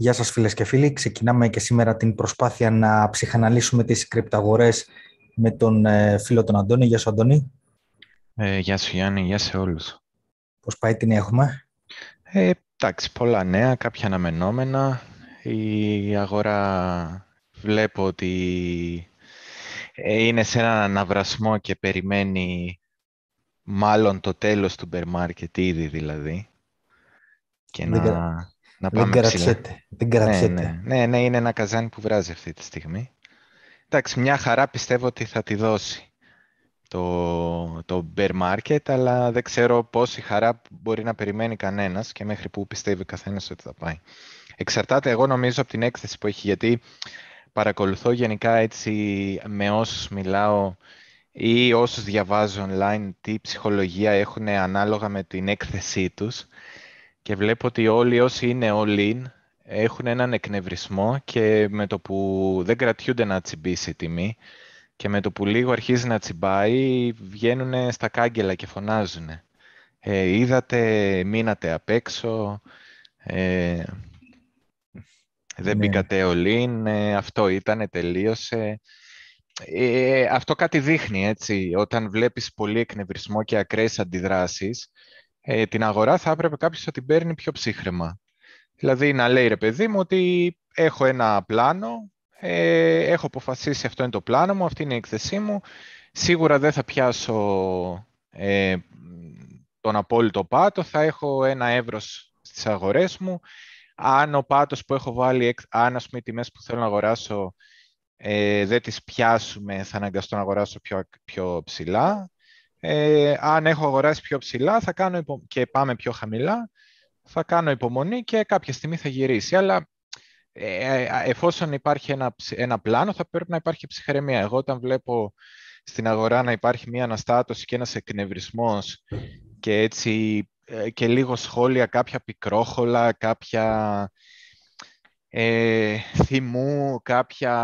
Γεια σας φίλες και φίλοι, ξεκινάμε και σήμερα την προσπάθεια να ψυχαναλύσουμε τις κρυπταγορές με τον φίλο τον Αντώνη. Γεια σου Αντώνη. Γεια σου Γιάννη, γεια σε όλους. Πώς πάει, τι νέα έχουμε? Εντάξει, πολλά νέα, κάποια αναμενόμενα. Η αγορά βλέπω ότι είναι σε έναν αναβρασμό και περιμένει μάλλον το τέλος του bear market ήδη δηλαδή. Και να πάμε Δεν κρατιέται. Ναι, είναι ένα καζάνι που βράζει αυτή τη στιγμή. Εντάξει, μια χαρά πιστεύω ότι θα τη δώσει το bear market, αλλά δεν ξέρω πόση χαρά μπορεί να περιμένει κανένας και μέχρι που πιστεύει καθένας ότι θα πάει. Εξαρτάται, εγώ νομίζω, από την έκθεση που έχει, γιατί παρακολουθώ γενικά έτσι με όσους μιλάω ή όσους διαβάζω online τι ψυχολογία έχουν ανάλογα με την έκθεσή τους. Και βλέπω ότι όλοι όσοι είναι all-in έχουν έναν εκνευρισμό και με το που δεν κρατιούνται να τσιμπήσει η τιμή και με το που λίγο αρχίζει να τσιμπάει βγαίνουν στα κάγκελα και φωνάζουν. Είδατε, μείνατε απ' έξω, δεν μπήκατε all-in, αυτό ήτανε, τελείωσε. Αυτό κάτι δείχνει, έτσι, όταν βλέπεις πολύ εκνευρισμό και ακραίες αντιδράσεις. Την αγορά θα έπρεπε κάποιος να την παίρνει πιο ψύχρεμα. Δηλαδή να λέει, ρε παιδί μου, ότι έχω ένα πλάνο, έχω αποφασίσει αυτό είναι το πλάνο μου, αυτή είναι η έκθεσή μου, σίγουρα δεν θα πιάσω τον απόλυτο πάτο, θα έχω ένα εύρος στις αγορές μου. Αν ο πάτος που έχω βάλει, αν ας πούμε οι τιμές που θέλω να αγοράσω δεν τις πιάσουμε, θα αναγκαστώ να αγοράσω πιο ψηλά. Αν έχω αγοράσει πιο ψηλά θα κάνω και πάμε πιο χαμηλά, θα κάνω υπομονή και κάποια στιγμή θα γυρίσει. Αλλά εφόσον υπάρχει ένα πλάνο θα πρέπει να υπάρχει ψυχραιμία. Εγώ όταν βλέπω στην αγορά να υπάρχει μια αναστάτωση και ένας εκνευρισμός και έτσι και λίγο σχόλια, κάποια πικρόχολα, κάποια θυμού, κάποια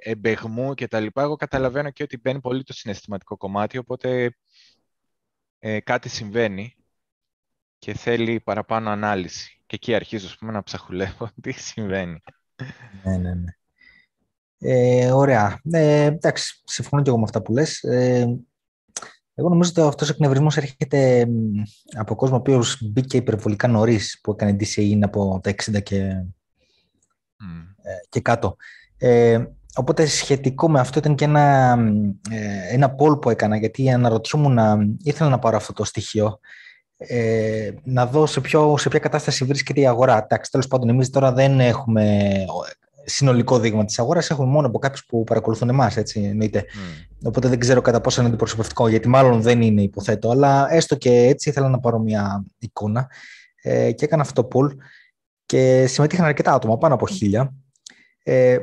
εμπεγμού και τα λοιπά, εγώ καταλαβαίνω και ότι μπαίνει πολύ το συναισθηματικό κομμάτι, οπότε κάτι συμβαίνει και θέλει παραπάνω ανάλυση. Και εκεί αρχίζω, ας πούμε, να ψαχουλεύω τι συμβαίνει. Ναι. Ωραία. Εντάξει, συμφωνώ και εγώ με αυτά που λες. Εγώ νομίζω ότι αυτός ο εκνευρισμός έρχεται από κόσμο ο οποίος μπήκε υπερβολικά νωρίς, που έκανε DCA από τα 60 και κάτω. Οπότε σχετικό με αυτό ήταν και ένα poll που έκανα, γιατί αναρωτιόμουν, ήθελα να πάρω αυτό το στοιχείο, να δω σε ποια κατάσταση βρίσκεται η αγορά. Εντάξει, τέλος πάντων, εμείς τώρα δεν έχουμε συνολικό δείγμα της αγοράς, έχουμε μόνο από κάποιους που παρακολουθούν εμάς, έτσι εννοείται. Οπότε δεν ξέρω κατά πόσο είναι αντιπροσωπευτικό, γιατί μάλλον δεν είναι, υποθέτω, αλλά έστω και έτσι ήθελα να πάρω μια εικόνα και έκανα αυτό το poll και συμμετείχαν αρκετά άτομα, πάνω από 1.000.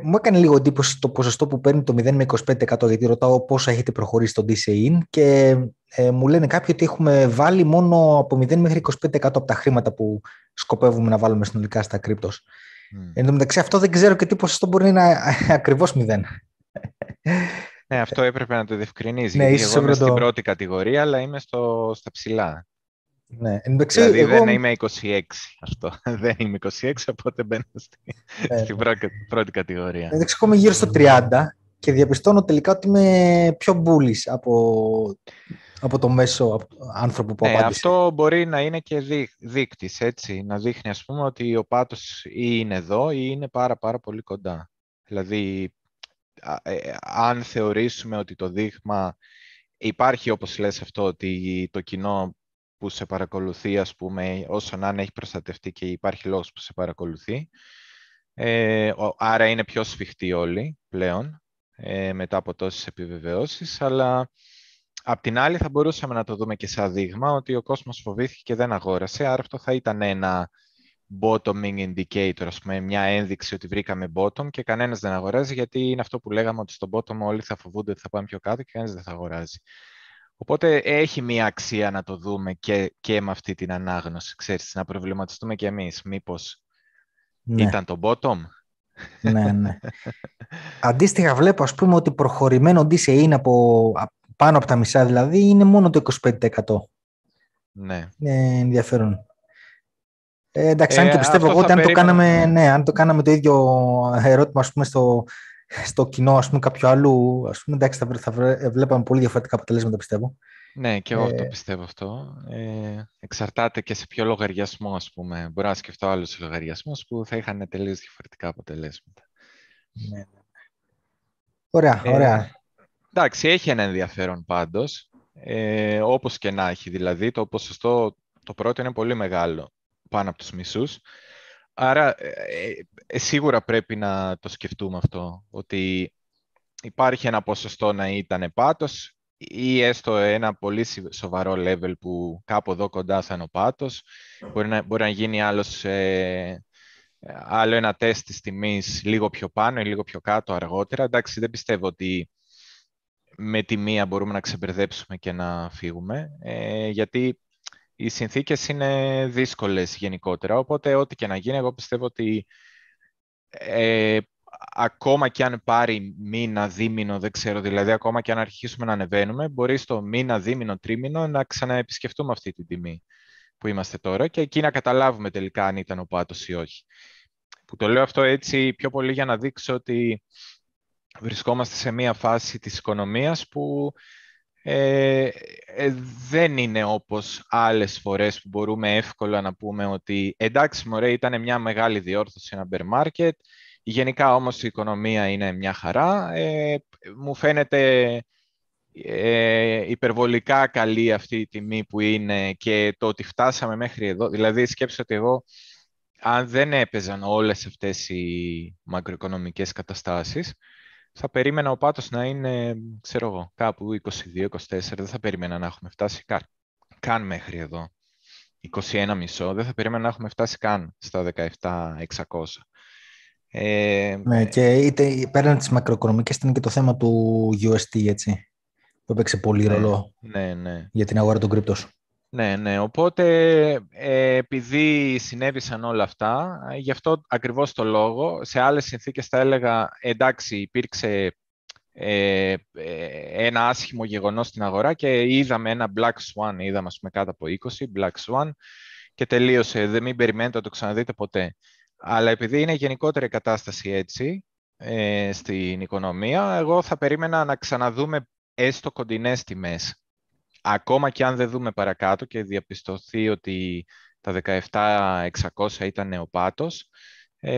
Μου έκανε λίγο εντύπωση το ποσοστό που παίρνει το 0 με 25%, γιατί ρωτάω πόσο έχετε προχωρήσει στο DCA και μου λένε κάποιοι ότι έχουμε βάλει μόνο από 0 μέχρι 25% από τα χρήματα που σκοπεύουμε να βάλουμε συνολικά στα κρύπτος. Εν τω μεταξύ αυτό δεν ξέρω και τι ποσοστό μπορεί να είναι ακριβώς 0. Ναι, αυτό έπρεπε να το διευκρινίζει. Ναι, γιατί εγώ είμαι στην πρώτη κατηγορία, αλλά είμαι στα ψηλά. Ναι, δηλαδή εγώ δεν είμαι 26 αυτό. Δεν είμαι 26, οπότε μπαίνω στην πρώτη κατηγορία. Εντάξει, εγώ είμαι γύρω στο 30 και διαπιστώνω τελικά ότι είμαι πιο bullish από το μέσο άνθρωπο που απάντησε. Αυτό μπορεί να είναι και δείκτης, έτσι. Να δείχνει, ας πούμε, ότι ο πάτος ή είναι εδώ ή είναι πάρα πολύ κοντά. Δηλαδή, αν θεωρήσουμε ότι το δείγμα υπάρχει, όπως λες αυτό, ότι το κοινό που σε παρακολουθεί, ας πούμε, όσον αν έχει προστατευτεί και υπάρχει λόγος που σε παρακολουθεί, άρα είναι πιο σφιχτοί όλοι πλέον, μετά από τόσες επιβεβαιώσεις, αλλά απ' την άλλη θα μπορούσαμε να το δούμε και σαν δείγμα ότι ο κόσμος φοβήθηκε και δεν αγόρασε, άρα αυτό θα ήταν ένα bottoming indicator, ας πούμε, μια ένδειξη ότι βρήκαμε bottom και κανένας δεν αγοράζει, γιατί είναι αυτό που λέγαμε ότι στο bottom όλοι θα φοβούνται ότι θα πάμε πιο κάτω και κανένας δεν θα αγοράζει. Οπότε έχει μια αξία να το δούμε και με αυτή την ανάγνωση, ξέρεις, να προβληματιστούμε κι εμείς. Μήπως ήταν το bottom? Ναι. Αντίστοιχα βλέπω, ας πούμε, ότι προχωρημένο DCA είναι από πάνω από τα μισά, δηλαδή είναι μόνο το 25%. Ναι. Είναι ενδιαφέρον. Εντάξει, αν και πιστεύω εγώ ότι αν το κάναμε το ίδιο ερώτημα, ας πούμε, στο κοινό, ας πούμε, κάποιο άλλο, ας πούμε, εντάξει, θα βλέπαμε πολύ διαφορετικά αποτελέσματα, πιστεύω. Ναι, και εγώ το πιστεύω αυτό. Εξαρτάται και σε ποιο λογαριασμό, ας πούμε. Μπορώ να σκεφτώ άλλους λογαριασμούς που θα είχαν τελείως διαφορετικά αποτελέσματα. Ναι. Ωραία, ωραία. Εντάξει, έχει ένα ενδιαφέρον πάντως. Όπως και να έχει, δηλαδή, το ποσοστό το πρώτο είναι πολύ μεγάλο, πάνω από τους μισούς. Άρα, σίγουρα πρέπει να το σκεφτούμε αυτό, ότι υπάρχει ένα ποσοστό να ήταν πάτος ή έστω ένα πολύ σοβαρό level που κάπου εδώ κοντά σαν ο πάτος. Μπορεί να γίνει άλλο ένα τεστ της τιμής λίγο πιο πάνω ή λίγο πιο κάτω αργότερα. Εντάξει, δεν πιστεύω ότι με τη μία μπορούμε να ξεμπερδέψουμε και να φύγουμε, γιατί οι συνθήκες είναι δύσκολες γενικότερα, οπότε ό,τι και να γίνει, εγώ πιστεύω ότι ακόμα και αν πάρει μήνα, δίμηνο, δεν ξέρω, δηλαδή ακόμα και αν αρχίσουμε να ανεβαίνουμε, μπορεί στο μήνα, δίμηνο, τρίμηνο να ξαναεπισκεφτούμε αυτή την τιμή που είμαστε τώρα και εκεί να καταλάβουμε τελικά αν ήταν ο πάτος ή όχι. Που το λέω αυτό έτσι πιο πολύ για να δείξω ότι βρισκόμαστε σε μία φάση της οικονομίας που δεν είναι όπως άλλες φορές που μπορούμε εύκολα να πούμε ότι εντάξει μωρέ, ήταν μια μεγάλη διόρθωση, ένα bear market, γενικά όμως η οικονομία είναι μια χαρά, μου φαίνεται υπερβολικά καλή αυτή η τιμή που είναι και το ότι φτάσαμε μέχρι εδώ. Δηλαδή σκέψτε ότι εγώ, αν δεν έπαιζαν όλες αυτές οι μακροοικονομικές καταστάσεις, θα περίμενα ο πάτος να είναι, ξέρω εγώ, κάπου 22-24, δεν θα περίμενα να έχουμε φτάσει καν μέχρι εδώ. 21,5, δεν θα περίμενα να έχουμε φτάσει καν στα 17,600. Ναι, και είτε πέραν τις μακροοικονομικές ήταν και το θέμα του USD, έτσι, που έπαιξε πολύ ρολό για την αγορά των κρυπτών. Ναι, ναι, οπότε επειδή συνέβησαν όλα αυτά, γι' αυτό ακριβώς το λόγο, σε άλλες συνθήκες θα έλεγα εντάξει υπήρξε ένα άσχημο γεγονός στην αγορά και είδαμε ένα black swan, είδαμε ας πούμε κάτω από 20, black swan και τελείωσε, δεν μην περιμένετε να το ξαναδείτε ποτέ. Αλλά επειδή είναι γενικότερη κατάσταση έτσι στην οικονομία, εγώ θα περίμενα να ξαναδούμε έστω κοντινές τιμές. Ακόμα και αν δεν δούμε παρακάτω και διαπιστωθεί ότι τα 17.600 ήταν ο πάτος,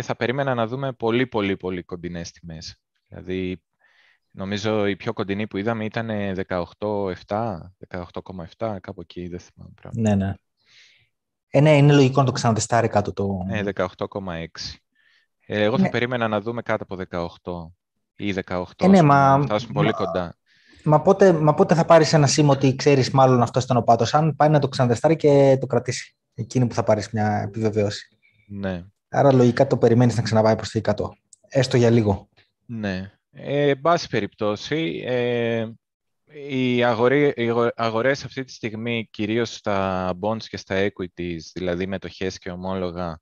θα περίμενα να δούμε πολύ πολύ πολύ κοντινές τιμές. Δηλαδή, νομίζω η πιο κοντινή που είδαμε ήταν 18.7, 18,7, κάπου εκεί, δεν θυμάμαι πράγμα. Ναι, ναι. Ναι, είναι λογικό να το ξανατεστάρει κάτω το... 18,6. Εγώ θα περίμενα να δούμε κάτω από 18 ή 18, να φτάσουμε πολύ κοντά. Μα πότε θα πάρεις ένα σήμα ότι ξέρεις μάλλον αυτό ήταν ο πάτος, αν πάει να το ξανατεστάρει και το κρατήσει. Εκείνη που θα πάρεις μια επιβεβαίωση. Ναι. Άρα λογικά το περιμένεις να ξαναπάει προς το κάτω, έστω για λίγο. Ναι. Εν πάση περιπτώσει, οι αγορές αυτή τη στιγμή, κυρίως στα bonds και στα equities, δηλαδή μετοχές και ομόλογα,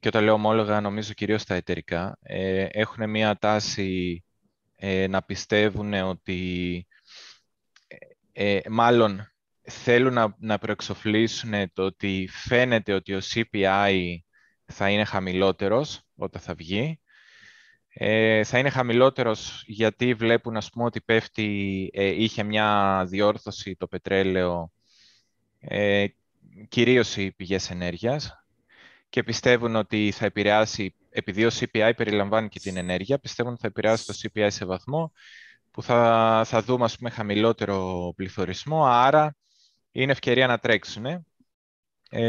και όταν λέω ομόλογα νομίζω κυρίως τα εταιρικά, έχουν μια τάση... να πιστεύουν ότι μάλλον θέλουν να προεξοφλήσουν το ότι φαίνεται ότι ο CPI θα είναι χαμηλότερος όταν θα βγει. Θα είναι χαμηλότερος γιατί βλέπουν, ας πούμε, ότι πέφτει, είχε μια διόρθωση το πετρέλαιο, κυρίως οι πηγές ενέργειας, και πιστεύουν ότι θα επηρεάσει. Επειδή ο CPI περιλαμβάνει και την ενέργεια, πιστεύω ότι θα επηρεάσει το CPI σε βαθμό που θα δούμε, ας πούμε, χαμηλότερο πληθωρισμό, άρα είναι ευκαιρία να τρέξουν.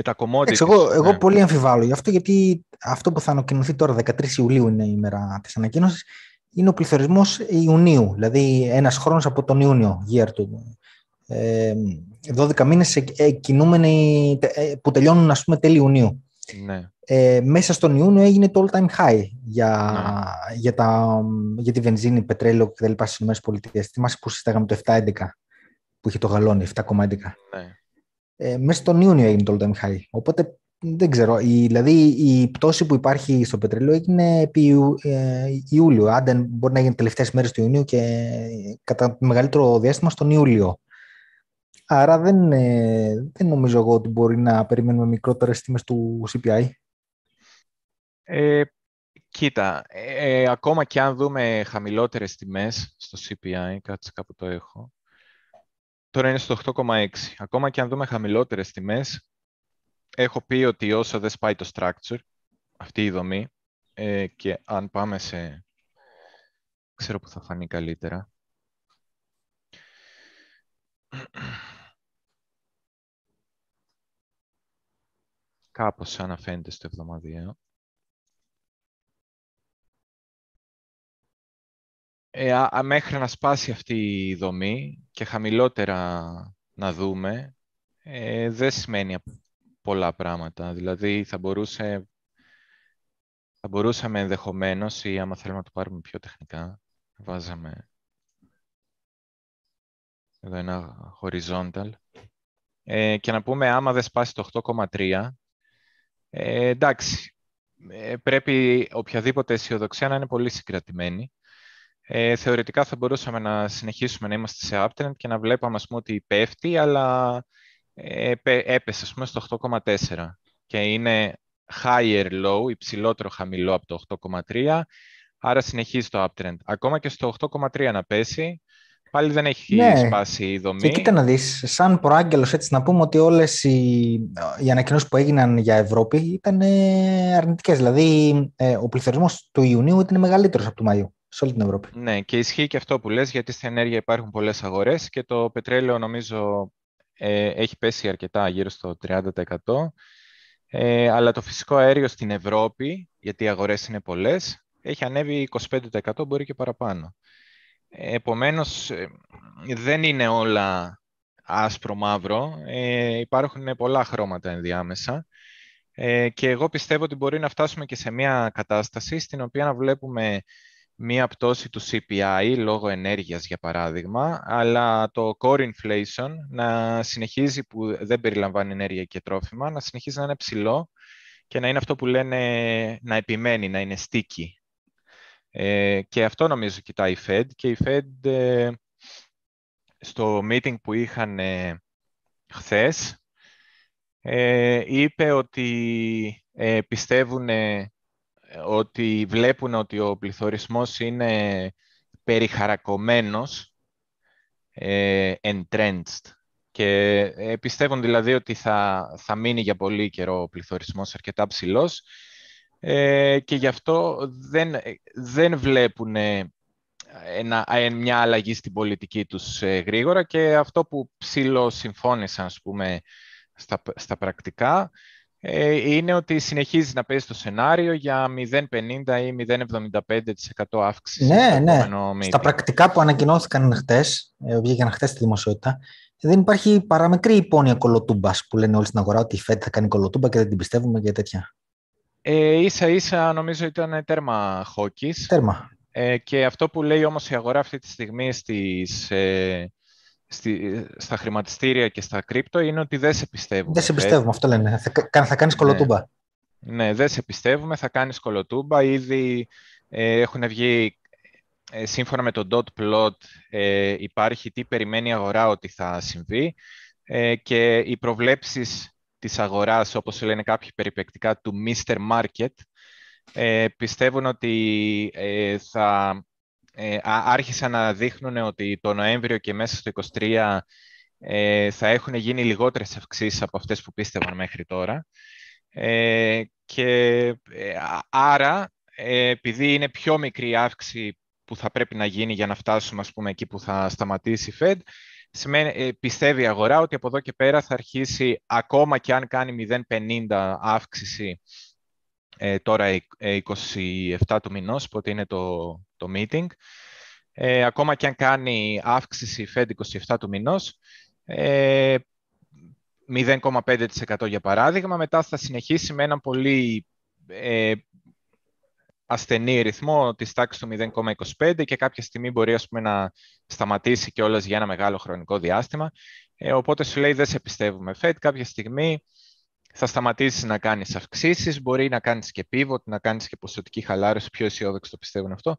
Τα commodities... Εγώ πολύ αμφιβάλλω γι' αυτό, γιατί αυτό που θα ανακοινωθεί τώρα, 13 Ιουλίου είναι η ημέρα της ανακοίνωσης, είναι ο πληθωρισμός Ιουνίου, δηλαδή ένας χρόνος από τον Ιούνιο, year του. 12 μήνες κινούμενοι που τελειώνουν, ας πούμε, τέλη Ιουνίου. Ναι. Μέσα στον Ιούνιο έγινε το all time high για τη βενζίνη, πετρέλαιο κτλ. Στις ΗΠΑ. Θυμάσαι που συστάγαμε το 7.11 που είχε το γαλόνι, 7.11. Ναι. Μέσα στον Ιούνιο έγινε το all time high. Οπότε δεν ξέρω. Δηλαδή η πτώση που υπάρχει στο πετρέλαιο έγινε επί Ιούλιο. Αν μπορεί να γίνει τελευταίες μέρες του Ιουνίου και κατά μεγαλύτερο διάστημα στον Ιούλιο. Άρα δεν νομίζω εγώ ότι μπορεί να περιμένουμε μικρότερες τιμές του CPI. Κοίτα, ακόμα και αν δούμε χαμηλότερες τιμές στο CPI, κάτσε κάπου το έχω, τώρα είναι στο 8,6. Ακόμα και αν δούμε χαμηλότερες τιμές, έχω πει ότι όσο δεν σπάει το structure, αυτή η δομή, και αν πάμε σε... ξέρω που θα φανεί καλύτερα. Κάπως σαν να φαίνεται στο εβδομαδιαίο. Μέχρι να σπάσει αυτή η δομή και χαμηλότερα να δούμε, δεν σημαίνει πολλά πράγματα. Δηλαδή θα μπορούσαμε ενδεχομένως, ή άμα θέλουμε να το πάρουμε πιο τεχνικά, βάζαμε εδώ ένα horizontal, και να πούμε άμα δεν σπάσει το 8,3, εντάξει, πρέπει οποιαδήποτε αισιοδοξία να είναι πολύ συγκρατημένη. Θεωρητικά θα μπορούσαμε να συνεχίσουμε να είμαστε σε uptrend και να βλέπαμε, ας πούμε, ότι πέφτει, αλλά έπεσε, ας πούμε, στο 8,4 και είναι higher low, υψηλότερο χαμηλό από το 8,3, άρα συνεχίζει το uptrend. Ακόμα και στο 8,3 να πέσει, πάλι δεν έχει σπάσει η δομή. Και κοίτα να δεις, σαν προάγγελος, έτσι να πούμε ότι όλες οι ανακοινώσεις που έγιναν για Ευρώπη ήταν αρνητικές. Δηλαδή, ο πληθωρισμός του Ιουνίου ήταν μεγαλύτερος από του Μαΐου σε όλη την Ευρώπη. Ναι, και ισχύει και αυτό που λες, γιατί στην ενέργεια υπάρχουν πολλές αγορές και το πετρέλαιο, νομίζω, έχει πέσει αρκετά, γύρω στο 30%. Αλλά το φυσικό αέριο στην Ευρώπη, γιατί οι αγορές είναι πολλές, έχει ανέβει 25%, μπορεί και παραπάνω. Επομένως, δεν είναι όλα άσπρο-μαύρο, υπάρχουν πολλά χρώματα ενδιάμεσα. Και εγώ πιστεύω ότι μπορεί να φτάσουμε και σε μια κατάσταση στην οποία να βλέπουμε μία πτώση του CPI λόγω ενέργειας, για παράδειγμα, αλλά το core inflation να συνεχίζει, που δεν περιλαμβάνει ενέργεια και τρόφιμα, να συνεχίζει να είναι ψηλό και να είναι αυτό που λένε να επιμένει, να είναι sticky. Και αυτό νομίζω κοιτάει η Fed. Και η Fed στο meeting που είχαν χθες είπε ότι πιστεύουν ότι βλέπουν ότι ο πληθωρισμός είναι περιχαρακωμένος, entrenched, και πιστεύουν δηλαδή ότι θα μείνει για πολύ καιρό ο πληθωρισμός αρκετά ψηλός, και γι' αυτό δεν βλέπουν μια αλλαγή στην πολιτική τους γρήγορα, και αυτό που ψιλοσυμφώνησαν, ας πούμε, στα πρακτικά, είναι ότι συνεχίζει να παίζει το σενάριο για 0,50 ή 0,75% αύξηση. Ναι. Στα πρακτικά που ανακοινώθηκαν χτες, βγήκαν χτες στη δημοσιότητα, δεν υπάρχει παραμικρή υπόνοια κολοτούμπας που λένε όλοι στην αγορά ότι η Fed θα κάνει κολοτούμπα και δεν την πιστεύουμε και τέτοια. Ίσα-ίσα νομίζω ήταν τέρμα χόκκις. Τέρμα. Και αυτό που λέει όμως η αγορά αυτή τη στιγμή στα χρηματιστήρια και στα κρύπτο είναι ότι δεν σε πιστεύουμε. Δεν σε πιστεύουμε, αυτό λένε. Θα κάνεις κολοτούμπα. Ναι, δεν σε πιστεύουμε, θα κάνεις κολοτούμπα. Ήδη έχουν βγει, σύμφωνα με το dot plot, υπάρχει τι περιμένει η αγορά ότι θα συμβεί, και οι προβλέψεις της αγοράς, όπως λένε κάποιοι περιπεκτικά, του Mr. Market, πιστεύουν ότι θα... άρχισαν να δείχνουν ότι το Νοέμβριο και μέσα στο 2023 θα έχουν γίνει λιγότερες αυξήσεις από αυτές που πίστευαν μέχρι τώρα. Άρα, επειδή είναι πιο μικρή η αύξηση που θα πρέπει να γίνει για να φτάσουμε, ας πούμε, εκεί που θα σταματήσει η Fed, πιστεύει η αγορά ότι από εδώ και πέρα θα αρχίσει, ακόμα και αν κάνει 0,50 αύξηση τώρα 27 του μηνός, πότε είναι το meeting, ακόμα και αν κάνει αύξηση Fed 27 του μηνός, 0,5% για παράδειγμα, μετά θα συνεχίσει με έναν πολύ ασθενή ρυθμό της τάξης του 0,25 και κάποια στιγμή μπορεί, ας πούμε, να σταματήσει κιόλας για ένα μεγάλο χρονικό διάστημα. Οπότε σου λέει δεν σε πιστεύουμε, Fed, κάποια στιγμή θα σταματήσεις να κάνεις αυξήσεις, μπορεί να κάνεις και pivot, να κάνεις και ποσοτική χαλάρωση, πιο αισιόδοξοι το πιστεύουν αυτό.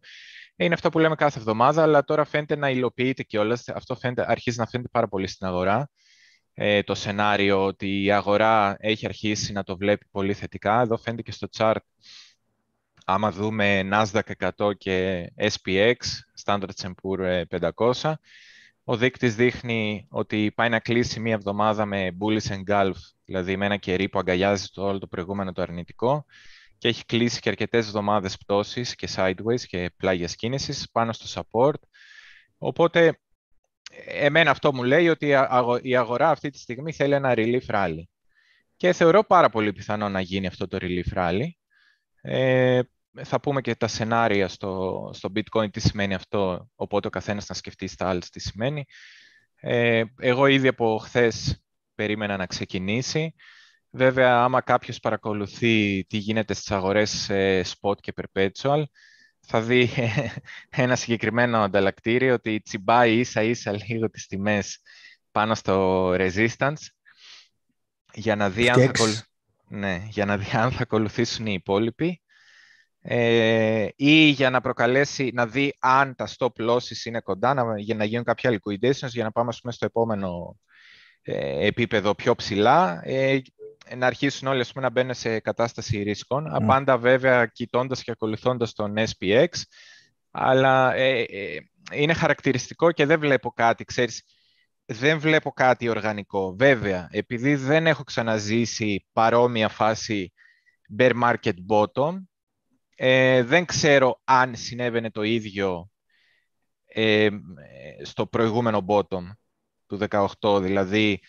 Είναι αυτό που λέμε κάθε εβδομάδα, αλλά τώρα φαίνεται να υλοποιείται κιόλας. Αυτό αρχίζει να φαίνεται πάρα πολύ στην αγορά. το σενάριο ότι η αγορά έχει αρχίσει να το βλέπει πολύ θετικά. Εδώ φαίνεται και στο chart, άμα δούμε Nasdaq 100 και SPX, Standard & Poor's 500, ο δείκτης δείχνει ότι πάει να κλείσει μία εβδομάδα με bullish engulf, δηλαδή με ένα κερί που αγκαλιάζει το όλο το προηγούμενο το αρνητικό, και έχει κλείσει και αρκετές εβδομάδες πτώσης και sideways και πλάγιας κίνησης πάνω στο support. Οπότε, εμένα αυτό μου λέει ότι η αγορά αυτή τη στιγμή θέλει ένα relief rally. Και θεωρώ πάρα πολύ πιθανό να γίνει αυτό το relief rally. Θα πούμε και τα σενάρια στο bitcoin, τι σημαίνει αυτό, οπότε ο καθένας να σκεφτεί στα άλλα τι σημαίνει. Εγώ ήδη από χθες περίμενα να ξεκινήσει. Βέβαια, άμα κάποιος παρακολουθεί τι γίνεται στις αγορές spot και perpetual, θα δει ένα συγκεκριμένο ανταλλακτήριο ότι τσιμπάει ίσα-ίσα λίγο τις τιμές πάνω στο resistance για να δει, αν θα ακολουθήσουν οι υπόλοιποι ή για να προκαλέσει, να δει αν τα stop losses είναι κοντά, για να γίνουν κάποια liquidations για να πάμε, ας πούμε, στο επόμενο επίπεδο πιο ψηλά, να αρχίσουν όλοι, ας πούμε, να μπαίνουν σε κατάσταση ρίσκων, πάντα βέβαια κοιτώντας και ακολουθώντας τον SPX, αλλά είναι χαρακτηριστικό και δεν βλέπω κάτι, ξέρεις, δεν βλέπω κάτι οργανικό. Βέβαια, επειδή δεν έχω ξαναζήσει παρόμοια φάση bear market bottom, δεν ξέρω αν συνέβαινε το ίδιο στο προηγούμενο bottom του 18, δηλαδή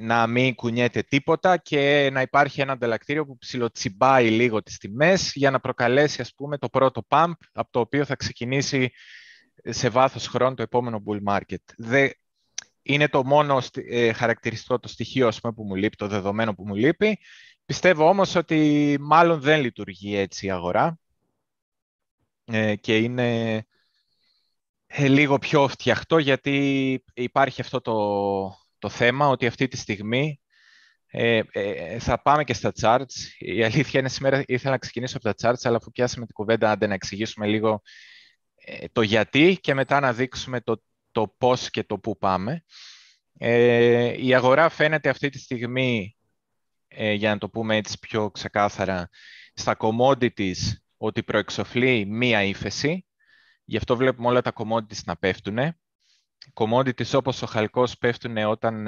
να μην κουνιέται τίποτα και να υπάρχει ένα ανταλλακτήριο που ψιλοτσιμπάει λίγο τις τιμές για να προκαλέσει, ας πούμε, το πρώτο pump από το οποίο θα ξεκινήσει σε βάθος χρόνου το επόμενο bull market. Είναι το μόνο χαρακτηριστικό, το στοιχείο, ας πούμε, που μου λείπει, το δεδομένο που μου λείπει. Πιστεύω όμως ότι μάλλον δεν λειτουργεί έτσι η αγορά και είναι λίγο πιο φτιαχτό, γιατί υπάρχει αυτό το θέμα ότι αυτή τη στιγμή θα πάμε και στα charts. Η αλήθεια είναι, σήμερα ήθελα να ξεκινήσω από τα charts, αλλά αφού πιάσαμε την κουβέντα, άντε να εξηγήσουμε λίγο το γιατί και μετά να δείξουμε το πώς και το πού πάμε. Η αγορά φαίνεται αυτή τη στιγμή, για να το πούμε έτσι πιο ξεκάθαρα, στα commodities ότι προεξοφλεί μία ύφεση. Γι' αυτό βλέπουμε όλα τα commodities να πέφτουν. Commodities όπως ο χαλκός πέφτουν όταν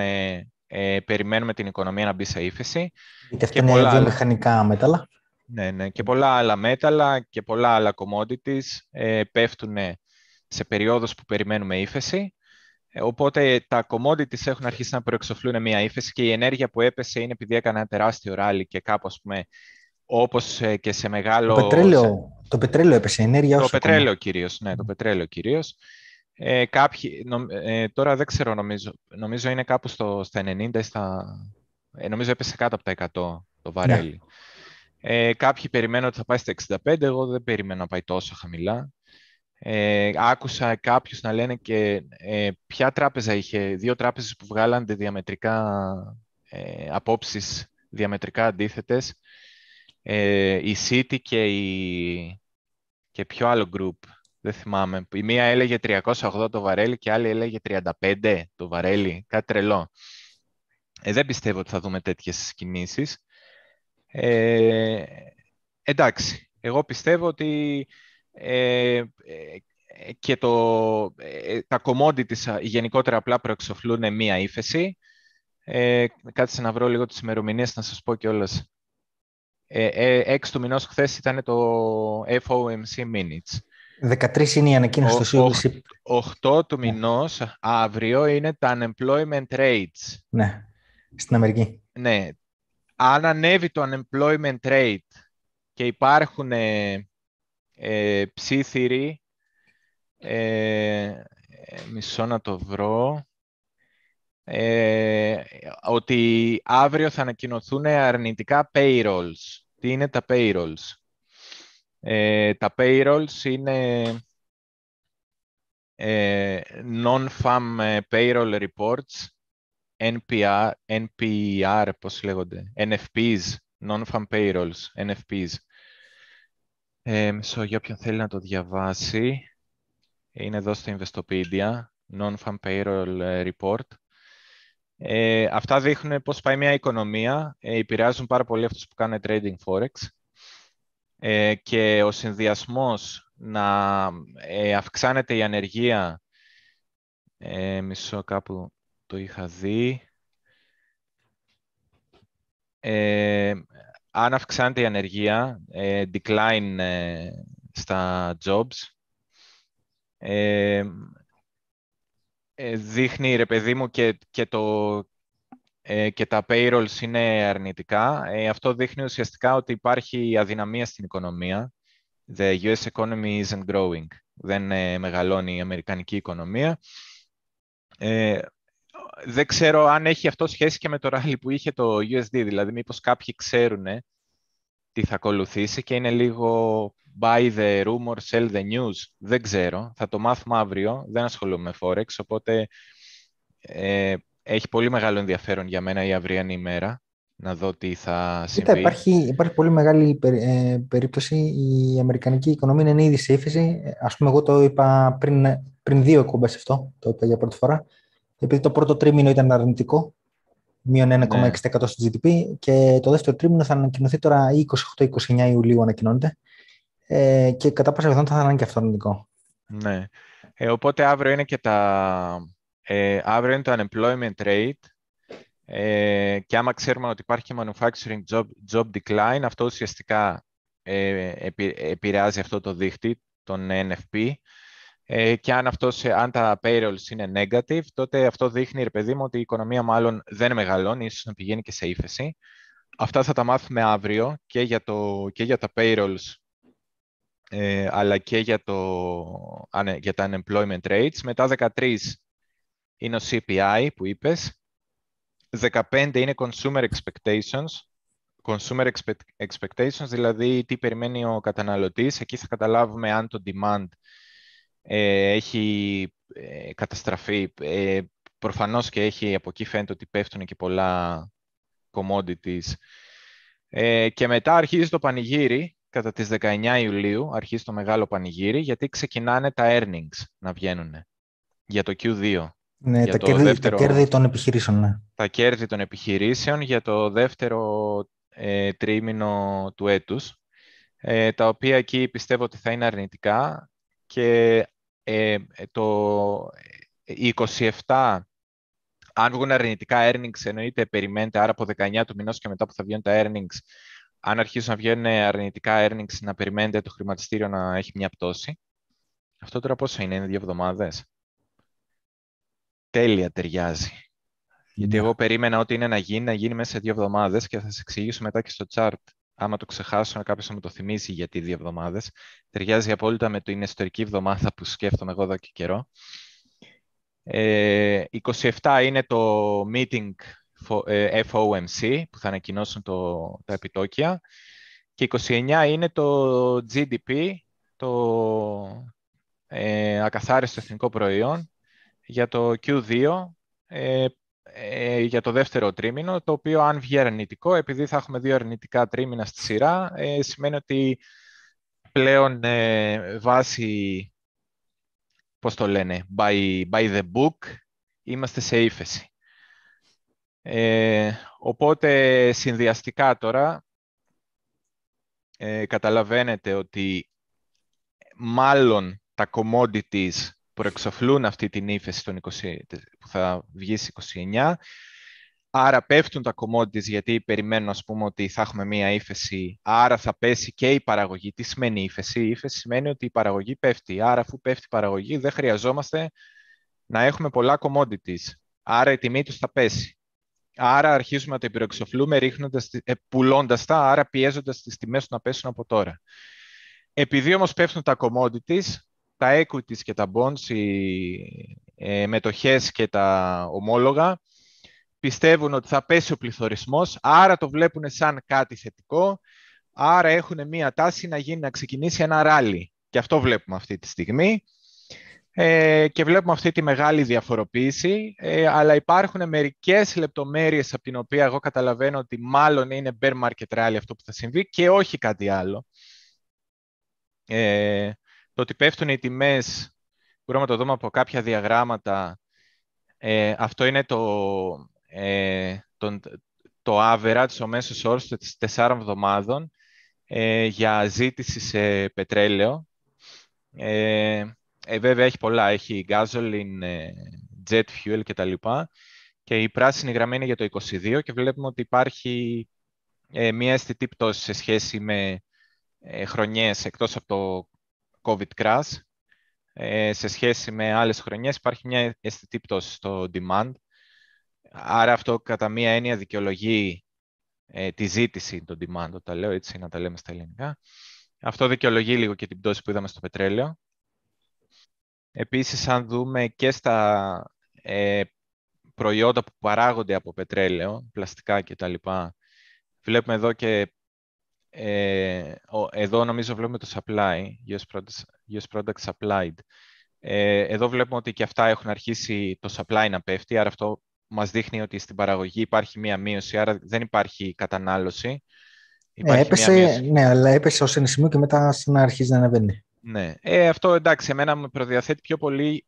περιμένουμε την οικονομία να μπει σε ύφεση. Είτε αυτά είναι βιομηχανικά μέταλλα. Ναι, και πολλά άλλα μέταλλα και πολλά άλλα commodities πέφτουν σε περίοδους που περιμένουμε ύφεση. Οπότε τα commodities έχουν αρχίσει να προεξοφλούν μια ύφεση και η ενέργεια που έπεσε είναι επειδή έκανε ένα τεράστιο ράλι και κάπου, ας πούμε, όπως και σε μεγάλο... Το πετρέλαιο έπεσε, η ενέργεια... Το πετρέλαιο κυρίως. Τώρα δεν ξέρω, νομίζω είναι κάπου στα 90 ή στα... νομίζω έπεσε κάτω από τα 100 το βαρέλι. Ναι. Κάποιοι περιμένουν ότι θα πάει στα 65, εγώ δεν περιμένω να πάει τόσο χαμηλά. Άκουσα κάποιους να λένε και ποια τράπεζα είχε, δύο τράπεζες που βγάλαν διαμετρικά απόψεις, διαμετρικά αντίθετες, η City και ποιο άλλο group, δεν θυμάμαι. Η μία έλεγε 380 το βαρέλι και η άλλη έλεγε 35 το βαρέλι, κάτι τρελό. Δεν πιστεύω ότι θα δούμε τέτοιες κινήσεις. Εντάξει, εγώ πιστεύω ότι και τα commodities γενικότερα απλά προεξοφλούν μία ύφεση. Κάτσε να βρω λίγο τις ημερομηνίες να σας πω κιόλας. 6 του μηνός χθες ήταν το FOMC Minutes. 13 είναι η ανακοίνωση στο CPI. 8 του μηνός, αύριο, είναι τα unemployment rates. Ναι, στην Αμερική. Ναι. Αν ανέβει το unemployment rate και υπάρχουν... ψήθυροι, μισό να το βρω, ότι αύριο θα ανακοινωθούν αρνητικά payrolls. Τι είναι τα payrolls? Τα payrolls είναι non-farm payroll reports, NPR, πώς λέγονται, NFPs, non-farm payrolls, NFPs. Για όποιον θέλει να το διαβάσει, είναι εδώ στο Investopedia, Non-Farm Payroll Report. Αυτά δείχνουν πώς πάει μια οικονομία, επηρεάζουν πάρα πολύ αυτούς που κάνουν trading forex και ο συνδυασμός να αυξάνεται η ανεργία, μισό κάπου το είχα δει, αν αυξάνεται η ανεργία, decline στα jobs, δείχνει, ρε παιδί μου, και τα payrolls είναι αρνητικά. Αυτό δείχνει ουσιαστικά ότι υπάρχει αδυναμία στην οικονομία. The US economy isn't growing. Δεν μεγαλώνει η αμερικανική οικονομία. Δεν ξέρω αν έχει αυτό σχέση και με το ράλι που είχε το USD. Δηλαδή, μήπως κάποιοι ξέρουν τι θα ακολουθήσει και είναι λίγο buy the rumor, sell the news. Δεν ξέρω. Θα το μάθουμε αύριο. Δεν ασχολούμαι με Forex, οπότε έχει πολύ μεγάλο ενδιαφέρον για μένα η αυριανή ημέρα να δω τι θα συμβεί. Κοίτα, υπάρχει πολύ μεγάλη περίπτωση. Η αμερικανική οικονομία είναι ήδη σε ύφεση. Ας πούμε, εγώ το είπα πριν δύο εκπομπές αυτό, το είπα για πρώτη φορά. Επειδή το πρώτο τρίμηνο ήταν αρνητικό, μείον 1,6% στο GDP, και το δεύτερο τρίμηνο θα ανακοινωθεί τώρα 28-29 Ιουλίου ανακοινώνεται. Και κατά πάσα πιθανότητα θα είναι και αυτό αρνητικό. Ναι. Οπότε αύριο είναι και αύριο είναι το unemployment rate και άμα ξέρουμε ότι υπάρχει και manufacturing job decline, αυτό ουσιαστικά επηρεάζει αυτό το δείκτη, τον NFP, και αν τα payrolls είναι negative, τότε αυτό δείχνει, ρε παιδί μου, ότι η οικονομία μάλλον δεν μεγαλώνει, ίσως να πηγαίνει και σε ύφεση. Αυτά θα τα μάθουμε αύριο και για τα payrolls, αλλά και για τα unemployment rates. Μετά 13 είναι ο CPI που είπες, 15 είναι consumer expectations, δηλαδή τι περιμένει ο καταναλωτής. Εκεί θα καταλάβουμε αν το demand έχει καταστραφεί. Προφανώς και έχει, από εκεί φαίνεται ότι πέφτουν και πολλά commodities. Και μετά αρχίζει το πανηγύρι. Κατά τις 19 Ιουλίου αρχίζει το μεγάλο πανηγύρι, γιατί ξεκινάνε τα earnings να βγαίνουν για το Q2. Ναι, τα κέρδη των επιχειρήσεων. Ναι. Τα κέρδη των επιχειρήσεων για το δεύτερο τρίμηνο του έτους, τα οποία εκεί πιστεύω ότι θα είναι αρνητικά, και οι 27, αν βγουν αρνητικά earnings, εννοείται περιμένετε, άρα από 19 του μηνός και μετά που θα βγαίνουν τα earnings, αν αρχίσουν να βγαίνουν αρνητικά earnings, να περιμένετε το χρηματιστήριο να έχει μια πτώση. Αυτό τώρα πόσο είναι 2 εβδομάδες. Τέλεια ταιριάζει. Γιατί εγώ περίμενα ότι είναι να γίνει μέσα σε 2 εβδομάδες και θα σας εξηγήσω μετά και στο chart. Άμα το ξεχάσω, κάποιος να μου το θυμίσει γιατί 2 εβδομάδες. Ταιριάζει απόλυτα με την ιστορική εβδομάδα που σκέφτομαι εγώ εδώ και καιρό. 27 είναι το meeting FOMC, που θα ανακοινώσουν τα επιτόκια, και 29 είναι το GDP, το ακαθάριστο εθνικό προϊόν, για το Q2, για το δεύτερο τρίμηνο, το οποίο αν βγει αρνητικό, επειδή θα έχουμε 2 αρνητικά τρίμηνα στη σειρά, σημαίνει ότι πλέον βάσει, πώς το λένε, by the book, είμαστε σε ύφεση. Οπότε συνδυαστικά τώρα καταλαβαίνετε ότι μάλλον τα commodities προεξοφλούν αυτή την ύφεση που θα βγει στις 29. Άρα πέφτουν τα commodities, γιατί περιμένουν, ας πούμε, ότι θα έχουμε μία ύφεση, άρα θα πέσει και η παραγωγή. Τι σημαίνει ύφεση? Η ύφεση σημαίνει ότι η παραγωγή πέφτει. Άρα αφού πέφτει η παραγωγή, δεν χρειαζόμαστε να έχουμε πολλά commodities. Άρα η τιμή τους θα πέσει. Άρα αρχίζουμε να τα επιροεξοφλούμε, πουλώντας τα, άρα πιέζοντας τις τιμές να πέσουν από τώρα. Επειδή όμως πέφτουν τα commodities, τα equities και τα bonds, οι μετοχές και τα ομόλογα, πιστεύουν ότι θα πέσει ο πληθωρισμός, άρα το βλέπουν σαν κάτι θετικό, άρα έχουν μία τάση να ξεκινήσει ένα ράλι. Και αυτό βλέπουμε αυτή τη στιγμή. Και βλέπουμε αυτή τη μεγάλη διαφοροποίηση, αλλά υπάρχουν μερικές λεπτομέρειες από την οποία εγώ καταλαβαίνω ότι μάλλον είναι bear market rally αυτό που θα συμβεί και όχι κάτι άλλο. Το ότι πέφτουν οι τιμές, μπορούμε να το δούμε από κάποια διαγράμματα, αυτό είναι το average, ο μέσος όρος των 4 εβδομάδων για ζήτηση σε πετρέλαιο. Βέβαια έχει πολλά, έχει gasoline, jet fuel κτλ. Και η πράσινη γραμμή είναι για το 22 και βλέπουμε ότι υπάρχει μια αισθητή πτώση σε σχέση με χρονιές εκτός από το COVID crash. Σε σχέση με άλλες χρονιές υπάρχει μια αισθητή πτώση στο demand. Άρα αυτό κατά μία έννοια δικαιολογεί τη ζήτηση των demand, όταν τα λέω έτσι, να τα λέμε στα ελληνικά. Αυτό δικαιολογεί λίγο και την πτώση που είδαμε στο πετρέλαιο. Επίσης, αν δούμε και στα προϊόντα που παράγονται από πετρέλαιο, πλαστικά κτλ. Βλέπουμε εδώ και εδώ νομίζω βλέπουμε το supply, US products supplied. Εδώ βλέπουμε ότι και αυτά έχουν αρχίσει το supply να πέφτει, άρα αυτό μας δείχνει ότι στην παραγωγή υπάρχει μία μείωση, άρα δεν υπάρχει κατανάλωση. Έπεσε, ναι, αλλά έπεσε ως ένα σημείο και μετά να αρχίζει να αναβαίνει. Ναι, αυτό εντάξει, εμένα με προδιαθέτει πιο πολύ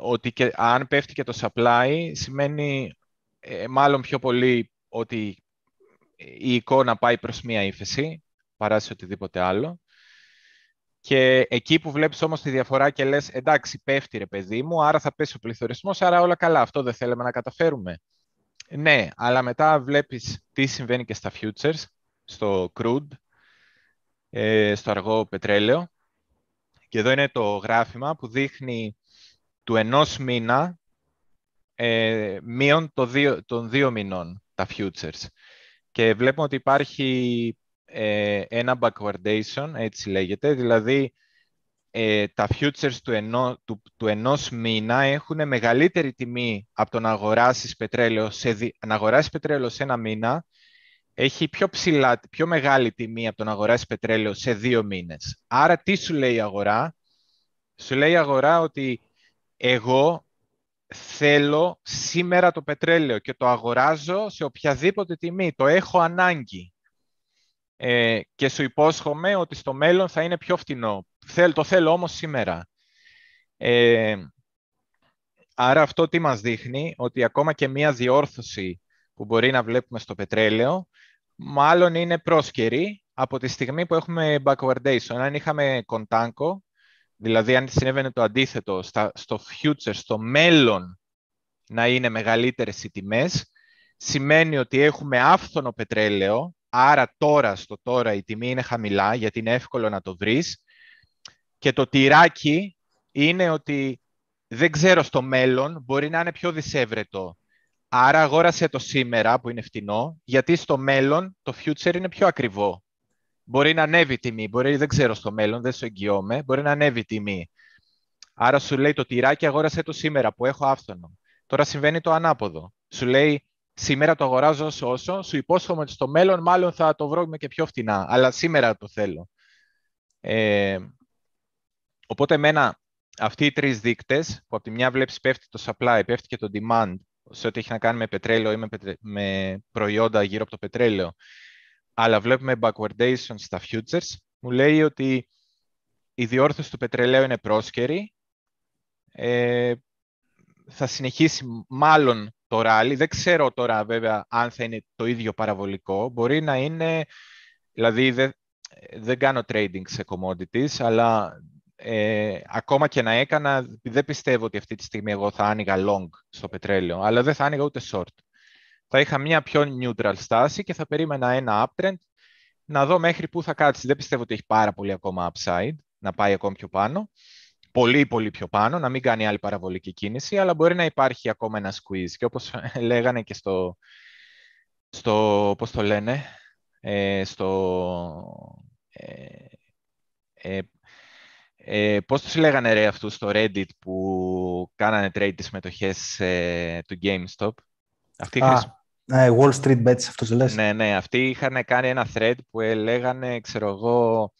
ότι και, αν πέφτει και το supply, σημαίνει μάλλον πιο πολύ ότι η εικόνα πάει προς μία ύφεση, παρά σε οτιδήποτε άλλο. Και εκεί που βλέπεις όμως τη διαφορά και λες, εντάξει, πέφτει ρε παιδί μου, άρα θα πέσει ο πληθωρισμός, άρα όλα καλά, αυτό δεν θέλαμε να καταφέρουμε. Ναι, αλλά μετά βλέπεις τι συμβαίνει και στα futures, στο crude, στο αργό πετρέλαιο. Και εδώ είναι το γράφημα που δείχνει του 1 μήνα μείον των 2 μηνών τα futures. Και βλέπουμε ότι υπάρχει ένα backwardation, έτσι λέγεται, δηλαδή τα futures του 1 μήνα έχουν μεγαλύτερη τιμή από το να αγοράσεις πετρέλαιο σε 1 μήνα, έχει πιο μεγάλη τιμή από το να αγοράσεις πετρέλαιο σε 2 μήνες. Άρα τι σου λέει η αγορά? Σου λέει η αγορά ότι εγώ θέλω σήμερα το πετρέλαιο και το αγοράζω σε οποιαδήποτε τιμή, το έχω ανάγκη. Και σου υπόσχομαι ότι στο μέλλον θα είναι πιο φτηνό. Το θέλω όμως σήμερα. Άρα αυτό τι μας δείχνει? Ότι ακόμα και μία διόρθωση που μπορεί να βλέπουμε στο πετρέλαιο, μάλλον είναι πρόσκαιρη από τη στιγμή που έχουμε backwardation. Αν είχαμε κοντάνκο, δηλαδή αν συνέβαινε το αντίθετο, στο future, στο μέλλον να είναι μεγαλύτερες οι τιμές, σημαίνει ότι έχουμε άφθονο πετρέλαιο, άρα τώρα, στο τώρα, η τιμή είναι χαμηλά, γιατί είναι εύκολο να το βρεις. Και το τυράκι είναι ότι δεν ξέρω στο μέλλον, μπορεί να είναι πιο δυσέβρετο. Άρα αγόρασε το σήμερα που είναι φτηνό, γιατί στο μέλλον το future είναι πιο ακριβό. Μπορεί να ανέβει η τιμή, δεν ξέρω στο μέλλον, δεν σου εγγυώμαι, μπορεί να ανέβει η τιμή. Άρα σου λέει το τυράκι αγόρασε το σήμερα που έχω άφθονο. Τώρα συμβαίνει το ανάποδο. Σου λέει σήμερα το αγοράζω όσο, σου υπόσχομαι ότι στο μέλλον μάλλον θα το βρούμε και πιο φτηνά, αλλά σήμερα το θέλω. Οπότε εμένα αυτοί οι 3 δείκτες, που από τη μια βλέπεις πέφτει το supply, πέφτει και το demand, σε ό,τι έχει να κάνει με πετρέλαιο ή με προϊόντα γύρω από το πετρέλαιο, αλλά βλέπουμε backwardation στα futures, μου λέει ότι η διόρθωση του πετρελαίου είναι πρόσκαιρη, θα συνεχίσει μάλλον το ράλι. Δεν ξέρω τώρα βέβαια αν θα είναι το ίδιο παραβολικό. Μπορεί να είναι, δηλαδή δεν κάνω trading σε commodities, αλλά ακόμα και να έκανα, δεν πιστεύω ότι αυτή τη στιγμή εγώ θα άνοιγα long στο πετρέλαιο, αλλά δεν θα άνοιγα ούτε short. Θα είχα μια πιο neutral στάση και θα περίμενα ένα uptrend να δω μέχρι πού θα κάτσει. Δεν πιστεύω ότι έχει πάρα πολύ ακόμα upside, να πάει ακόμα πιο πάνω. Πολύ, πολύ πιο πάνω, να μην κάνει άλλη παραβολική κίνηση, αλλά μπορεί να υπάρχει ακόμα ένα squeeze. Και όπως λέγανε και πώς το λένε, πώς τους λέγανε ρε αυτούς στο Reddit που κάνανε trade τις μετοχές του GameStop. Wall Street Bets, αυτούς λες. Ναι, ναι, αυτοί είχαν κάνει ένα thread που λέγανε, ξέρω εγώ,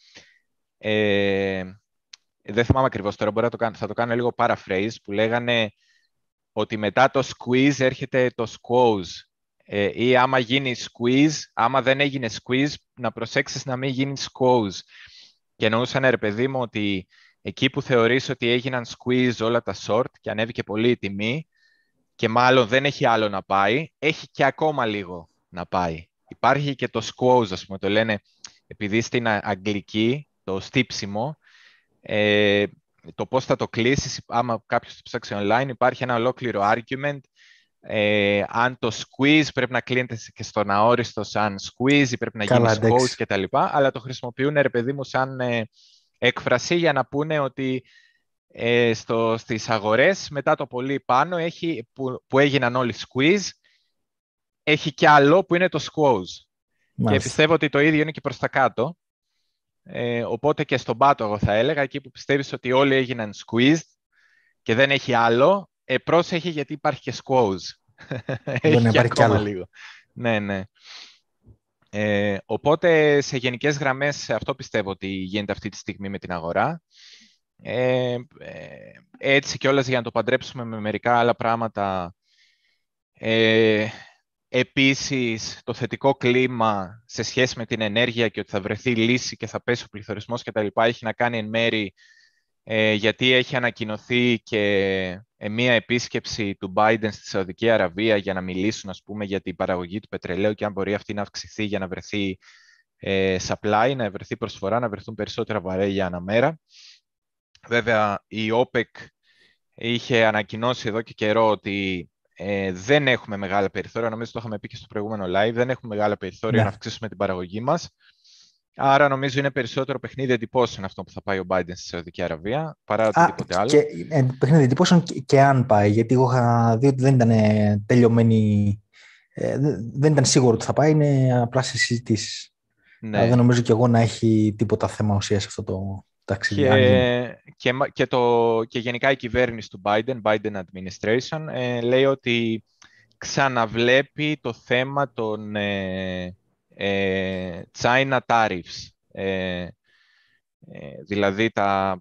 δεν θυμάμαι ακριβώς τώρα, θα το κάνω λίγο paraphrase, που λέγανε ότι μετά το squeeze έρχεται το squoze. Ή άμα γίνει squeeze, άμα δεν έγινε squeeze, να προσέξεις να μην γίνει squoze. Και εννοούσαν, ρε παιδί μου, ότι εκεί που θεωρείς ότι έγιναν squeeze όλα τα short και ανέβηκε πολύ η τιμή, και μάλλον δεν έχει άλλο να πάει, έχει και ακόμα λίγο να πάει. Υπάρχει και το squoze, ας πούμε, το λένε, επειδή στην αγγλική, το στύψιμο, το πώς θα το κλείσεις, άμα κάποιος το ψάξει online, υπάρχει ένα ολόκληρο argument. Αν το squeeze πρέπει να κλείνεται και στον αόριστο σαν squeeze, πρέπει να γίνει squoze και τα λοιπά, αλλά το χρησιμοποιούν, ρε παιδί μου, σαν έκφραση για να πούνε ότι στις αγορές μετά το πολύ πάνω έχει, που έγιναν όλοι squeeze, έχει και άλλο που είναι το squoze. Μάλιστα. Και πιστεύω ότι το ίδιο είναι και προς τα κάτω. Οπότε και στον πάτο, εγώ θα έλεγα, εκεί που πιστεύεις ότι όλοι έγιναν squeezed και δεν έχει άλλο, πρόσεχε γιατί υπάρχει και squoze. Έχει και ακόμα λίγο. Ναι, ναι. Οπότε σε γενικές γραμμές αυτό πιστεύω ότι γίνεται αυτή τη στιγμή με την αγορά. Έτσι κιόλας για να το παντρέψουμε με μερικά άλλα πράγματα. Επίσης, το θετικό κλίμα σε σχέση με την ενέργεια και ότι θα βρεθεί λύση και θα πέσει ο πληθωρισμός και τα λοιπά, έχει να κάνει εν μέρη γιατί έχει ανακοινωθεί και μία επίσκεψη του Biden στη Σαουδική Αραβία για να μιλήσουν, ας πούμε, για την παραγωγή του πετρελαίου και αν μπορεί αυτή να αυξηθεί για να βρεθεί supply, να βρεθεί προσφορά, να βρεθούν περισσότερα βαρέλια αναμέρα. Βέβαια, η OPEC είχε ανακοινώσει εδώ και καιρό ότι δεν έχουμε μεγάλα περιθώρια, νομίζω το είχαμε πει και στο προηγούμενο live, δεν έχουμε μεγάλα περιθώρια να αυξήσουμε την παραγωγή μας. Άρα νομίζω είναι περισσότερο παιχνίδι εντυπώσεων αυτό που θα πάει ο Biden στη Σαουδική Αραβία, παρά οτιδήποτε άλλο. Και, παιχνίδι εντυπώσεων και αν πάει, γιατί εγώ είχα δει ότι δεν ήταν τελειωμένη, δεν ήταν σίγουρο ότι θα πάει, είναι απλά σε συζητήσεις. Ναι. Αλλά δεν νομίζω και εγώ να έχει τίποτα θέμα ουσίας αυτό το ταξίδι. Και γενικά η κυβέρνηση του Biden Administration, λέει ότι ξαναβλέπει το θέμα των China tariffs, δηλαδή τα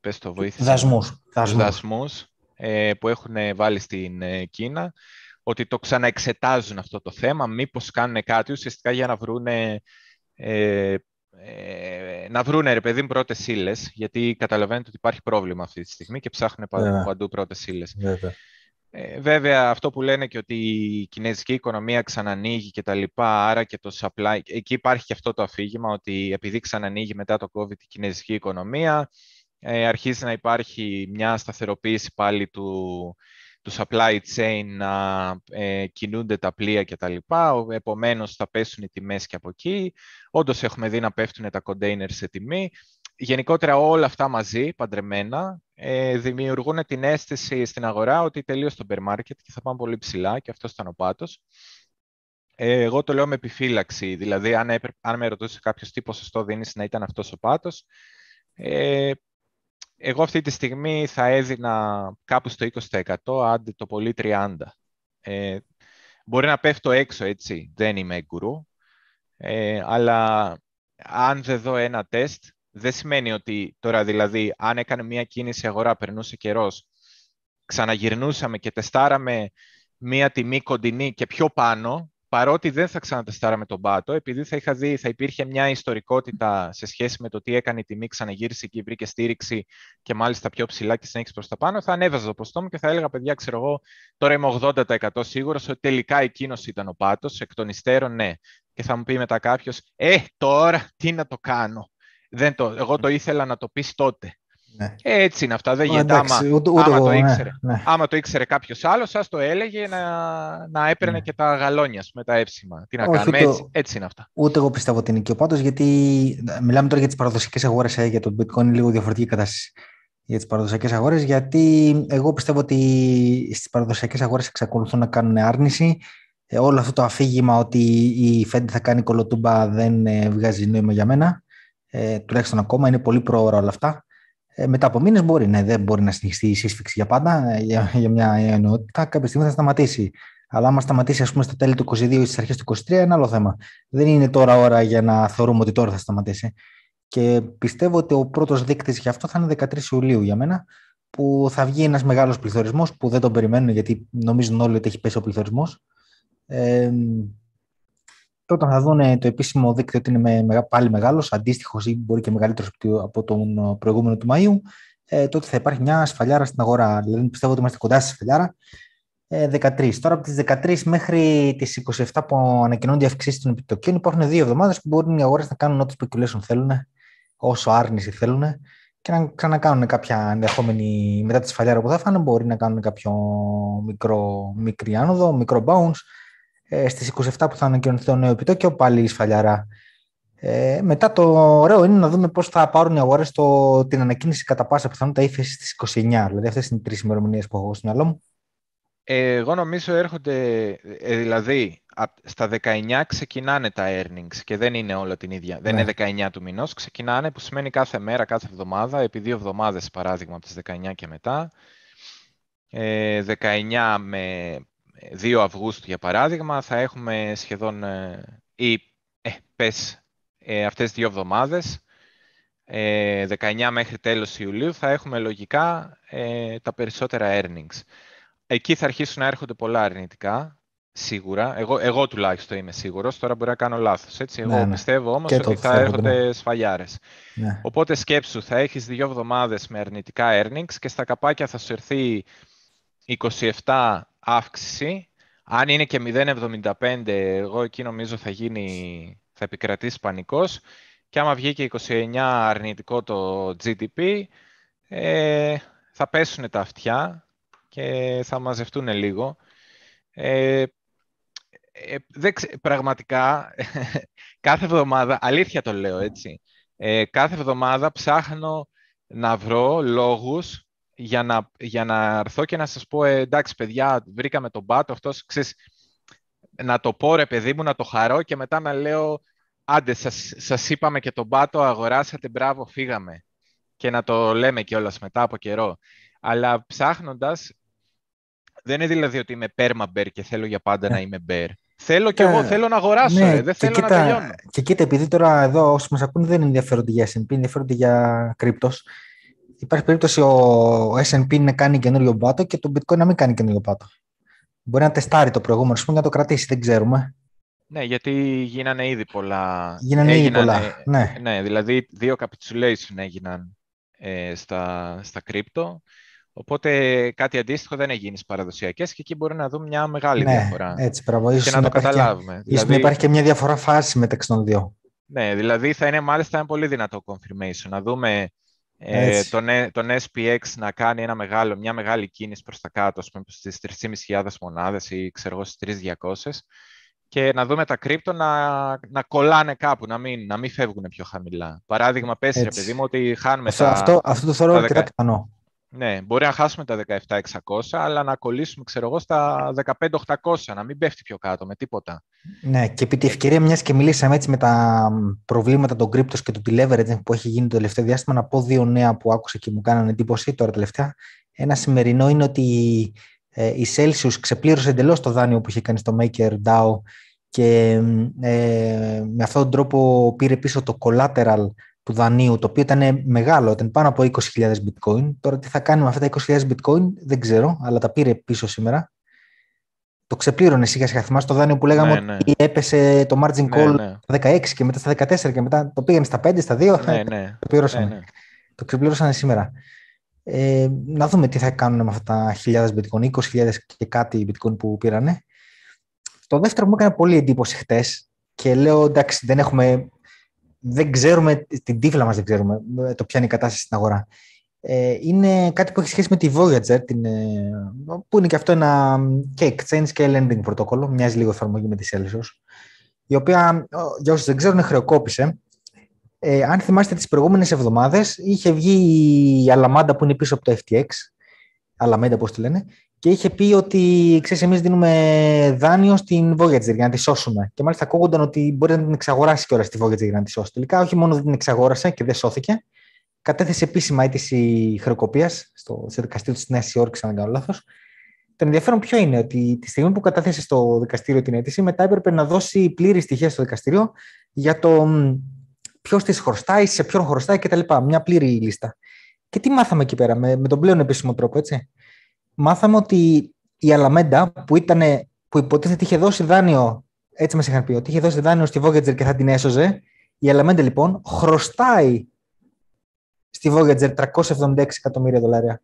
πες το βοήθησε, δασμούς που έχουν βάλει στην Κίνα, ότι το ξαναεξετάζουν αυτό το θέμα, μήπως κάνουν κάτι ουσιαστικά για να βρούνε ρε παιδί μου, πρώτες ύλες, γιατί καταλαβαίνετε ότι υπάρχει πρόβλημα αυτή τη στιγμή και ψάχνουν παντού πρώτες ύλες. Βέβαια, αυτό που λένε και ότι η κινέζικη οικονομία ξανανοίγει και τα λοιπά, άρα και το supply, εκεί υπάρχει και αυτό το αφήγημα ότι επειδή ξανανοίγει μετά το COVID η κινέζικη οικονομία, αρχίζει να υπάρχει μια σταθεροποίηση πάλι του supply chain, να κινούνται τα πλοία και τα λοιπά, επομένως θα πέσουν οι τιμές και από εκεί, όντως έχουμε δει να πέφτουν τα container σε τιμή. Γενικότερα όλα αυτά μαζί, παντρεμένα, δημιουργούν την αίσθηση στην αγορά ότι τελείωσε το bear market και θα πάμε πολύ ψηλά, και αυτό ήταν ο πάτος. Εγώ το λέω με επιφύλαξη, δηλαδή αν με ρωτούσε κάποιος τι ποσοστό δίνεις να ήταν αυτός ο πάτος, εγώ αυτή τη στιγμή θα έδινα κάπου στο 20%, άντε το πολύ 30%. Μπορεί να πέφτω έξω, έτσι, δεν είμαι γκουρού, αλλά αν δεν δω ένα τεστ, δεν σημαίνει ότι τώρα, δηλαδή, αν έκανε μία κίνηση αγορά, περνούσε καιρός, ξαναγυρνούσαμε και τεστάραμε μία τιμή κοντινή και πιο πάνω, παρότι δεν θα ξανατεστάραμε τον πάτο, επειδή θα υπήρχε μια ιστορικότητα σε σχέση με το τι έκανε η τιμή, ξαναγύρισε και βρήκε στήριξη και μάλιστα πιο ψηλά και συνέχισε προς τα πάνω, θα ανέβαζα το ποστό μου και θα έλεγα, παιδιά, ξέρω εγώ, τώρα είμαι 80% σίγουρος ότι τελικά εκείνος ήταν ο πάτος, εκ των υστέρων, ναι. Και θα μου πει μετά κάποιος, τώρα τι να το κάνω. Εγώ το ήθελα να το πεις τότε. Ναι. Έτσι είναι αυτά. Δεν γίνεται. Άμα το ήξερε κάποιος άλλος, σας το έλεγε να έπαιρνε και τα γαλόνια με τα έψημα. Τι να κάνουμε. Έτσι είναι αυτά. Ούτε εγώ πιστεύω ότι είναι και ο πάτος, γιατί μιλάμε τώρα για τις παραδοσιακές αγορές. Για το Bitcoin είναι λίγο διαφορετική κατάσταση για τις παραδοσιακές αγορές. Γιατί εγώ πιστεύω ότι στις παραδοσιακές αγορές εξακολουθούν να κάνουν άρνηση. Όλο αυτό το αφήγημα ότι η Fed θα κάνει κολοτούμπα δεν βγάζει νόημα για μένα. Τουλάχιστον ακόμα, είναι πολύ προώρα όλα αυτά. Μετά από μήνες δεν μπορεί να συνεχιστεί η σύσφυξη για πάντα, για μια ενότητα. Κάποια στιγμή θα σταματήσει. Αλλά άμα σταματήσει, ας πούμε, στα τέλη του 22 ή στις αρχές του 23, είναι άλλο θέμα. Δεν είναι τώρα ώρα για να θεωρούμε ότι τώρα θα σταματήσει. Και πιστεύω ότι ο πρώτος δείκτης για αυτό θα είναι 13 Ιουλίου για μένα, που θα βγει ένας μεγάλος πληθωρισμός που δεν τον περιμένουν, γιατί νομίζουν όλοι ότι έχει πέσει ο πληθωρισμός. Όταν θα δουν το επίσημο δίκτυο ότι είναι πάλι μεγάλος, αντίστοιχος ή μπορεί και μεγαλύτερος από τον προηγούμενο του Μαΐου, τότε θα υπάρχει μια ασφαλιάρα στην αγορά. Δηλαδή πιστεύω ότι είμαστε κοντά στη ασφαλιάρα 13. Τώρα από τις 13 μέχρι τις 27 που ανακοινώνται οι αυξήσεις των επιτοκίων, υπάρχουν 2 εβδομάδες που μπορούν οι αγορές να κάνουν ό,τι speculation θέλουν, όσο άρνηση θέλουν, και να ξανακάνουν κάποια ενδεχόμενη, μετά τη σφαλιάρα που θα φάνε, μπορεί να κάνουν κάποιο μικρή άνοδο, μικρό bounce. Στις 27 που θα ανακοινωθεί το νέο επιτόκιο, πάλι η σφαλιάρα. Μετά το ωραίο είναι να δούμε πώς θα πάρουν οι αγορές την ανακοίνηση κατά πάσα πιθανότητα ύφεση στις 29. Δηλαδή, αυτές είναι οι 3 ημερομηνίες που έχω στο μυαλό μου. Εγώ νομίζω έρχονται, δηλαδή στα 19 ξεκινάνε τα earnings και δεν είναι όλα την ίδια. Ναι. Δεν είναι 19 του μηνός, ξεκινάνε, που σημαίνει κάθε μέρα, κάθε εβδομάδα, επί 2 εβδομάδες παράδειγμα από τις 19 και μετά. 19 με 2 Αυγούστου για παράδειγμα θα έχουμε σχεδόν αυτές 2 εβδομάδες. 19 μέχρι τέλος Ιουλίου θα έχουμε λογικά τα περισσότερα earnings. Εκεί θα αρχίσουν να έρχονται πολλά αρνητικά, σίγουρα. Εγώ τουλάχιστον είμαι σίγουρος, τώρα μπορεί να κάνω λάθος. Έτσι. Εγώ πιστεύω όμως ότι θα έρχονται σφαλιάρες. Ναι. Οπότε σκέψου, θα έχεις 2 εβδομάδες με αρνητικά earnings και στα καπάκια θα σου έρθει 27 αύξηση. Αν είναι και 0,75, εγώ εκεί νομίζω θα επικρατήσει πανικός. Και άμα βγει και 29 αρνητικό το GDP, θα πέσουν τα αυτιά και θα μαζευτούν λίγο. Πραγματικά, κάθε εβδομάδα, αλήθεια το λέω έτσι, κάθε εβδομάδα ψάχνω να βρω λόγους για να έρθω και να σας πω εντάξει παιδιά, βρήκαμε τον πάτο αυτός, ξέρεις, να το πω ρε παιδί μου, να το χαρώ και μετά να λέω άντε σας είπαμε και τον πάτο, αγοράσατε, μπράβο, φύγαμε. Και να το λέμε κιόλας μετά από καιρό. Αλλά ψάχνοντας, δεν είναι δηλαδή ότι είμαι πέρμα μπερ και θέλω για πάντα να είμαι μπερ. Θέλω κι εγώ, θέλω να αγοράσω, δεν θέλω να τελειώνω. Και κοίτα, επειδή τώρα εδώ όσοι μας ακούνε δεν ενδιαφέρονται για S&P, ενδιαφέρονται για κρύπτος. Υπάρχει περίπτωση ο S&P να κάνει καινούριο πάτο και το Bitcoin να μην κάνει καινούριο πάτο. Μπορεί να τεστάρει το προηγούμενο, ας πούμε, να το κρατήσει, δεν ξέρουμε. Ναι, γιατί γίνανε ήδη πολλά. Ναι, δηλαδή 2 capitulation έγιναν στα κρύπτο. Οπότε κάτι αντίστοιχο δεν έγινε στις παραδοσιακές και εκεί μπορούμε να δούμε μια μεγάλη διαφορά. Έτσι, και να το καταλάβουμε. Ίσως να υπάρχει και μια διαφορά φάση μεταξύ των δύο. Ναι, δηλαδή θα είναι μάλιστα ένα πολύ δυνατό confirmation. Να δούμε τον SPX να κάνει μια μεγάλη κίνηση προς τα κάτω, ας πούμε, στις 3.500 μονάδες ή ξέρω εγώ στις 3.200, και να δούμε τα κρύπτο να κολλάνε κάπου, να μην φεύγουν πιο χαμηλά. Παράδειγμα, πες ρε παιδί μου ότι χάνουμε αυτό το θεωρώ αρκετά πιθανό. Ναι, μπορεί να χάσουμε τα 17.600, αλλά να κολλήσουμε, ξέρω εγώ, στα 15.800, να μην πέφτει πιο κάτω με τίποτα. Ναι, και επί τη ευκαιρία, μιας και μιλήσαμε έτσι με τα προβλήματα των κρύπτος και του leverage που έχει γίνει το τελευταίο διάστημα, να πω 2 νέα που άκουσα και μου κάνανε εντύπωση τώρα τελευταία. Ένα σημερινό είναι ότι η Celsius ξεπλήρωσε εντελώς το δάνειο που είχε κάνει στο MakerDAO και με αυτόν τον τρόπο πήρε πίσω το collateral του δανείου, το οποίο ήταν μεγάλο, ήταν πάνω από 20.000 bitcoin. Τώρα τι θα κάνει με αυτά τα 20.000 bitcoin δεν ξέρω, αλλά τα πήρε πίσω σήμερα. Το ξεπλήρωνε σιγά-σιγά. Θυμάσαι το δάνειο που λέγαμε ότι έπεσε το margin call στα 16 και μετά στα 14 και μετά το πήγαινε στα 5, στα 2. Το ξεπλήρωσαν σήμερα. Να δούμε τι θα κάνουν με αυτά τα 1.000 bitcoin, 20.000 και κάτι bitcoin που πήρανε. Το δεύτερο μου έκανε πολύ εντύπωση χτες και λέω εντάξει, δεν ξέρουμε, την τύφλα μας δεν ξέρουμε το ποια είναι η κατάσταση στην αγορά. Είναι κάτι που έχει σχέση με τη Voyager, που είναι και αυτό ένα και exchange και lending πρωτόκολλο, μοιάζει λίγο εφαρμογή με τη Celsius, η οποία, για όσους δεν ξέρουν, χρεοκόπησε. Αν θυμάστε, τις προηγούμενες εβδομάδες είχε βγει η Alameda που είναι πίσω από το FTX, Alameda πώς τη λένε, και είχε πει ότι ξέρεις, εμείς δίνουμε δάνειο στην Voyager για να τη σώσουμε. Και μάλιστα ακούγονταν ότι μπορεί να την εξαγοράσει κιόλας τη Voyager για να τη σώσει. Τελικά, όχι μόνο δεν την εξαγόρασε και δεν σώθηκε, κατέθεσε επίσημα αίτηση χρεοκοπίας στο δικαστήριο της Νέας Υόρκης, αν δεν κάνω λάθος. Το ενδιαφέρον ποιο είναι ότι τη στιγμή που κατέθεσε στο δικαστήριο την αίτηση, μετά έπρεπε να δώσει πλήρη στοιχεία στο δικαστήριο για το ποιος της χρωστάει, σε ποιον χρωστάει κτλ. Μια πλήρη λίστα. Και τι μάθαμε εκεί πέρα, με τον πλέον επίσημο τρόπο, έτσι. Μάθαμε ότι η Alameda που υποτίθεται είχε δώσει δάνειο, έτσι μας είχαν πει, ότι είχε δώσει δάνειο στη Voyager και θα την έσωζε, η Alameda λοιπόν χρωστάει στη Voyager $376 εκατομμύρια.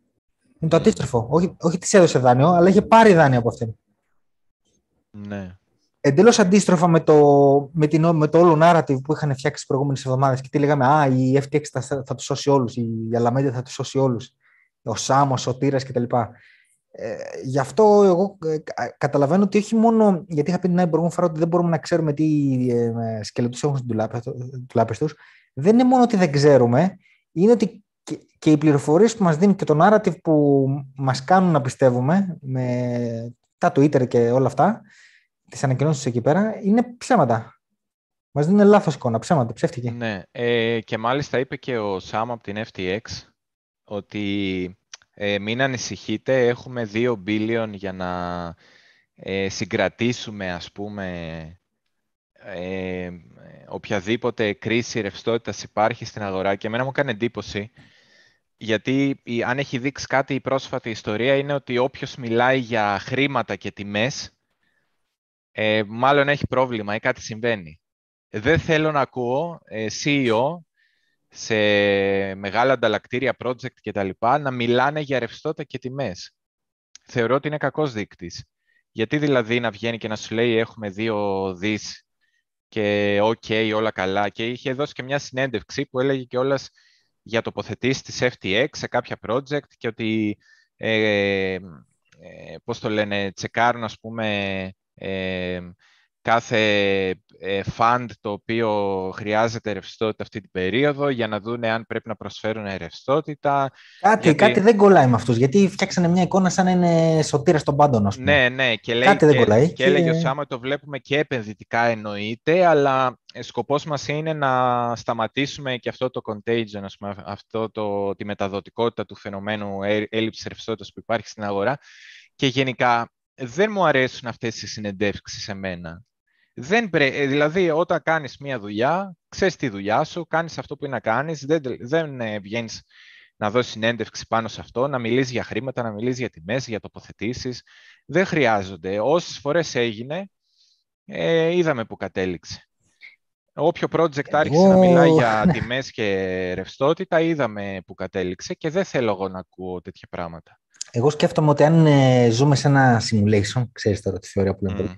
Είναι το αντίστροφο. Όχι της έδωσε δάνειο, αλλά είχε πάρει δάνειο από αυτήν. Ναι. Εντελώς αντίστροφα με το όλο narrative που είχαν φτιάξει τις προηγούμενες εβδομάδες και τι λέγαμε, α, η FTX θα τους σώσει όλους, η Alameda θα τους σώσει όλους, ο Σάμος, ο Σωτήρας κτλ. Γι' αυτό εγώ καταλαβαίνω ότι όχι μόνο, γιατί είχα πει την άλλη προηγούμενη φορά ότι δεν μπορούμε να ξέρουμε τι σκελετούς έχουν στις ντουλάπες τους, δεν είναι μόνο ότι δεν ξέρουμε, είναι ότι και οι πληροφορίες που μας δίνουν και το narrative που μας κάνουν να πιστεύουμε με τα Twitter και όλα αυτά, τις ανακοινώσεις εκεί πέρα, είναι ψέματα. Μας δίνουν λάθος εικόνα, ψέματα, ψεύτικη. Ναι, και μάλιστα είπε και ο Σάμ από την FTX ότι μην ανησυχείτε, έχουμε 2 billion για να συγκρατήσουμε, ας πούμε, οποιαδήποτε κρίση ρευστότητας υπάρχει στην αγορά. Και εμένα μου κάνει εντύπωση, γιατί αν έχει δείξει κάτι η πρόσφατη ιστορία είναι ότι όποιος μιλάει για χρήματα και τιμές, μάλλον έχει πρόβλημα ή κάτι συμβαίνει. Δεν θέλω να ακούω CEO σε μεγάλα ανταλλακτήρια project και τα λοιπά να μιλάνε για ρευστότητα και τιμές. Θεωρώ ότι είναι κακός δείκτης. Γιατί δηλαδή να βγαίνει και να σου λέει έχουμε 2 δις και ok, όλα καλά. Και είχε δώσει και μια συνέντευξη που έλεγε κιόλας για τοποθετήσεις της FTX σε κάποια project και ότι πώς το λένε, τσεκάρουν ας πούμε κάθε fund το οποίο χρειάζεται ρευστότητα αυτή την περίοδο για να δουν αν πρέπει να προσφέρουν ρευστότητα. Κάτι δεν κολλάει με αυτούς, γιατί φτιάξανε μια εικόνα σαν να είναι Σωτήρας στον πάντον. Ναι, ναι, και λέει, και έλεγε ο Σάμα, το βλέπουμε και επενδυτικά εννοείται, αλλά σκοπός μας είναι να σταματήσουμε και αυτό το contagion, ας πούμε, αυτό τη μεταδοτικότητα του φαινομένου έλλειψης ρευστότητας που υπάρχει στην αγορά. Και γενικά δεν μου αρέσουν αυτές οι συνεντεύξεις εμένα. Δηλαδή, όταν κάνεις μία δουλειά, ξέρεις τη δουλειά σου, κάνεις αυτό που είναι να κάνεις, δεν βγαίνεις να δώσεις συνέντευξη πάνω σε αυτό, να μιλείς για χρήματα, να μιλείς για τιμές, για τοποθετήσεις. Δεν χρειάζονται. Όσες φορές έγινε, είδαμε που κατέληξε. Όποιο project άρχισε να μιλάει για τιμές και ρευστότητα, είδαμε που κατέληξε και δεν θέλω εγώ να ακούω τέτοια πράγματα. Εγώ σκέφτομαι ότι αν ζούμε σε ένα simulation, ξέρεις τώρα τη θεωρία που λέμε τώρα.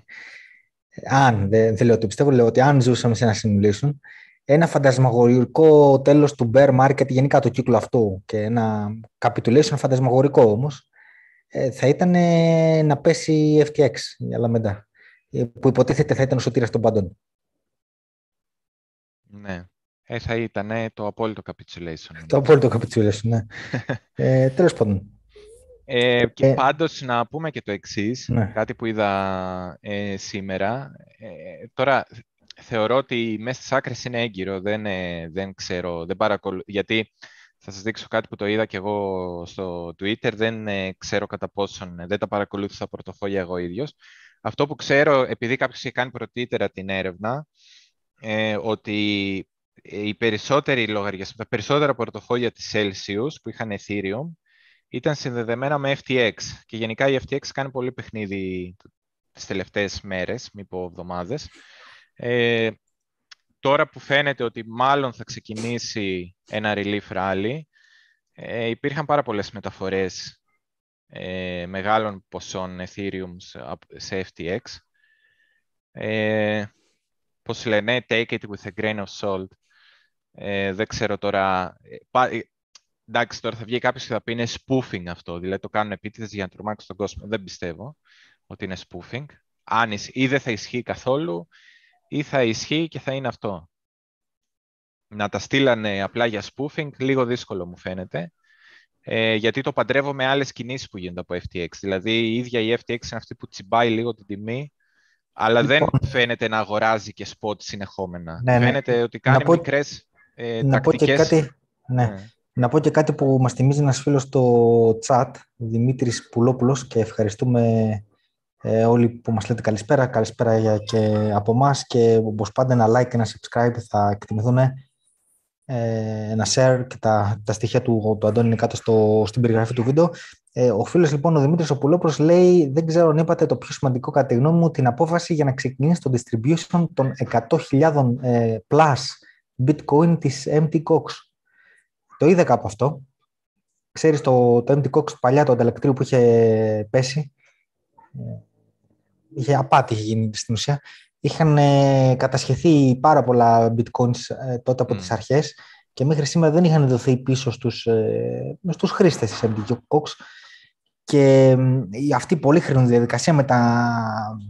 Αν, δεν λέω ότι πιστεύω, λέω ότι αν ζούσαμε σε ένα simulation, ένα φαντασμαγορικό τέλος του bear market, γενικά του κύκλου αυτού, και ένα capitulation φαντασμαγορικό όμως, θα ήταν να πέσει η FTX, η Alameda, που υποτίθεται θα ήταν ο σωτήρας των πάντων. Ναι. Θα ήταν το απόλυτο capitulation. Το απόλυτο capitulation, ναι. Τέλος πάντων. Και πάντως να πούμε και το εξής, ναι, κάτι που είδα σήμερα. Τώρα θεωρώ ότι μέσα στις άκρες είναι έγκυρο, δεν ξέρω, δεν παρακολουθώ, γιατί θα σας δείξω κάτι που το είδα και εγώ στο Twitter, δεν ξέρω κατά πόσον, δεν τα παρακολούθησα πορτοφόλια εγώ ίδιος. Αυτό που ξέρω, επειδή κάποιος είχε κάνει πρωτήτερα την έρευνα, ότι οι περισσότεροι λογαριασμοί, τα περισσότερα πορτοφόλια της Celsius που είχαν Ethereum, ήταν συνδεδεμένα με FTX και γενικά η FTX κάνει πολύ παιχνίδι τις τελευταίες μέρες, μη πω εβδομάδες. Τώρα που φαίνεται ότι μάλλον θα ξεκινήσει ένα relief rally, υπήρχαν πάρα πολλές μεταφορές μεγάλων ποσών Ethereum σε FTX. Πώς λένε, take it with a grain of salt. Δεν ξέρω τώρα... Εντάξει, τώρα θα βγει κάποιος και θα πει είναι spoofing αυτό, δηλαδή το κάνουν επίτηδες για να τρομάξουν τον κόσμο. Δεν πιστεύω ότι είναι spoofing. Αν ή δεν θα ισχύει καθόλου, ή θα ισχύει και θα είναι αυτό. Να τα στείλανε απλά για spoofing, λίγο δύσκολο μου φαίνεται, γιατί το παντρεύω με άλλες κινήσεις που γίνονται από FTX. Δηλαδή η ίδια η FTX είναι αυτή που τσιμπάει λίγο την τιμή, αλλά δεν φαίνεται να αγοράζει και spot συνεχόμενα. Ναι, φαίνεται ότι κάνει μικρές τακτικές. Κάτι... Ναι. Να πω και κάτι που μας θυμίζει ένας φίλος στο chat, Δημήτρης Πουλόπουλος, και ευχαριστούμε όλοι που μας λέτε καλησπέρα. Καλησπέρα και από εμάς και όπως πάντα ένα like, ένα subscribe θα εκτιμηθούν, ένα share και τα στοιχεία του Αντώνη είναι κάτω στην περιγραφή του βίντεο. Ο φίλος λοιπόν, ο Δημήτρης ο Πουλόπουλος, λέει δεν ξέρω αν είπατε το πιο σημαντικό κατά τη γνώμη μου, την απόφαση για να ξεκινήσει το distribution των 100.000 plus bitcoin της Mt. Gox. Το είδα κάπου αυτό. Ξέρεις το Mt. Gox παλιά, το ανταλλακτήριο που είχε πέσει, είχε απάτη είχε γίνει στην ουσία, είχαν κατασχεθεί πάρα πολλά bitcoins τότε από τις αρχές και μέχρι σήμερα δεν είχαν δοθεί πίσω στους χρήστες της Mt. Gox. Και αυτή η πολύχρονη διαδικασία με τα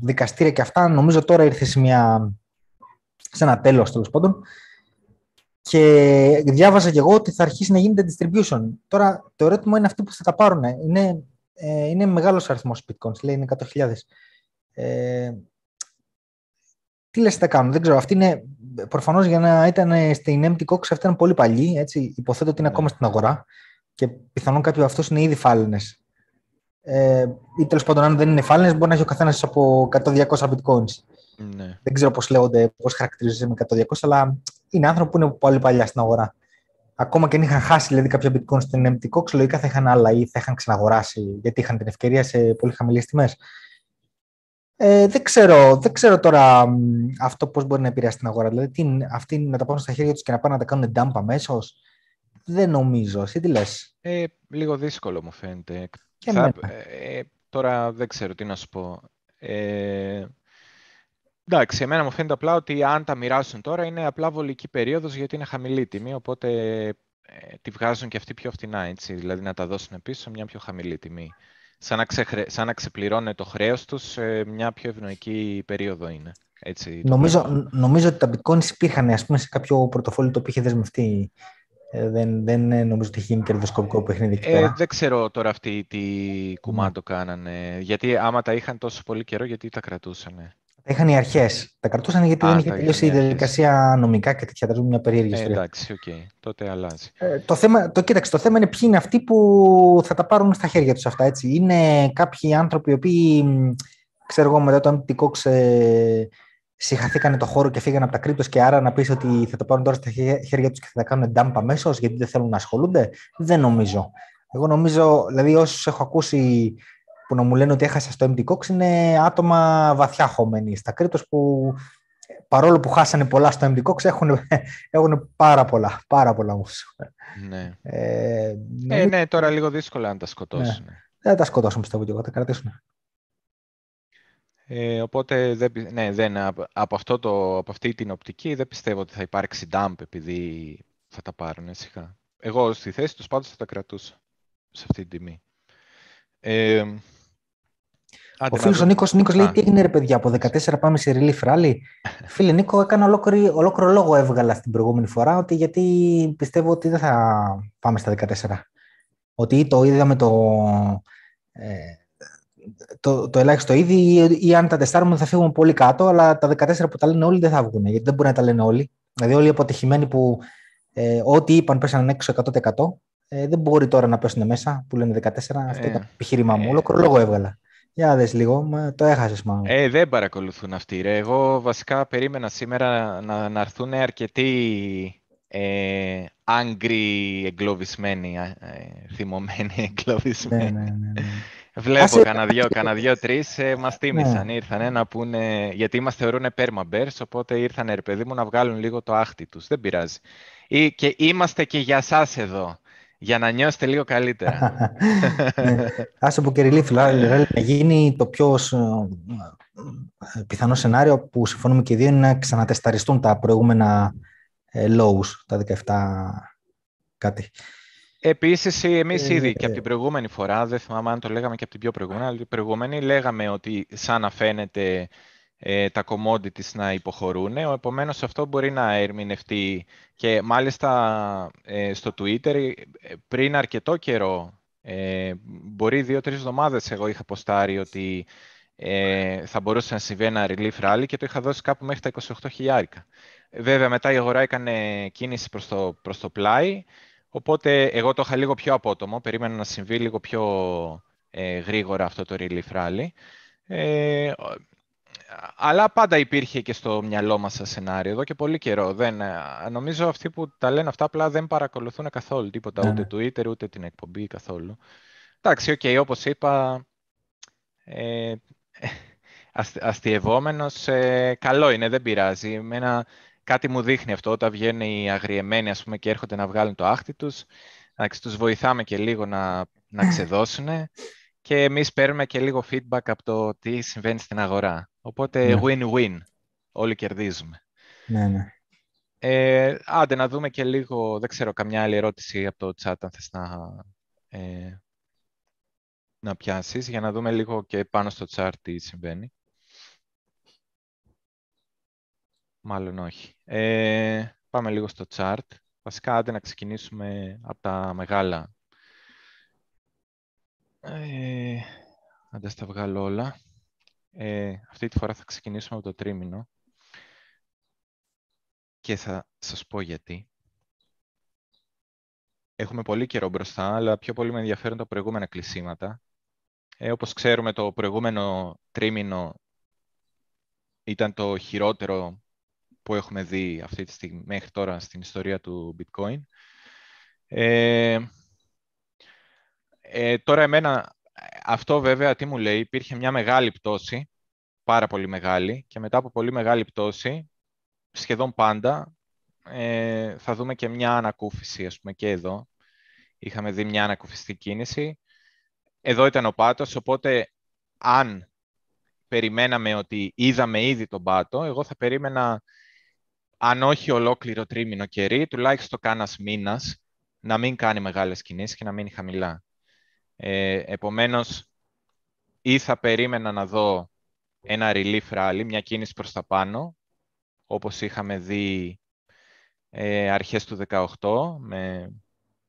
δικαστήρια και αυτά, νομίζω τώρα ήρθε σε ένα τέλος, τέλος πάντων. Και διάβαζα και εγώ ότι θα αρχίσει να γίνεται distribution. Τώρα το ερώτημα είναι αυτοί που θα τα πάρουν. Είναι μεγάλος αριθμός bitcoins, λέει είναι 100.000. Τι λες θα κάνουν, δεν ξέρω. Αυτή είναι προφανώς για να ήταν στην Mt. Gox, αυτή ήταν πολύ παλιή. Έτσι, υποθέτω ότι είναι ακόμα στην αγορά και πιθανόν κάποιοι από αυτούς είναι ήδη φάλαινες. Ή τέλος πάντων, αν δεν είναι φάλαινες, μπορεί να έχει ο καθένας από 100-200 bitcoins. Ναι. Δεν ξέρω πώς λέγονται, πώς χαρακτηρίζονται με 100-200, αλλά είναι άνθρωποι που είναι πολύ παλιά στην αγορά. Ακόμα και αν είχαν χάσει δηλαδή, κάποια bitcoin στην Mt. Gox, λογικά θα είχαν άλλα ή θα είχαν ξαναγοράσει, γιατί είχαν την ευκαιρία σε πολύ χαμηλές τιμές. Δεν ξέρω τώρα αυτό πώς μπορεί να επηρεάσει την αγορά. Δηλαδή, αυτοί να τα πάρουν στα χέρια τους και να πάνε να τα κάνουν dump αμέσως. Δεν νομίζω. Εσύ τι λες? Λίγο δύσκολο μου φαίνεται. Τώρα δεν ξέρω τι να σου πω. Εντάξει, εμένα μου φαίνεται απλά ότι αν τα μοιράσουν τώρα είναι απλά βολική περίοδος γιατί είναι χαμηλή τιμή, οπότε τη βγάζουν και αυτοί πιο φτηνά, έτσι, δηλαδή να τα δώσουν πίσω σε μια πιο χαμηλή τιμή. Σαν να ξεπληρώνουν το χρέος τους σε μια πιο ευνοϊκή περίοδο είναι. Έτσι, νομίζω ότι τα bitcoins υπήρχαν ας πούμε, σε κάποιο πορτοφόλι το οποίο είχε δεσμευτεί. Δεν νομίζω ότι έχει γίνει κερδοσκοπικό παιχνίδι. Δεν ξέρω τώρα αυτοί τι κουμάντο κάνανε, γιατί άμα τα είχαν τόσο πολύ καιρό γιατί τα κρατούσανε. Τα είχαν οι αρχές. Τα κρατούσαν γιατί δεν είχε τελειώσει η διαδικασία νομικά και τέτοια. Τρέχουν μια περίεργη ιστορία. Εντάξει, οκ. Τότε αλλάζει. Κοίταξε, το θέμα είναι ποιοι είναι αυτοί που θα τα πάρουν στα χέρια τους αυτά. Έτσι. Είναι κάποιοι άνθρωποι οι οποίοι, ξέρω εγώ, μετά το Mt. Gox συγχαθήκανε το χώρο και φύγανε από τα κρύπτος και άρα να πεις ότι θα τα πάρουν τώρα στα χέρια τους και θα τα κάνουν dump αμέσως γιατί δεν θέλουν να ασχολούνται. Δεν νομίζω. Εγώ νομίζω, δηλαδή, όσους έχω ακούσει που να μου λένε ότι έχασα στο Mt. Gox είναι άτομα βαθιά χωμένοι στα κρύπτος που παρόλο που χάσανε πολλά στο Mt. Gox έχουν πάρα πολλά όμως. Ναι. Ναι, τώρα λίγο δύσκολα να τα σκοτώσουν. Ναι. Δεν τα σκοτώσουν πιστεύω και εγώ, τα κρατήσουν. Οπότε από αυτή την οπτική δεν πιστεύω ότι θα υπάρξει dump επειδή θα τα πάρουν σιγά. Εγώ στη θέση τους πάντως θα τα κρατούσα σε αυτή την τιμή. Ο φίλος ο Νίκος λέει τι έγινε ρε παιδιά, από 14 πάμε σε relief rally. Φίλε Νίκο, έκανα ολόκληρο λόγο έβγαλα στην προηγούμενη φορά ότι γιατί πιστεύω ότι δεν θα πάμε στα 14. Ότι το είδαμε το ελάχιστο ήδη ή αν τα τεστάρουμε θα φύγουμε πολύ κάτω, αλλά τα 14 που τα λένε όλοι δεν θα βγουν, γιατί δεν μπορεί να τα λένε όλοι. Δηλαδή όλοι οι αποτυχημένοι που ό,τι είπαν πέσανε έξω 100%. Δεν μπορεί τώρα να πέσουν μέσα που λένε 14. Αυτό είναι το επιχείρημά μου. Ολόκληρο λόγο έβγαλα. Για δες λίγο, το έχασες μάλλον. Δεν παρακολουθούν αυτοί. Εγώ βασικά περίμενα σήμερα να έρθουν αρκετοί angry εγκλωβισμένοι, θυμωμένοι εγκλωβισμένοι. Ναι. Βλέπω κανένα δυο-τρεις μας τίμησαν. Ναι. Ήρθανε να πούνε, γιατί μας θεωρούν perma bears, οπότε ήρθανε ρε παιδί μου να βγάλουν λίγο το άχτι τους. Δεν πειράζει. Και είμαστε και για σας εδώ. Για να νιώσετε λίγο καλύτερα. Άσε που και να γίνει το πιο πιθανό σενάριο που συμφωνούμε και οι δύο είναι να ξανατεσταριστούν τα προηγούμενα lows, τα 17 κάτι. Επίσης, εμείς ήδη και από την προηγούμενη φορά, δεν θυμάμαι αν το λέγαμε και από την πιο προηγούμενη, αλλά την προηγούμενη λέγαμε ότι σαν να φαίνεται τα commodities να υποχωρούν. Επομένως αυτό μπορεί να ερμηνευτεί και μάλιστα στο Twitter πριν αρκετό καιρό, μπορεί 2-3 εβδομάδες εγώ είχα ποστάρει ότι θα μπορούσε να συμβεί ένα relief rally και το είχα δώσει κάπου μέχρι τα 28.000. Βέβαια μετά η αγορά έκανε κίνηση προς το πλάι, οπότε εγώ το είχα λίγο πιο απότομο, περίμενα να συμβεί λίγο πιο γρήγορα αυτό το relief rally. Αλλά πάντα υπήρχε και στο μυαλό μας σαν σενάριο εδώ και πολύ καιρό. Νομίζω αυτοί που τα λένε αυτά απλά δεν παρακολουθούν καθόλου τίποτα, ούτε Twitter, ούτε την εκπομπή καθόλου. Εντάξει, όπως είπα, αστειευόμενος, καλό είναι, δεν πειράζει. Εμένα κάτι μου δείχνει αυτό, όταν βγαίνουν οι αγριεμένοι ας πούμε, και έρχονται να βγάλουν το άχτι τους. τους βοηθάμε και λίγο να ξεδώσουν και εμείς παίρνουμε και λίγο feedback από το τι συμβαίνει στην αγορά. Οπότε win-win, όλοι κερδίζουμε. Ναι, ναι. Άντε να δούμε και λίγο, δεν ξέρω, καμιά άλλη ερώτηση από το chat αν θες να πιάσεις, για να δούμε λίγο και πάνω στο chart τι συμβαίνει. Μάλλον όχι. Πάμε λίγο στο chart. Βασικά, άντε να ξεκινήσουμε από τα μεγάλα. Άντε στα βγάλω όλα. Αυτή τη φορά θα ξεκινήσουμε από το τρίμηνο. Και θα σας πω γιατί. Έχουμε πολύ καιρό μπροστά, αλλά πιο πολύ με ενδιαφέρουν τα προηγούμενα κλεισίματα. Όπως ξέρουμε, το προηγούμενο τρίμηνο ήταν το χειρότερο που έχουμε δει αυτή τη στιγμή, μέχρι τώρα στην ιστορία του Bitcoin. Τώρα εμένα, αυτό βέβαια τι μου λέει, υπήρχε μια μεγάλη πτώση, πάρα πολύ μεγάλη, και μετά από πολύ μεγάλη πτώση, σχεδόν πάντα, θα δούμε και μια ανακούφιση, ας πούμε, και εδώ. Είχαμε δει μια ανακουφιστική κίνηση. Εδώ ήταν ο πάτος, οπότε αν περιμέναμε ότι είδαμε ήδη τον πάτο, εγώ θα περίμενα, αν όχι ολόκληρο τρίμηνο καιρή, τουλάχιστον κανένας μήνας, να μην κάνει μεγάλες κινήσεις και να μείνει χαμηλά. Επομένως, ή θα περίμενα να δω ένα relief rally, μια κίνηση προς τα πάνω, όπως είχαμε δει αρχές του 18,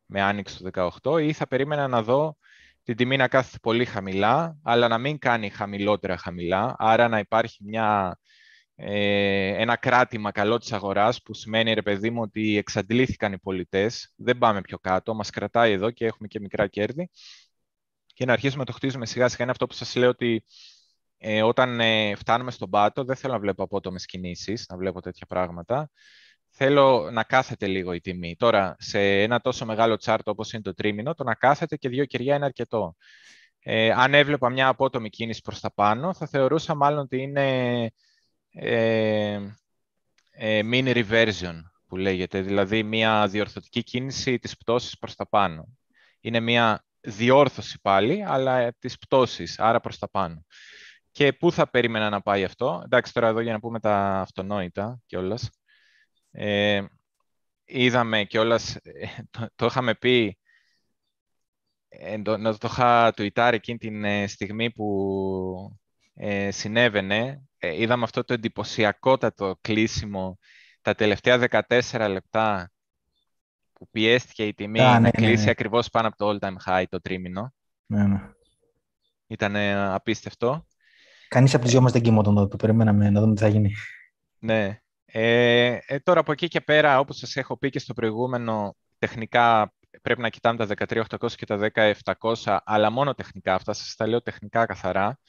με άνοιξη του 18, ή θα περίμενα να δω την τιμή να κάθεται πολύ χαμηλά, αλλά να μην κάνει χαμηλότερα χαμηλά, άρα να υπάρχει ένα κράτημα καλό της αγοράς, που σημαίνει, ρε παιδί μου, ότι εξαντλήθηκαν οι πολιτές, δεν πάμε πιο κάτω, μας κρατάει εδώ και έχουμε και μικρά κέρδη, και να αρχίσουμε να το χτίζουμε σιγά σιγά. Είναι αυτό που σας λέω, ότι όταν φτάνουμε στον πάτο, δεν θέλω να βλέπω απότομες κινήσεις, να βλέπω τέτοια πράγματα. Θέλω να κάθεται λίγο η τιμή. Τώρα, σε ένα τόσο μεγάλο τσάρτο όπως είναι το τρίμηνο, το να κάθεται και δύο κεριά είναι αρκετό. Αν έβλεπα μια απότομη κίνηση προς τα πάνω, θα θεωρούσα μάλλον ότι είναι mean reversion, που λέγεται, δηλαδή μια διορθωτική κίνηση της πτώσης προς τα πάνω. Είναι μια διόρθωση πάλι, αλλά της πτώσης, άρα προς τα πάνω. Και πού θα περίμενα να πάει αυτό. Εντάξει, τώρα εδώ για να πούμε τα αυτονόητα κιόλας. Είδαμε κιόλας, το είχαμε πει, το είχα τουιτάρει εκείνη την στιγμή που συνέβαινε. Είδαμε αυτό το εντυπωσιακότατο κλείσιμο τα τελευταία 14 λεπτά που πιέστηκε η τιμή να κλείσει ακριβώς πάνω από το all time high το τρίμηνο. Ήταν απίστευτο. Κανείς από τους δυο μας δεν κοιμόταν εδώ, το περιμέναμε να δούμε τι θα γίνει. Ναι. Τώρα από εκεί και πέρα, όπως σας έχω πει και στο προηγούμενο, τεχνικά πρέπει να κοιτάμε τα 13.800 και τα 10.700, αλλά μόνο τεχνικά αυτά, σας τα λέω τεχνικά καθαρά.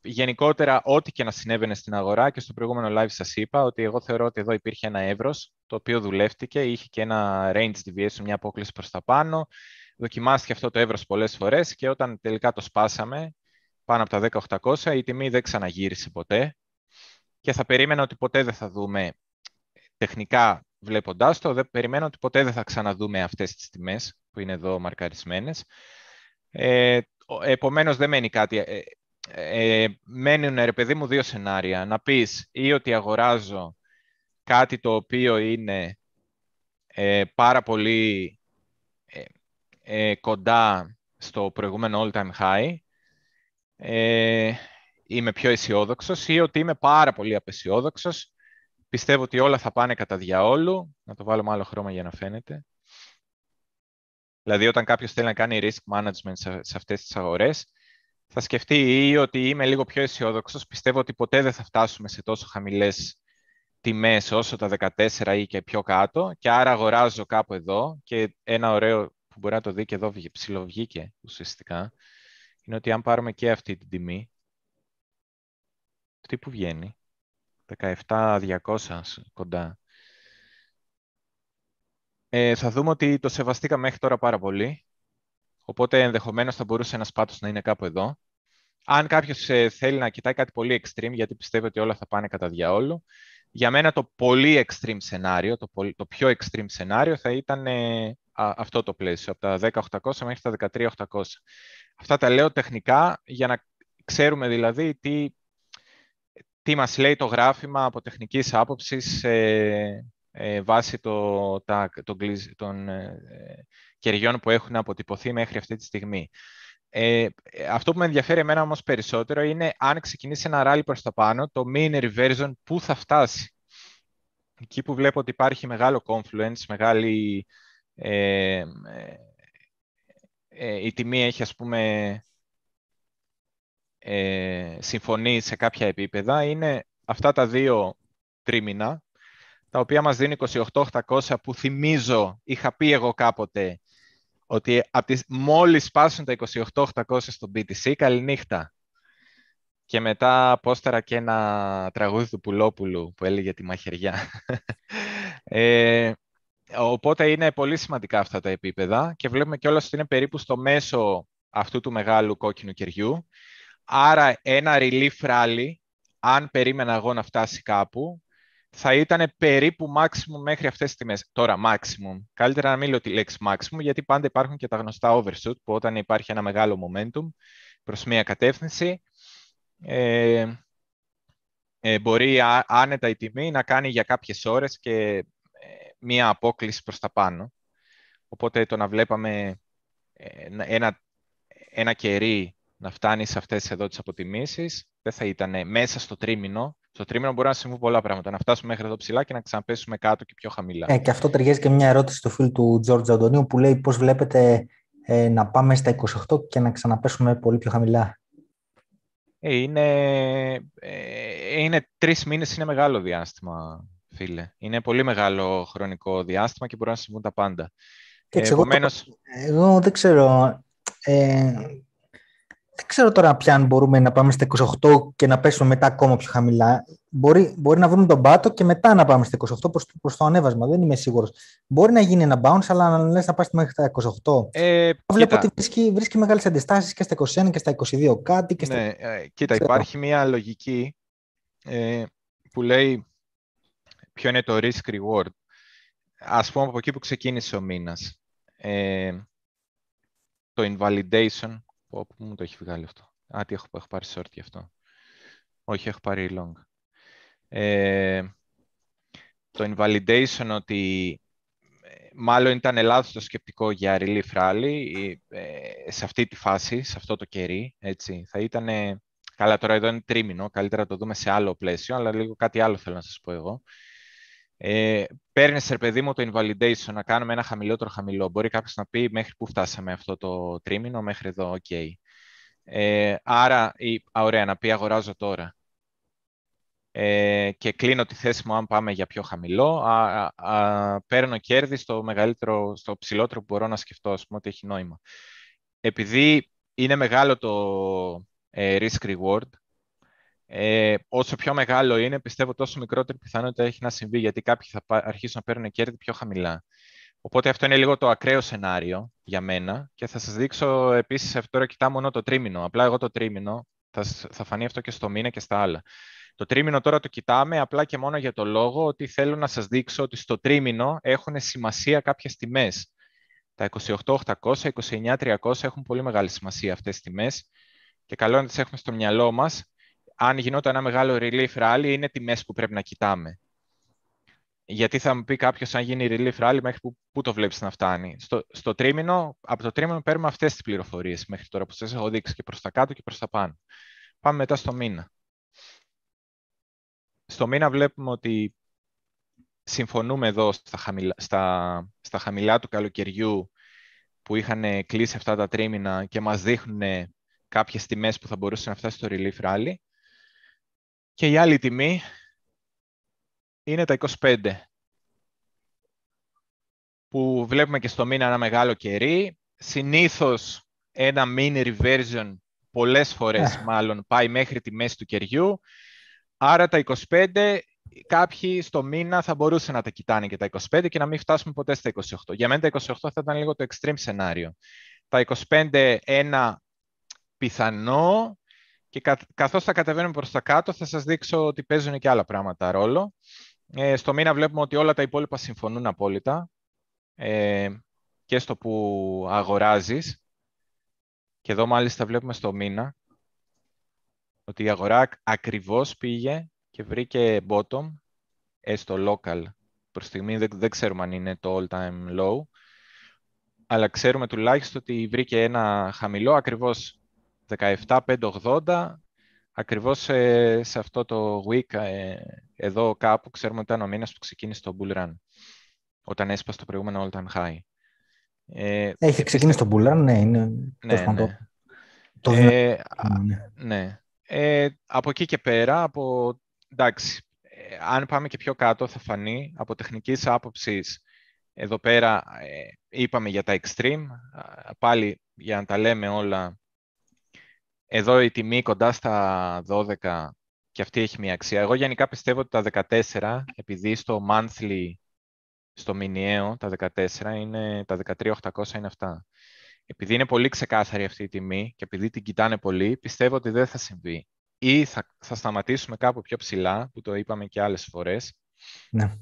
Γενικότερα, ό,τι και να συνέβαινε στην αγορά, και στο προηγούμενο live σας είπα ότι εγώ θεωρώ ότι εδώ υπήρχε ένα εύρος, το οποίο δουλεύτηκε, είχε και ένα range deviation, μια απόκληση προς τα πάνω. Δοκιμάστηκε αυτό το εύρος πολλές φορές και όταν τελικά το σπάσαμε πάνω από τα 10.800, η τιμή δεν ξαναγύρισε ποτέ. Και θα περίμενα ότι ποτέ δεν θα δούμε, τεχνικά βλέποντάς το, δεν περιμένω ότι ποτέ δεν θα ξαναδούμε αυτές τις τιμές που είναι εδώ μαρκαρισμένες. Επομένως δεν μένει κάτι. Μένουν, ρε παιδί μου, δύο σενάρια. Να πεις ή ότι αγοράζω κάτι το οποίο είναι πάρα πολύ κοντά στο προηγούμενο all time high, είμαι πιο αισιόδοξος, ή ότι είμαι πάρα πολύ απαισιόδοξος. Πιστεύω ότι όλα θα πάνε κατά διαόλου. Να το βάλουμε άλλο χρώμα για να φαίνεται. Δηλαδή, όταν κάποιος θέλει να κάνει risk management σε αυτές τις αγορές, θα σκεφτεί ή ότι είμαι λίγο πιο αισιόδοξος, πιστεύω ότι ποτέ δεν θα φτάσουμε σε τόσο χαμηλές τιμές όσο τα 14 ή και πιο κάτω, και άρα αγοράζω κάπου εδώ. Και ένα ωραίο που μπορεί να το δει και εδώ, ψιλοβγήκε ουσιαστικά, είναι ότι αν πάρουμε και αυτή την τιμή, τι που βγαίνει, 17.200 κοντά, θα δούμε ότι το σεβαστήκαμε μέχρι τώρα πάρα πολύ, οπότε ενδεχομένως θα μπορούσε ένας πάτος να είναι κάπου εδώ. Αν κάποιος θέλει να κοιτάει κάτι πολύ extreme, γιατί πιστεύει ότι όλα θα πάνε κατά διαόλου, για μένα το πολύ extreme σενάριο, το πιο extreme σενάριο θα ήταν αυτό το πλαίσιο, από τα 10.800 μέχρι τα 13.800. Αυτά τα λέω τεχνικά για να ξέρουμε δηλαδή τι μας λέει το γράφημα από τεχνικής άποψης βάσει των κεριών που έχουν αποτυπωθεί μέχρι αυτή τη στιγμή. Αυτό που με ενδιαφέρει εμένα όμως περισσότερο είναι αν ξεκινήσει ένα ράλι προς τα πάνω, το mean reversion που θα φτάσει. Εκεί που βλέπω ότι υπάρχει μεγάλο confluence, μεγάλη... η τιμή έχει, ας πούμε, συμφωνεί σε κάποια επίπεδα, είναι αυτά τα δύο τρίμηνα, τα οποία μας δίνει 28.800, που θυμίζω, είχα πει εγώ κάποτε, ότι μόλις πάσουν τα 28.800 στο BTC, καληνύχτα. Και μετά πόσταρα και ένα τραγούδι του Πουλόπουλου που έλεγε τη μαχαιριά. Οπότε είναι πολύ σημαντικά αυτά τα επίπεδα και βλέπουμε κιόλας ότι είναι περίπου στο μέσο αυτού του μεγάλου κόκκινου κεριού. Άρα ένα relief rally, αν περίμενα εγώ να φτάσει κάπου, θα ήταν περίπου maximum μέχρι αυτές τις τιμές. Τώρα, maximum. Καλύτερα να μην λέω τη λέξη maximum, γιατί πάντα υπάρχουν και τα γνωστά overshoot, που όταν υπάρχει ένα μεγάλο momentum προς μία κατεύθυνση, μπορεί άνετα η τιμή να κάνει για κάποιες ώρες και μία απόκληση προς τα πάνω. Οπότε το να βλέπαμε ένα κερί να φτάνει σε αυτές εδώ τις αποτιμήσεις, δεν θα ήταν μέσα στο τρίμηνο. Στο τρίμηνο μπορεί να συμβούν πολλά πράγματα. Να φτάσουμε μέχρι εδώ ψηλά και να ξαναπέσουμε κάτω και πιο χαμηλά. Και αυτό ταιριάζει και μια ερώτηση του φίλου του Τζόρτζ Αντωνίου που λέει πώς βλέπετε να πάμε στα 28 και να ξαναπέσουμε πολύ πιο χαμηλά. Είναι 3 μήνες, είναι μεγάλο διάστημα, φίλε. Είναι πολύ μεγάλο χρονικό διάστημα και μπορεί να συμβούν τα πάντα. Επομένως... Εγώ δεν ξέρω... Δεν ξέρω τώρα πια αν μπορούμε να πάμε στα 28 και να πέσουμε μετά ακόμα πιο χαμηλά. Μπορεί να βρούμε τον πάτο και μετά να πάμε στα 28 προς το ανέβασμα. Δεν είμαι σίγουρος. Μπορεί να γίνει ένα bounce, αλλά αν λες να πας μέχρι τα 28. Βλέπω ότι βρίσκει μεγάλες αντιστάσεις και στα 21 και στα 22 κάτι. Και στα... Ναι, κοίτα, υπάρχει μια λογική που λέει ποιο είναι το risk reward. Ας πούμε από εκεί που ξεκίνησε ο μήνας. Το invalidation. Όπου μου το έχει βγάλει αυτό. Α, τι έχω πάρει short γι' αυτό. Όχι, έχω πάρει long. Το invalidation ότι μάλλον ήταν λάθος το σκεπτικό για relief rally σε αυτή τη φάση, σε αυτό το κερί, έτσι. Θα ήταν, καλά τώρα εδώ είναι τρίμηνο, καλύτερα να το δούμε σε άλλο πλαίσιο, αλλά λίγο κάτι άλλο θέλω να σας πω εγώ. Παίρνεις, ρε παιδί μου, το invalidation, να κάνουμε ένα χαμηλότερο χαμηλό. Μπορεί κάποιος να πει μέχρι πού φτάσαμε αυτό το τρίμηνο, μέχρι εδώ, ok. Άρα, ωραία, να πει αγοράζω τώρα. Και κλείνω τη θέση μου αν πάμε για πιο χαμηλό. Παίρνω κέρδη στο ψηλότερο που μπορώ να σκεφτώ, ας πούμε, ότι έχει νόημα. Επειδή είναι μεγάλο το risk-reward, όσο πιο μεγάλο είναι, πιστεύω τόσο μικρότερη πιθανότητα έχει να συμβεί, γιατί κάποιοι θα αρχίσουν να παίρνουν κέρδη πιο χαμηλά. Οπότε αυτό είναι λίγο το ακραίο σενάριο για μένα και θα σας δείξω επίσης, αυτό τώρα κοιτάω μόνο το τρίμηνο. Απλά εγώ το τρίμηνο, θα φανεί αυτό και στο μήνα και στα άλλα. Το τρίμηνο τώρα το κοιτάμε απλά και μόνο για το λόγο ότι θέλω να σας δείξω ότι στο τρίμηνο έχουν σημασία κάποιες τιμές. Τα 28.800, 29.300 έχουν πολύ μεγάλη σημασία αυτές τις τιμές και καλό να τις έχουμε στο μυαλό μας. Αν γινόταν ένα μεγάλο relief rally, είναι τιμές που πρέπει να κοιτάμε. Γιατί θα μου πει κάποιος, αν γίνει relief rally, μέχρι πού το βλέπεις να φτάνει. Στο τρίμηνο, από το τρίμηνο παίρνουμε αυτές τις πληροφορίες μέχρι τώρα που σας έχω δείξει και προς τα κάτω και προς τα πάνω. Πάμε μετά στο μήνα. Στο μήνα βλέπουμε ότι συμφωνούμε εδώ στα χαμηλά του καλοκαιριού που είχαν κλείσει αυτά τα τρίμηνα και μας δείχνουν κάποιες τιμές που θα μπορούσε να φτάσει στο relief rally. Και η άλλη τιμή είναι τα 25, που βλέπουμε και στο μήνα ένα μεγάλο κερί. Συνήθως ένα mini reversion, πολλές φορές μάλλον, πάει μέχρι τη μέση του κεριού. Άρα τα 25, κάποιοι στο μήνα θα μπορούσαν να τα κοιτάνε και τα 25 και να μην φτάσουμε ποτέ στα 28. Για μένα τα 28 θα ήταν λίγο το extreme σενάριο. Τα 25 ένα πιθανό. Και καθώς θα κατεβαίνουμε προς τα κάτω, θα σας δείξω ότι παίζουν και άλλα πράγματα ρόλο. Στο μήνα βλέπουμε ότι όλα τα υπόλοιπα συμφωνούν απόλυτα. και στο που αγοράζεις. Και εδώ μάλιστα βλέπουμε στο μήνα ότι η αγορά ακριβώς πήγε και βρήκε bottom στο local. Προς στιγμή δεν ξέρουμε αν είναι το all time low, αλλά ξέρουμε τουλάχιστον ότι βρήκε ένα χαμηλό ακριβώς 17.580, ακριβώς σε αυτό το week εδώ κάπου. Ξέρουμε ότι ήταν ο μήνας που ξεκίνησε το bull run, όταν έσπασε το προηγούμενο all time high. Έχει ξεκίνησε το bull run, ναι, είναι ναι. Από εκεί και πέρα, εντάξει, αν πάμε και πιο κάτω θα φανεί από τεχνικής άποψης. Εδώ πέρα είπαμε για τα extreme, πάλι για να τα λέμε όλα. Εδώ η τιμή κοντά στα 12 και αυτή έχει μια αξία. Εγώ γενικά πιστεύω ότι τα 14, επειδή στο monthly, στο μηνιαίο, τα 14 είναι, τα 13.800 είναι αυτά. Επειδή είναι πολύ ξεκάθαρη αυτή η τιμή και επειδή την κοιτάνε πολύ, πιστεύω ότι δεν θα συμβεί. Ή θα σταματήσουμε κάπου πιο ψηλά, που το είπαμε και άλλες φορές, ναι,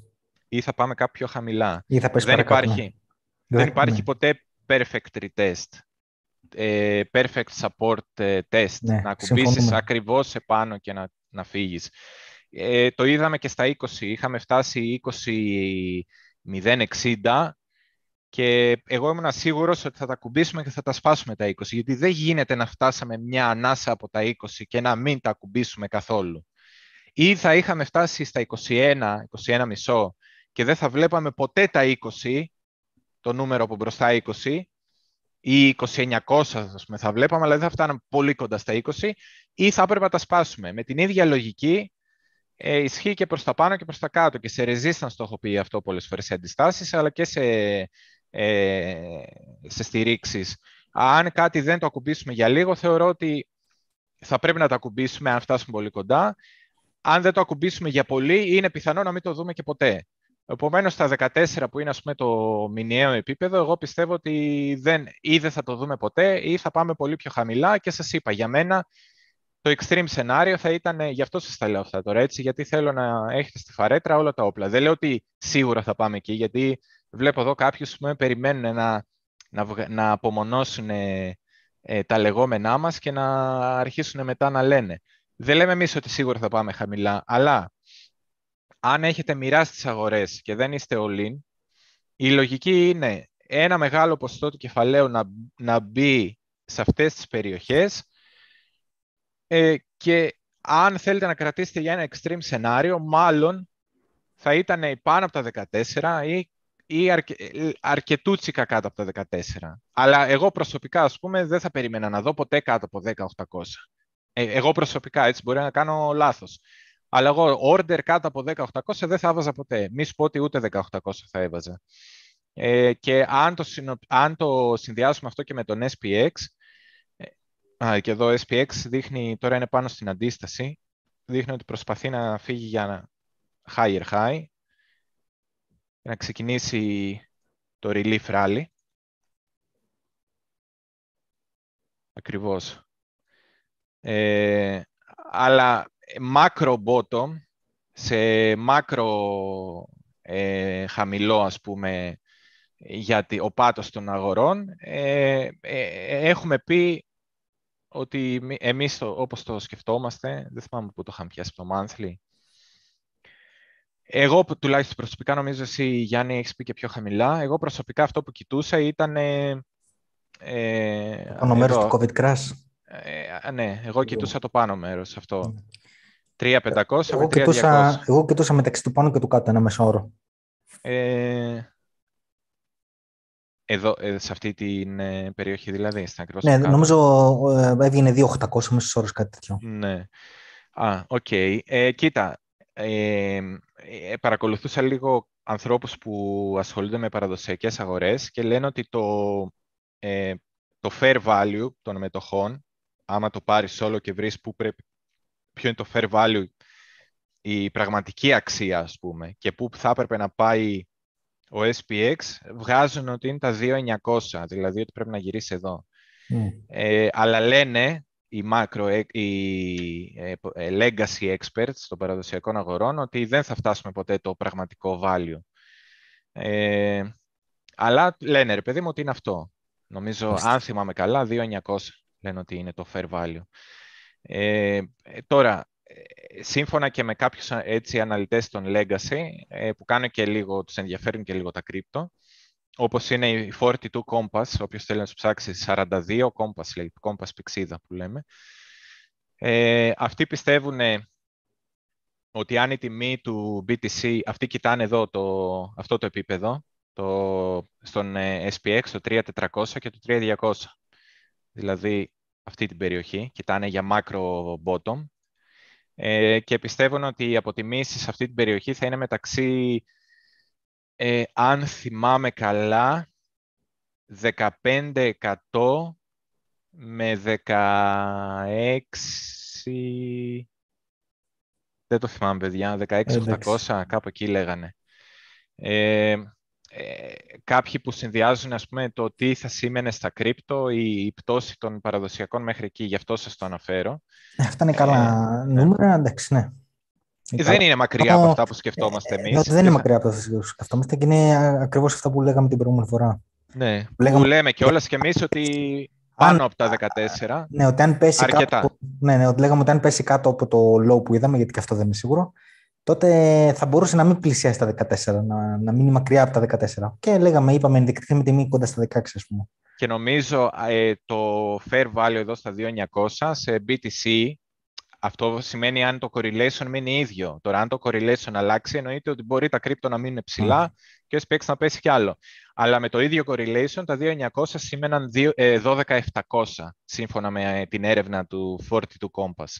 ή θα πάμε κάπου πιο χαμηλά. Ή θα πέσει παρακάτω, ναι. Δεν υπάρχει ποτέ perfect retest, perfect support test, ναι, να ακουμπήσεις ακριβώς επάνω και να φύγεις. Το είδαμε και στα 20, είχαμε φτάσει 20.060 και εγώ ήμουν σίγουρος ότι θα τα ακουμπήσουμε και θα τα σπάσουμε τα 20, γιατί δεν γίνεται να φτάσαμε μια ανάσα από τα 20 και να μην τα ακουμπήσουμε καθόλου. Ή θα είχαμε φτάσει στα 21, 21,5 και δεν θα βλέπαμε ποτέ τα 20, το νούμερο από μπροστά 20, ή 2900 θα βλέπαμε, αλλά δεν θα φτάναμε πολύ κοντά στα 20, ή θα έπρεπε να τα σπάσουμε. Με την ίδια λογική ισχύει και προς τα πάνω και προς τα κάτω. Και σε resistance το έχω πει αυτό πολλές φορές, σε αντιστάσεις, αλλά και σε στηρίξεις. Αν κάτι δεν το ακουμπήσουμε για λίγο, θεωρώ ότι θα πρέπει να το ακουμπήσουμε αν φτάσουμε πολύ κοντά. Αν δεν το ακουμπήσουμε για πολύ, είναι πιθανό να μην το δούμε και ποτέ. Επομένως, στα 14 που είναι, ας πούμε, το μηνιαίο επίπεδο, εγώ πιστεύω ότι δεν θα το δούμε ποτέ ή θα πάμε πολύ πιο χαμηλά. Και σας είπα, για μένα το extreme σενάριο θα ήταν, γι' αυτό σας τα λέω αυτά τώρα, έτσι, γιατί θέλω να έχετε στη φαρέτρα όλα τα όπλα. Δεν λέω ότι σίγουρα θα πάμε εκεί, γιατί βλέπω εδώ κάποιους που περιμένουν να απομονώσουν τα λεγόμενά μας και να αρχίσουν μετά να λένε. Δεν λέμε εμείς ότι σίγουρα θα πάμε χαμηλά, αλλά αν έχετε μοιράσει τις αγορές και δεν είστε all in, η λογική είναι ένα μεγάλο ποσοστό του κεφαλαίου να μπει σε αυτές τις περιοχές. Και αν θέλετε να κρατήσετε για ένα extreme σενάριο, μάλλον θα ήταν πάνω από τα 14 ή αρκετούτσικα κάτω από τα 14. Αλλά εγώ προσωπικά, ας πούμε, δεν θα περίμενα να δω ποτέ κάτω από 10.800. Εγώ προσωπικά, έτσι, μπορεί να κάνω λάθος. Αλλά εγώ order κάτω από 10.800 δεν θα έβαζα ποτέ. Μη σου πω ότι ούτε 10.800 θα έβαζα. Και αν το συνδυάσουμε αυτό και με τον SPX, και εδώ SPX δείχνει, τώρα είναι πάνω στην αντίσταση, δείχνει ότι προσπαθεί να φύγει για ένα higher high, να ξεκινήσει το relief rally. Ακριβώς. Αλλά macro bottom, σε macro χαμηλό, ας πούμε, για ο πάτος των αγορών, έχουμε πει ότι εμείς, όπως το σκεφτόμαστε, δεν θυμάμαι που το είχαμε πιάσει το monthly. Εγώ τουλάχιστον προσωπικά, νομίζω εσύ, Γιάννη, έχεις πει και πιο χαμηλά. Εγώ προσωπικά αυτό που κοιτούσα ήταν... πάνω μέρος του COVID crash. Ναι, εγώ κοιτούσα το πάνω μέρος αυτό. 3.500 με 3.200. Εγώ κοιτούσα μεταξύ του πάνω και του κάτω ένα μέσο όρο. Εδώ, σε αυτή την περιοχή δηλαδή, στην ακριβώς. Ναι, νομίζω έβγαινε 2.800 μέσος όρος, κάτι τέτοιο. Ναι. Okay. Κοίτα, παρακολουθούσα λίγο ανθρώπους που ασχολούνται με παραδοσιακές αγορές και λένε ότι το fair value των μετοχών, άμα το πάρεις όλο και βρεις ποιο είναι το fair value, η πραγματική αξία, ας πούμε, και πού θα έπρεπε να πάει ο SPX, βγάζουν ότι είναι τα 2.900, δηλαδή ότι πρέπει να γυρίσει εδώ. Αλλά λένε οι legacy experts των παραδοσιακών αγορών ότι δεν θα φτάσουμε ποτέ το πραγματικό value. Αλλά λένε, ρε παιδί μου, ότι είναι αυτό. Νομίζω, αν θυμάμαι καλά, 2.900 λένε ότι είναι το fair value. Τώρα, σύμφωνα και με κάποιους έτσι, αναλυτές των Legacy, που κάνουν και λίγο, τους ενδιαφέρουν και λίγο τα κρύπτο, όπως είναι η 42 Compass, όποιος θέλει να σου ψάξει, 42 Compass, λέει, Compass πηξίδα που λέμε. Αυτοί πιστεύουν ότι αν η τιμή του BTC, αυτοί κοιτάνε εδώ αυτό το επίπεδο, στον SPX, το 3400 και το 3200. Δηλαδή, αυτή την περιοχή, κοιτάνε για macro bottom και πιστεύουν ότι οι αποτιμήσεις σε αυτή την περιοχή θα είναι μεταξύ, αν θυμάμαι καλά, 15% με 16... Δεν το θυμάμαι, παιδιά, 16.800, κάπου εκεί λέγανε. Κάποιοι που συνδυάζουν, ας πούμε, το τι θα σήμαινε στα κρύπτο ή η πτώση των παραδοσιακών μέχρι εκεί, γι' αυτό σας το αναφέρω. Αυτά είναι καλά νούμερα, εντάξει, ναι. Δεν είναι μακριά από αυτά που σκεφτόμαστε εμείς. Δεν είναι μακριά από αυτά που σκεφτόμαστε και είναι ακριβώς αυτά που λέγαμε την προηγούμενη φορά. Ναι, που λέμε κιόλας κι εμείς ότι πάνω από τα 14, ναι, ότι αν πέσει αρκετά. Λέγαμε ότι αν πέσει κάτω από το low που είδαμε, γιατί και αυτό δεν είναι σίγουρο, τότε θα μπορούσε να μην πλησιάσει τα 14, να μείνει μακριά από τα 14. Και λέγαμε, είπαμε, ενδεικτική με τιμή κοντά στα 16, ας πούμε. Και νομίζω το fair value εδώ στα 2.900 σε BTC, αυτό σημαίνει αν το correlation μείνει ίδιο. Τώρα, αν το correlation αλλάξει, εννοείται ότι μπορεί τα κρύπτο να μείνουν ψηλά και ο SPX να πέσει κι άλλο. Αλλά με το ίδιο correlation, τα 2.900 σημαίναν 12.700, σύμφωνα με την έρευνα του 42 Compass.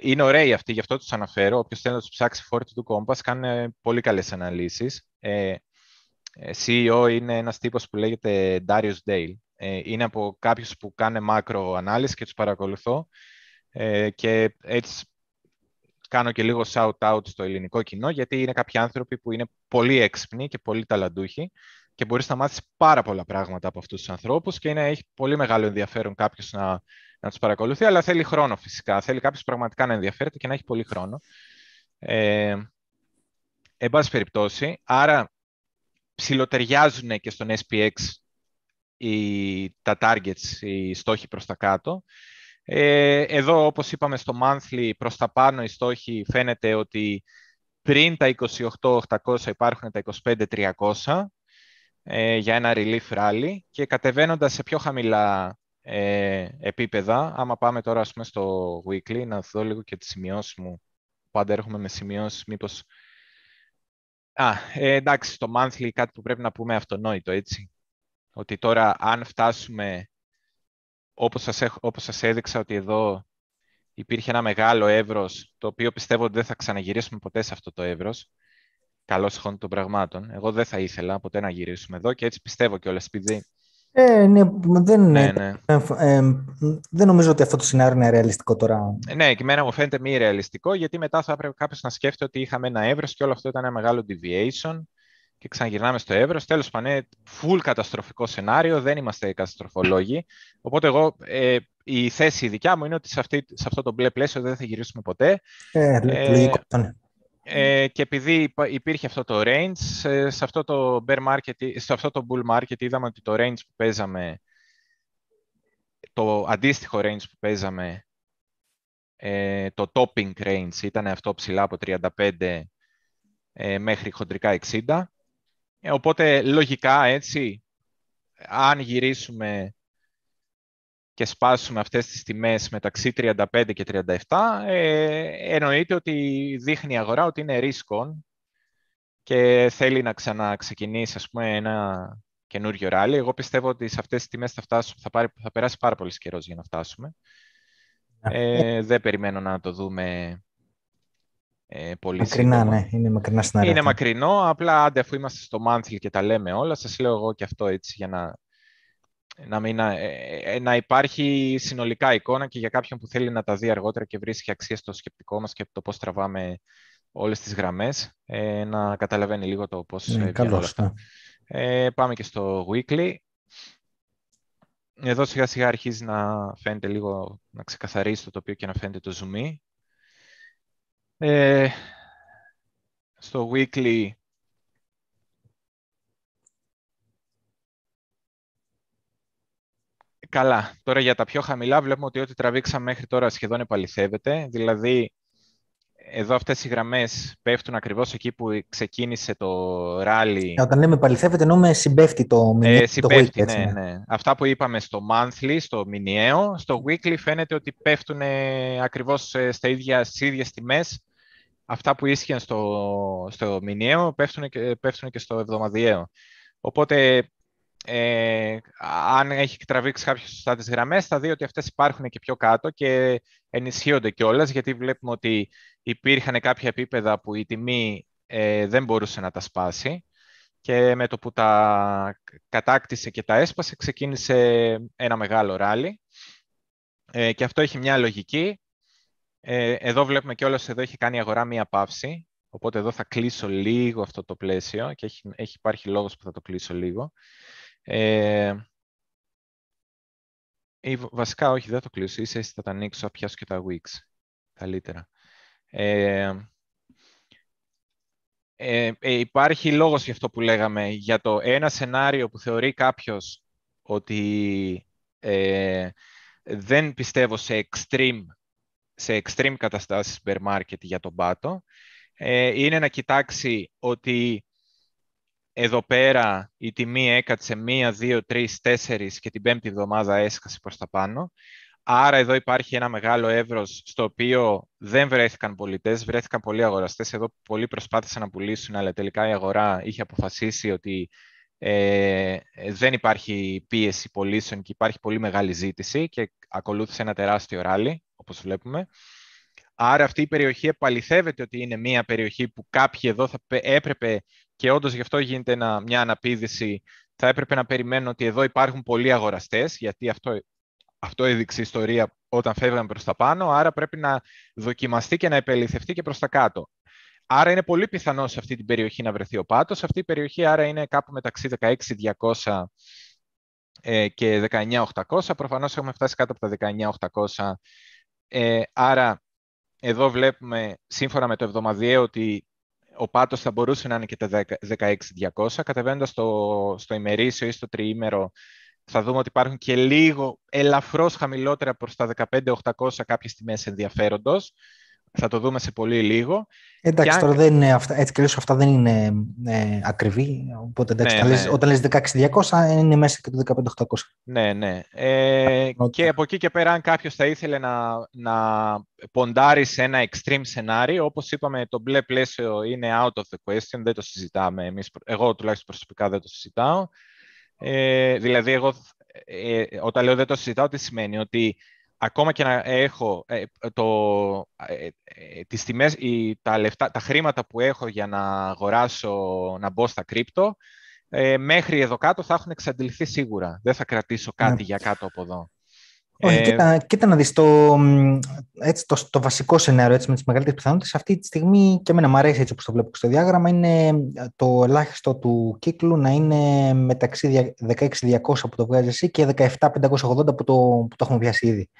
Είναι ωραίοι αυτοί, γι' αυτό τους αναφέρω. Όποιος θέλει να τους ψάξει 42 Compass, κάνουν πολύ καλές αναλύσεις. CEO είναι ένας τύπος που λέγεται Darius Dale. Είναι από κάποιους που κάνουν μάκρο ανάλυση και τους παρακολουθώ. Και έτσι κάνω και λίγο shout-out στο ελληνικό κοινό, γιατί είναι κάποιοι άνθρωποι που είναι πολύ έξυπνοι και πολύ ταλαντούχοι και μπορείς να μάθεις πάρα πολλά πράγματα από αυτούς τους ανθρώπους και έχει πολύ μεγάλο ενδιαφέρον κάποιος να τους παρακολουθεί, αλλά θέλει χρόνο φυσικά. Θέλει κάποιος πραγματικά να ενδιαφέρεται και να έχει πολύ χρόνο. Εν πάση περιπτώσει, άρα ψιλοτεριάζουν και στον SPX τα targets, οι στόχοι προς τα κάτω. Εδώ, όπως είπαμε, στο monthly προς τα πάνω οι στόχοι φαίνεται ότι πριν τα 28.800 υπάρχουν τα 25.300 για ένα relief rally και κατεβαίνοντας σε πιο χαμηλά επίπεδα, άμα πάμε τώρα, ας πούμε, στο weekly, να δω λίγο και τις σημειώσεις μου, πάντα έρχομαι με σημειώσεις, μήπως... εντάξει, στο monthly κάτι που πρέπει να πούμε αυτονόητο, έτσι, ότι τώρα αν φτάσουμε... Όπως σας έδειξα ότι εδώ υπήρχε ένα μεγάλο εύρος, το οποίο πιστεύω ότι δεν θα ξαναγυρίσουμε ποτέ σε αυτό το εύρος, καλώς χώνει των πραγμάτων. Εγώ δεν θα ήθελα ποτέ να γυρίσουμε εδώ και έτσι πιστεύω κιόλας, επειδή... ναι, ναι. Δεν νομίζω ότι αυτό το σενάριο είναι ρεαλιστικό τώρα. Ναι, και εμένα μου φαίνεται μη ρεαλιστικό, γιατί μετά θα έπρεπε κάποιος να σκέφτεται ότι είχαμε ένα εύρος και όλο αυτό ήταν ένα μεγάλο deviation. Και ξαναγυρνάμε στο εύρος. Τέλος πάντων, full καταστροφικό σενάριο, δεν είμαστε καταστροφολόγοι. Οπότε, εγώ η θέση δικιά μου είναι ότι σε αυτό το μπλε πλαίσιο δεν θα γυρίσουμε ποτέ. Λογικό. Και επειδή υπήρχε αυτό το range, σε αυτό το bear market, σε αυτό το bull market, είδαμε ότι το range που παίζαμε, το αντίστοιχο range που παίζαμε, το topping range, ήταν αυτό ψηλά από 35 μέχρι χοντρικά 60. Οπότε, λογικά, έτσι, αν γυρίσουμε και σπάσουμε αυτές τις τιμές μεταξύ 35 και 37, εννοείται ότι δείχνει η αγορά ότι είναι ρίσκον και θέλει να ξαναξεκινήσει, ας πούμε, ένα καινούριο ράλι. Εγώ πιστεύω ότι σε αυτές τις τιμές θα περάσει πάρα πολύ καιρός για να φτάσουμε. Δεν περιμένω να το δούμε... πολύ μακρινά, ναι, είναι μακρινά σενάρια. Είναι μακρινό, απλά άντε αφού είμαστε στο monthly και τα λέμε όλα, σας λέω εγώ και αυτό έτσι για να υπάρχει συνολικά εικόνα και για κάποιον που θέλει να τα δει αργότερα και βρίσκει αξία στο σκεπτικό μας και το πώς τραβάμε όλες τις γραμμές, να καταλαβαίνει λίγο το πώς βγαίνουν όλα αυτά. Πάμε και στο weekly. Εδώ σιγά σιγά αρχίζει να φαίνεται λίγο, να ξεκαθαρίσει το τοπίο και να φαίνεται το zoom. Στο weekly Καλά. Τώρα για τα πιο χαμηλά βλέπουμε ότι ό,τι τραβήξαμε μέχρι τώρα σχεδόν επαληθεύεται. Δηλαδή, εδώ αυτές οι γραμμές πέφτουν ακριβώς εκεί που ξεκίνησε το ράλι. Όταν λέμε επαληθεύεται, εννοούμε συμπέφτει το μηνιαίο. Συμπέφτει, το weekly, έτσι, ναι. Αυτά που είπαμε στο monthly, στο μηνιαίο, στο weekly φαίνεται ότι πέφτουν ακριβώς στις ίδιες τιμές. Αυτά που ίσχυαν στο μηνιαίο πέφτουν και στο εβδομαδιαίο. Οπότε, αν έχει τραβήξει κάποιος σωστά τις γραμμές, θα δει ότι αυτές υπάρχουν και πιο κάτω και ενισχύονται κιόλας, γιατί βλέπουμε ότι υπήρχαν κάποια επίπεδα που η τιμή δεν μπορούσε να τα σπάσει και με το που τα κατάκτησε και τα έσπασε ξεκίνησε ένα μεγάλο ράλι και αυτό έχει μια λογική. Εδώ βλέπουμε κιόλας, εδώ έχει κάνει η αγορά μια παύση, οπότε εδώ θα κλείσω λίγο αυτό το πλαίσιο και έχει υπάρχει λόγος που θα το κλείσω λίγο. Βασικά όχι, δεν το κλείσω, ίσα θα τα ανοίξω, πιάσω και τα weeks καλύτερα. Υπάρχει λόγος για αυτό που λέγαμε, για το ένα σενάριο που θεωρεί κάποιος ότι δεν πιστεύω σε extreme καταστάσεις bear market για τον πάτο, είναι να κοιτάξει ότι εδώ πέρα η τιμή έκατσε 1, 2, 3, 4 και την πέμπτη εβδομάδα έσκασε προς τα πάνω. Άρα εδώ υπάρχει ένα μεγάλο εύρος στο οποίο δεν βρέθηκαν πολιτές, βρέθηκαν πολλοί αγοραστές. Εδώ πολλοί προσπάθησαν να πουλήσουν, αλλά τελικά η αγορά είχε αποφασίσει ότι δεν υπάρχει πίεση πωλήσεων και υπάρχει πολύ μεγάλη ζήτηση και ακολούθησε ένα τεράστιο ράλι, όπως βλέπουμε. Άρα αυτή η περιοχή επαληθεύεται ότι είναι μια περιοχή που κάποιοι εδώ θα έπρεπε, και όντως γι' αυτό γίνεται μια αναπήδηση, θα έπρεπε να περιμένουν ότι εδώ υπάρχουν πολλοί αγοραστές, γιατί αυτό έδειξε η ιστορία όταν φεύγαμε προς τα πάνω, άρα πρέπει να δοκιμαστεί και να επεληθευτεί και προς τα κάτω. Άρα είναι πολύ πιθανό σε αυτή την περιοχή να βρεθεί ο πάτος. Αυτή η περιοχή άρα είναι κάπου μεταξύ 16.200 και 19.800. Προφανώς έχουμε φτάσει κάτω από τα 19.800. Άρα εδώ βλέπουμε σύμφωνα με το εβδομαδιαίο ότι ο πάτος θα μπορούσε να είναι και τα 16.200. Κατεβαίνοντας στο ημερήσιο ή στο τριήμερο, θα δούμε ότι υπάρχουν και λίγο ελαφρώς χαμηλότερα προς τα 15.800 κάποιες τιμές ενδιαφέροντος. Θα το δούμε σε πολύ λίγο. Εντάξει, τώρα δεν είναι αυτά, έτσι και λες, αυτά δεν είναι ακριβή. Οπότε εντάξει, όταν λες 16.200 είναι μέσα και το 15.800. Ναι, ναι. Και από εκεί και πέρα, αν κάποιος θα ήθελε να ποντάρει σε ένα extreme σενάριο, όπως είπαμε, το μπλε πλαίσιο είναι out of the question, δεν το συζητάμε εμείς. Εγώ τουλάχιστον προσωπικά δεν το συζητάω. Δηλαδή, εγώ όταν λέω δεν το συζητάω, τι σημαίνει? Ότι ακόμα και να έχω τις τιμές, τα χρήματα που έχω για να αγοράσω, να μπω στα κρύπτο, μέχρι εδώ κάτω θα έχουν εξαντληθεί σίγουρα. Δεν θα κρατήσω κάτι για κάτω από εδώ. Όχι, κοίτα να δεις το βασικό σενάριο, έτσι, με τις μεγαλύτερες πιθανότητες. Αυτή τη στιγμή και εμένα μου αρέσει έτσι όπως το βλέπω στο διάγραμμα, είναι το ελάχιστο του κύκλου να είναι μεταξύ 16.200 που το βγάζεις εσύ και 17.580 που το έχουμε πιάσει ήδη.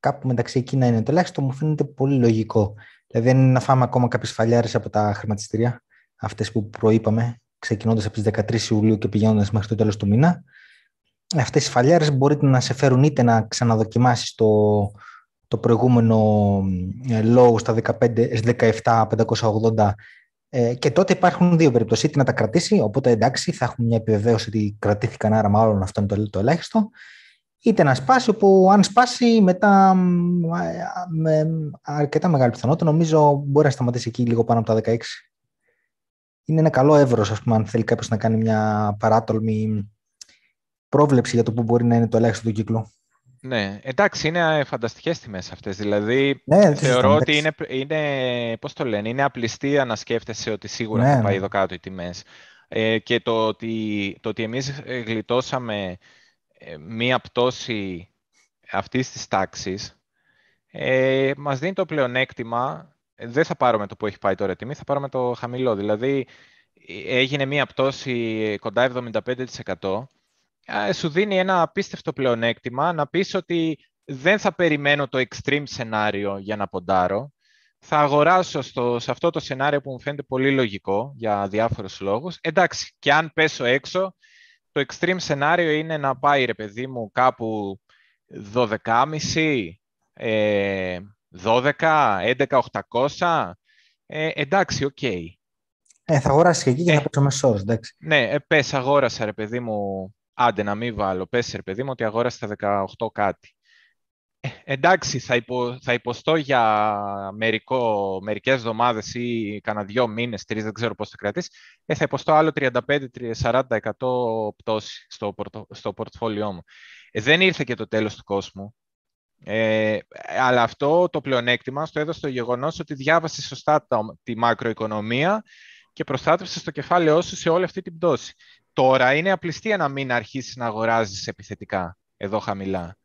Κάπου μεταξύ εκεί να είναι το ελάχιστο, μου φαίνεται πολύ λογικό. Δηλαδή δεν είναι να φάμε ακόμα κάποιες φαλιάρες από τα χρηματιστήρια, αυτές που προείπαμε, ξεκινώντας από τις 13 Ιουλίου και πηγαίνοντας μέχρι το τέλος του μήνα. Αυτές οι φαλιάρες μπορείτε να σε φέρουν είτε να ξαναδοκιμάσεις το προηγούμενο low στα 17.580 και τότε υπάρχουν δύο περιπτώσεις, είτε να τα κρατήσει, οπότε εντάξει θα έχουμε μια επιβεβαίωση ότι κρατήθηκαν, άρα μάλλον αυτό είναι το ελάχιστο, είτε να σπάσει, όπου αν σπάσει μετά με αρκετά μεγάλη πιθανότητα νομίζω μπορεί να σταματήσει εκεί λίγο πάνω από τα 16. Είναι ένα καλό εύρος, ας πούμε, αν θέλει κάποιος να κάνει μια παράτολμη πρόβλεψη για το που μπορεί να είναι το ελάχιστο του κύκλου. Ναι, εντάξει, είναι φανταστικές τιμές αυτές. Δηλαδή, ναι, θεωρώ ότι είναι, πώς το λένε, είναι απληστία να σκέφτεσαι ότι σίγουρα θα πάει εδώ κάτω οι τιμές. Και το ότι εμείς γλιτώσαμε μία πτώση αυτής της τάξης, μας δίνει το πλεονέκτημα. Δεν θα πάρουμε το που έχει πάει τώρα η τιμή, θα πάρουμε το χαμηλό. Δηλαδή, έγινε μία πτώση κοντά 75%. Σου δίνει ένα απίστευτο πλεονέκτημα να πεις ότι δεν θα περιμένω το extreme σενάριο για να ποντάρω. Θα αγοράσω σε αυτό το σενάριο που μου φαίνεται πολύ λογικό για διάφορους λόγους. Εντάξει, και αν πέσω έξω, Το extreme σενάριο είναι να πάει, ρε παιδί μου, κάπου 12,5, 12, 11,800. Εντάξει, οκ. Okay. Θα αγοράσει εκεί και θα πέσω μεσόρος, εντάξει. Ναι, πες αγόρασα, ρε παιδί μου, άντε να μην βάλω, πες ρε παιδί μου ότι αγόρασα τα 18 κάτι. Εντάξει, θα υποστώ για μερικές εβδομάδες ή κανένα 2 μήνες, 3, δεν ξέρω πώς θα κρατήσει. Θα υποστώ άλλο 35-40% πτώση στο πορτφόλιό μου. Δεν ήρθε και το τέλος του κόσμου. Αλλά αυτό το πλεονέκτημα στο έδωσε το γεγονός ότι διάβασε σωστά τη μακροοικονομία και προστάτευσε το κεφάλαιό σου σε όλη αυτή την πτώση. Τώρα είναι απληστία να μην αρχίσεις να αγοράζεις επιθετικά εδώ χαμηλά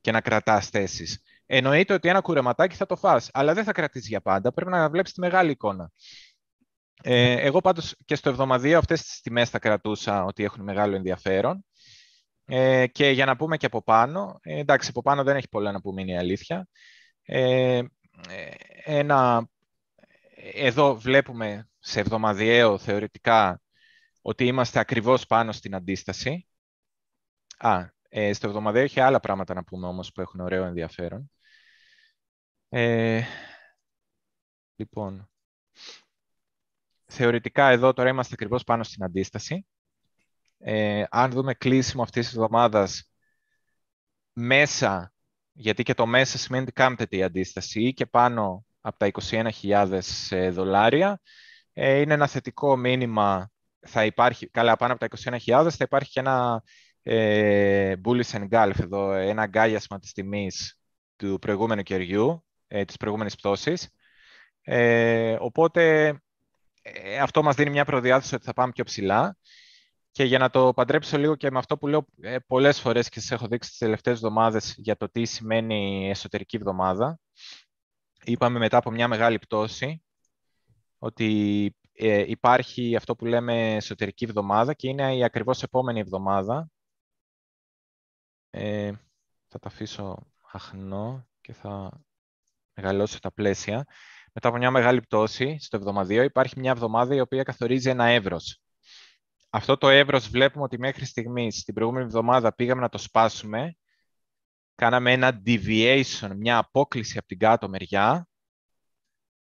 και να κρατάς θέσεις. Εννοείται ότι ένα κουρεματάκι θα το φας, αλλά δεν θα κρατήσεις για πάντα. Πρέπει να βλέπεις τη μεγάλη εικόνα. Εγώ πάντως και στο εβδομαδιαίο αυτές τις τιμές θα κρατούσα ότι έχουν μεγάλο ενδιαφέρον. Και για να πούμε και από πάνω, εντάξει, από πάνω δεν έχει πολλά να πούμε, είναι η αλήθεια. Εδώ βλέπουμε σε εβδομαδιαίο θεωρητικά ότι είμαστε ακριβώς πάνω στην αντίσταση. Στο εβδομαδιαίο έχει άλλα πράγματα να πούμε όμως που έχουν ωραίο ενδιαφέρον. Λοιπόν, θεωρητικά εδώ τώρα είμαστε ακριβώς πάνω στην αντίσταση. Αν δούμε κλείσιμο αυτής της εβδομάδας μέσα, γιατί και το μέσα σημαίνει ότι κάμπτεται η αντίσταση, ή και πάνω από τα $21,000, είναι ένα θετικό μήνυμα. Θα υπάρχει, καλά, πάνω από τα 21.000 θα υπάρχει και ένα bullish engulf εδώ, ένα αγκάλιασμα της τιμής του προηγούμενου κεριού, της προηγούμενης πτώσης. Οπότε αυτό μας δίνει μια προδιάθεση ότι θα πάμε πιο ψηλά. Και για να το παντρέψω λίγο και με αυτό που λέω πολλές φορές και σας έχω δείξει τις τελευταίες εβδομάδες για το τι σημαίνει εσωτερική εβδομάδα, είπαμε μετά από μια μεγάλη πτώση ότι υπάρχει αυτό που λέμε εσωτερική εβδομάδα και είναι η ακριβώς επόμενη εβδομάδα. Θα τα αφήσω αχνό και θα μεγαλώσω τα πλαίσια. Μετά από μια μεγάλη πτώση στο εβδομαδιαίο υπάρχει μια εβδομάδα η οποία καθορίζει ένα εύρος. Αυτό το εύρος βλέπουμε ότι μέχρι στιγμής, την προηγούμενη εβδομάδα πήγαμε να το σπάσουμε, κάναμε ένα deviation, μια απόκληση από την κάτω μεριά,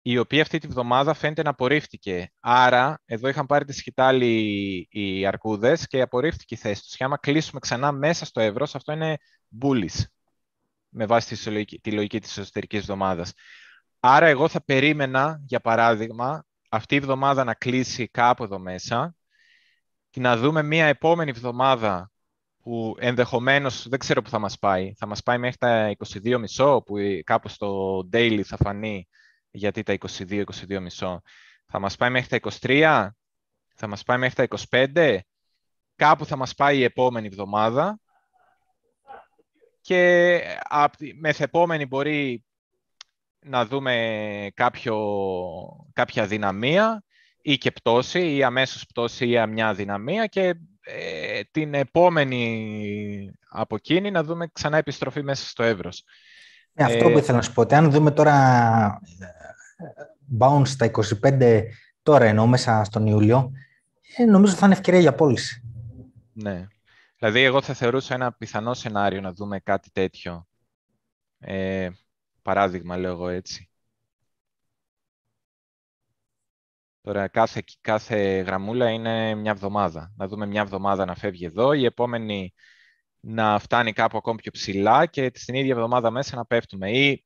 η οποία αυτή τη εβδομάδα φαίνεται να απορρίφθηκε. Άρα, εδώ είχαν πάρει τη σκητάλη οι αρκούδες και απορρίφθηκε η θέση τους. Και άμα κλείσουμε ξανά μέσα στο εύρος, αυτό είναι bullish, με βάση τη λογική της εσωτερικής εβδομάδας. Άρα, εγώ θα περίμενα, για παράδειγμα, αυτή η εβδομάδα να κλείσει κάπου εδώ μέσα, και να δούμε μία επόμενη εβδομάδα που ενδεχομένως δεν ξέρω που θα μας πάει. Θα μας πάει μέχρι τα 22,5 που κάπως το daily θα φανεί γιατί τα 22,5. Θα μας πάει μέχρι τα 23, θα μας πάει μέχρι τα 25. Κάπου θα μας πάει η επόμενη εβδομάδα και μεθεπόμενη μπορεί να δούμε κάποια δυναμία ή και πτώση, ή αμέσως πτώση, ή μια δυναμία και την επόμενη από εκείνη να δούμε ξανά επιστροφή μέσα στο εύρος. Αυτό που ήθελα να σου πω, ότι αν δούμε τώρα bounce στα 25, τώρα εννοώ μέσα στον Ιούλιο, νομίζω θα είναι ευκαιρία για πώληση. Ναι. Δηλαδή, εγώ θα θεωρούσα ένα πιθανό σενάριο να δούμε κάτι τέτοιο. Παράδειγμα, λέω εγώ έτσι. Τώρα κάθε γραμμούλα είναι μια εβδομάδα. Να δούμε μια εβδομάδα να φεύγει εδώ, η επόμενη να φτάνει κάπου ακόμη πιο ψηλά και στην ίδια εβδομάδα μέσα να πέφτουμε. Ή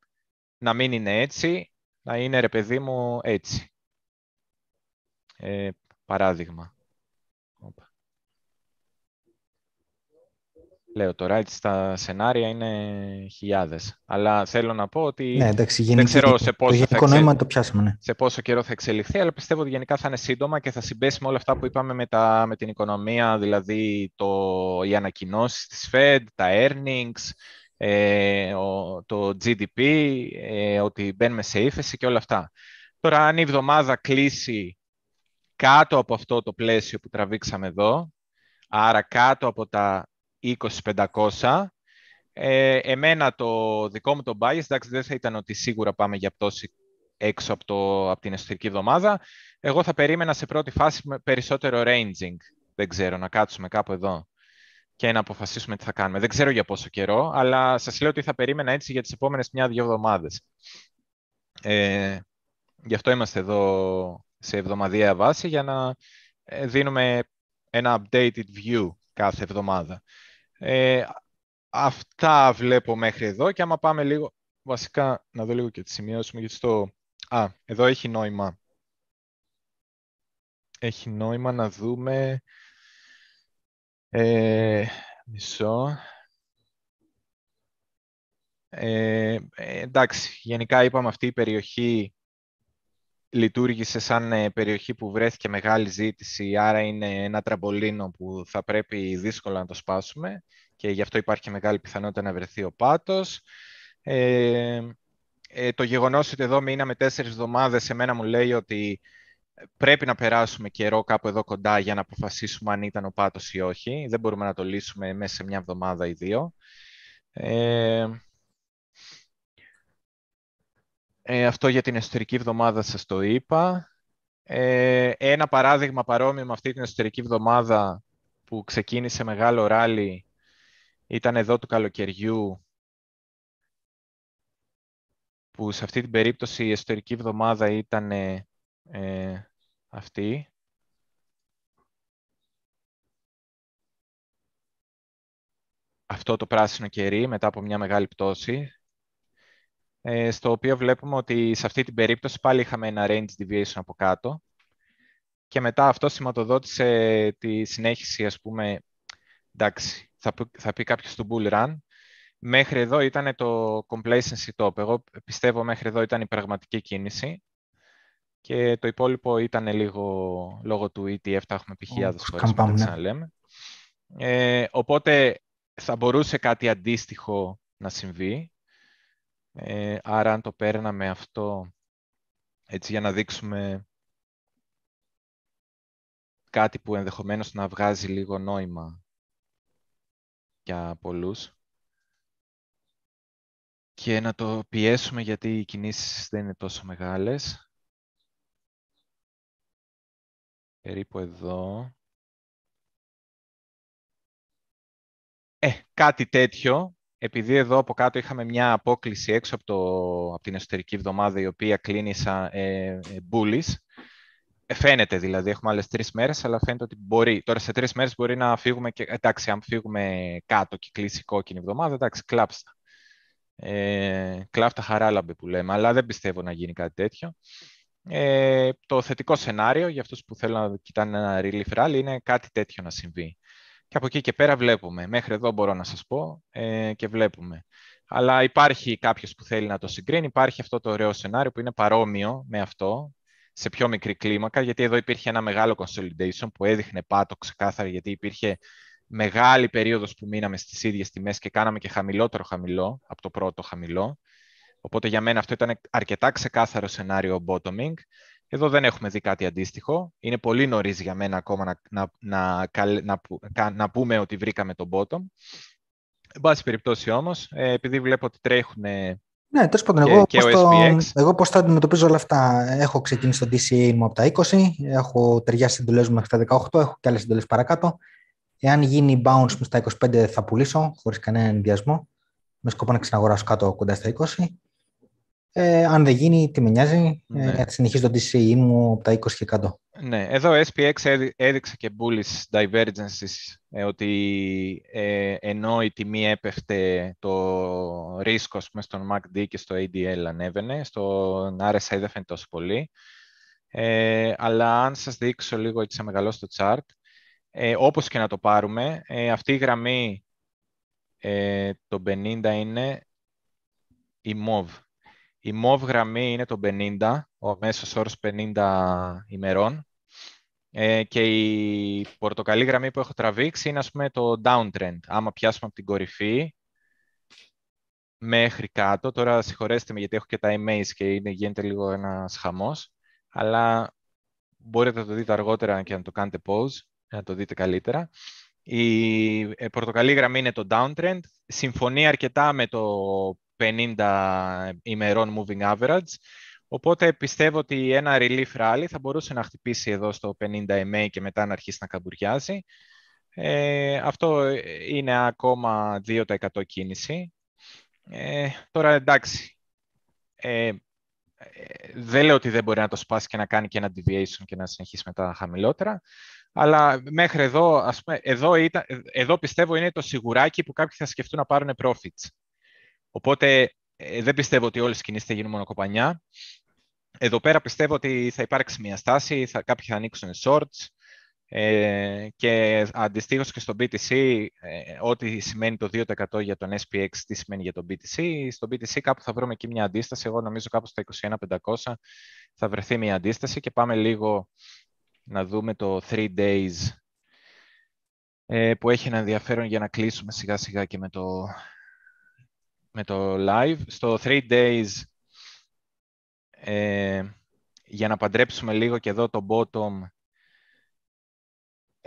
να μην είναι έτσι, να είναι ρε παιδί μου έτσι. Παράδειγμα. Λέω τώρα, έτσι τα σενάρια είναι χιλιάδες. Αλλά θέλω να πω ότι ναι, εντάξει, δεν ξέρω σε πόσο, σε πόσο καιρό θα εξελιχθεί, αλλά πιστεύω ότι γενικά θα είναι σύντομα και θα συμπέσουμε όλα αυτά που είπαμε με την οικονομία, δηλαδή οι ανακοινώσεις της Fed, τα earnings, το GDP, ότι μπαίνουμε σε ύφεση και όλα αυτά. Τώρα, αν η εβδομάδα κλείσει κάτω από αυτό το πλαίσιο που τραβήξαμε εδώ, άρα κάτω από τα 2500. Εμένα το δικό μου το bias, εντάξει, δεν θα ήταν ότι σίγουρα πάμε για πτώση έξω από την εσωτερική εβδομάδα. Εγώ θα περίμενα σε πρώτη φάση περισσότερο ranging. Δεν ξέρω, να κάτσουμε κάπου εδώ. και να αποφασίσουμε τι θα κάνουμε. Δεν ξέρω για πόσο καιρό, αλλά σας λέω ότι θα περίμενα έτσι για τις επόμενες 1-2 εβδομάδες. Γι' αυτό είμαστε εδώ σε εβδομαδιαία βάση, για να δίνουμε ένα updated view κάθε εβδομάδα. Αυτά βλέπω μέχρι εδώ, και άμα πάμε λίγο, βασικά να δω λίγο και τη σημειώσουμε, γιατί στο... εδώ έχει νόημα. Έχει νόημα να δούμε... μισό. Εντάξει, γενικά είπαμε αυτή η περιοχή λειτουργήσε σαν περιοχή που βρέθηκε μεγάλη ζήτηση, άρα είναι ένα τραμπολίνο που θα πρέπει δύσκολα να το σπάσουμε, και γι' αυτό υπάρχει μεγάλη πιθανότητα να βρεθεί ο πάτος. Το γεγονός ότι εδώ μείναμε 4 εβδομάδες, εμένα μου λέει ότι πρέπει να περάσουμε καιρό κάπου εδώ κοντά για να αποφασίσουμε αν ήταν ο πάτος ή όχι. Δεν μπορούμε να το λύσουμε μέσα σε 1 εβδομάδα ή 2. Αυτό για την εσωτερική εβδομάδα σας το είπα. Ένα παράδειγμα παρόμοιο με αυτή την εσωτερική εβδομάδα που ξεκίνησε μεγάλο ράλι ήταν εδώ του καλοκαιριού, που σε αυτή την περίπτωση η εσωτερική εβδομάδα ήταν αυτή. Αυτό το πράσινο κερί μετά από μια μεγάλη πτώση, στο οποίο βλέπουμε ότι σε αυτή την περίπτωση πάλι είχαμε ένα range deviation από κάτω, και μετά αυτό σηματοδότησε τη συνέχιση, ας πούμε, εντάξει, θα πει κάποιος του bull run. Μέχρι εδώ ήταν το complacency top. Εγώ πιστεύω μέχρι εδώ ήταν η πραγματική κίνηση, και το υπόλοιπο ήταν λίγο λόγω του ETF, τα έχουμε πει χιλιάδες φορές, δεν ξαναλέμε. Οπότε θα μπορούσε κάτι αντίστοιχο να συμβεί. Άρα αν το παίρναμε αυτό, έτσι για να δείξουμε κάτι που ενδεχομένως να βγάζει λίγο νόημα για πολλούς, και να το πιέσουμε γιατί οι κινήσεις δεν είναι τόσο μεγάλες. Περίπου εδώ. Κάτι τέτοιο. Επειδή εδώ από κάτω είχαμε μια απόκληση έξω από την εσωτερική εβδομάδα, η οποία κλίνησα bullish. Φαίνεται δηλαδή, έχουμε άλλες 3 μέρες, αλλά φαίνεται ότι μπορεί. Τώρα σε 3 μέρες μπορεί να φύγουμε, και, εντάξει, αν φύγουμε κάτω και κλείσει η κόκκινη εβδομάδα, εντάξει, κλάψτε. Κλάφτα χαράλαμπε που λέμε, αλλά δεν πιστεύω να γίνει κάτι τέτοιο. Το θετικό σενάριο για αυτούς που θέλουν να κοιτάνε ένα relief rally είναι κάτι τέτοιο να συμβεί. Και από εκεί και πέρα βλέπουμε. Μέχρι εδώ μπορώ να σας πω και βλέπουμε. Αλλά υπάρχει κάποιος που θέλει να το συγκρίνει. Υπάρχει αυτό το ωραίο σενάριο που είναι παρόμοιο με αυτό, σε πιο μικρή κλίμακα, γιατί εδώ υπήρχε ένα μεγάλο consolidation που έδειχνε πάτο ξεκάθαρα, γιατί υπήρχε μεγάλη περίοδος που μείναμε στις ίδιες τιμές και κάναμε και χαμηλότερο χαμηλό από το πρώτο χαμηλό. Οπότε για μένα αυτό ήταν αρκετά ξεκάθαρο σενάριο bottoming. Εδώ δεν έχουμε δει κάτι αντίστοιχο. Είναι πολύ νωρίς για μένα ακόμα να πούμε ότι βρήκαμε τον bottom. Εν πάση περιπτώσει όμως, επειδή βλέπω ότι τρέχουν τέλος πάντων, εγώ πώς θα αντιμετωπίζω όλα αυτά. Έχω ξεκινήσει το DCA μου από τα 20, έχω ταιριάσει συντολές μου μέχρι τα 18, έχω και άλλες συντολές παρακάτω. Εάν γίνει bounce μου στα 25 θα πουλήσω χωρίς κανένα ενδιασμό, με σκοπό να ξαναγοράσω κάτω κοντά στα 20. Αν δεν γίνει, τι με νοιάζει, γιατί συνεχίζω το DCE μου από τα 20 και κάτω. Ναι, εδώ SPX έδειξε και bullish divergences, ότι ενώ η τιμή έπεφτε, το ρίσκο στον MACD και στο ADL ανέβαινε, στον RSI δεν φαίνεται τόσο πολύ. Αλλά αν σας δείξω λίγο, έτσι θα μεγαλώσει το chart, όπως και να το πάρουμε, αυτή η γραμμή το 50 είναι η MOV. Η MOV γραμμή είναι το 50, ο μέσος όρος 50 ημερών, και η πορτοκαλή γραμμή που έχω τραβήξει είναι, ας πούμε, το downtrend. Άμα πιάσουμε από την κορυφή μέχρι κάτω, τώρα συγχωρέστε με γιατί έχω και τα emails και γίνεται λίγο ένας χαμός, αλλά μπορείτε να το δείτε αργότερα και να το κάνετε pause, να το δείτε καλύτερα. Η πορτοκαλή γραμμή είναι το downtrend, συμφωνεί αρκετά με το 50 ημερών moving average, οπότε πιστεύω ότι ένα relief rally θα μπορούσε να χτυπήσει εδώ στο 50 MA και μετά να αρχίσει να καμπουριάζει. Αυτό είναι ακόμα 2% κίνηση. Τώρα εντάξει, δεν λέω ότι δεν μπορεί να το σπάσει και να κάνει και ένα deviation και να συνεχίσει μετά χαμηλότερα, αλλά μέχρι εδώ, ας πούμε, εδώ πιστεύω είναι το σιγουράκι που κάποιοι θα σκεφτούν να πάρουν profits. Οπότε δεν πιστεύω ότι όλες οι κινήσεις θα γίνουν μονοκοπανιά. Εδώ πέρα πιστεύω ότι θα υπάρξει μια στάση, κάποιοι θα ανοίξουν shorts, και αντιστοίχως και στο BTC, ό,τι σημαίνει το 2% για τον SPX, τι σημαίνει για τον BTC. Στον BTC κάπου θα βρούμε εκεί μια αντίσταση. Εγώ νομίζω κάπου στα 21.500 θα βρεθεί μια αντίσταση και πάμε λίγο να δούμε το 3 days που έχει ένα ενδιαφέρον για να κλείσουμε σιγά σιγά και με το live. Στο 3 days για να παντρέψουμε λίγο και εδώ το bottom.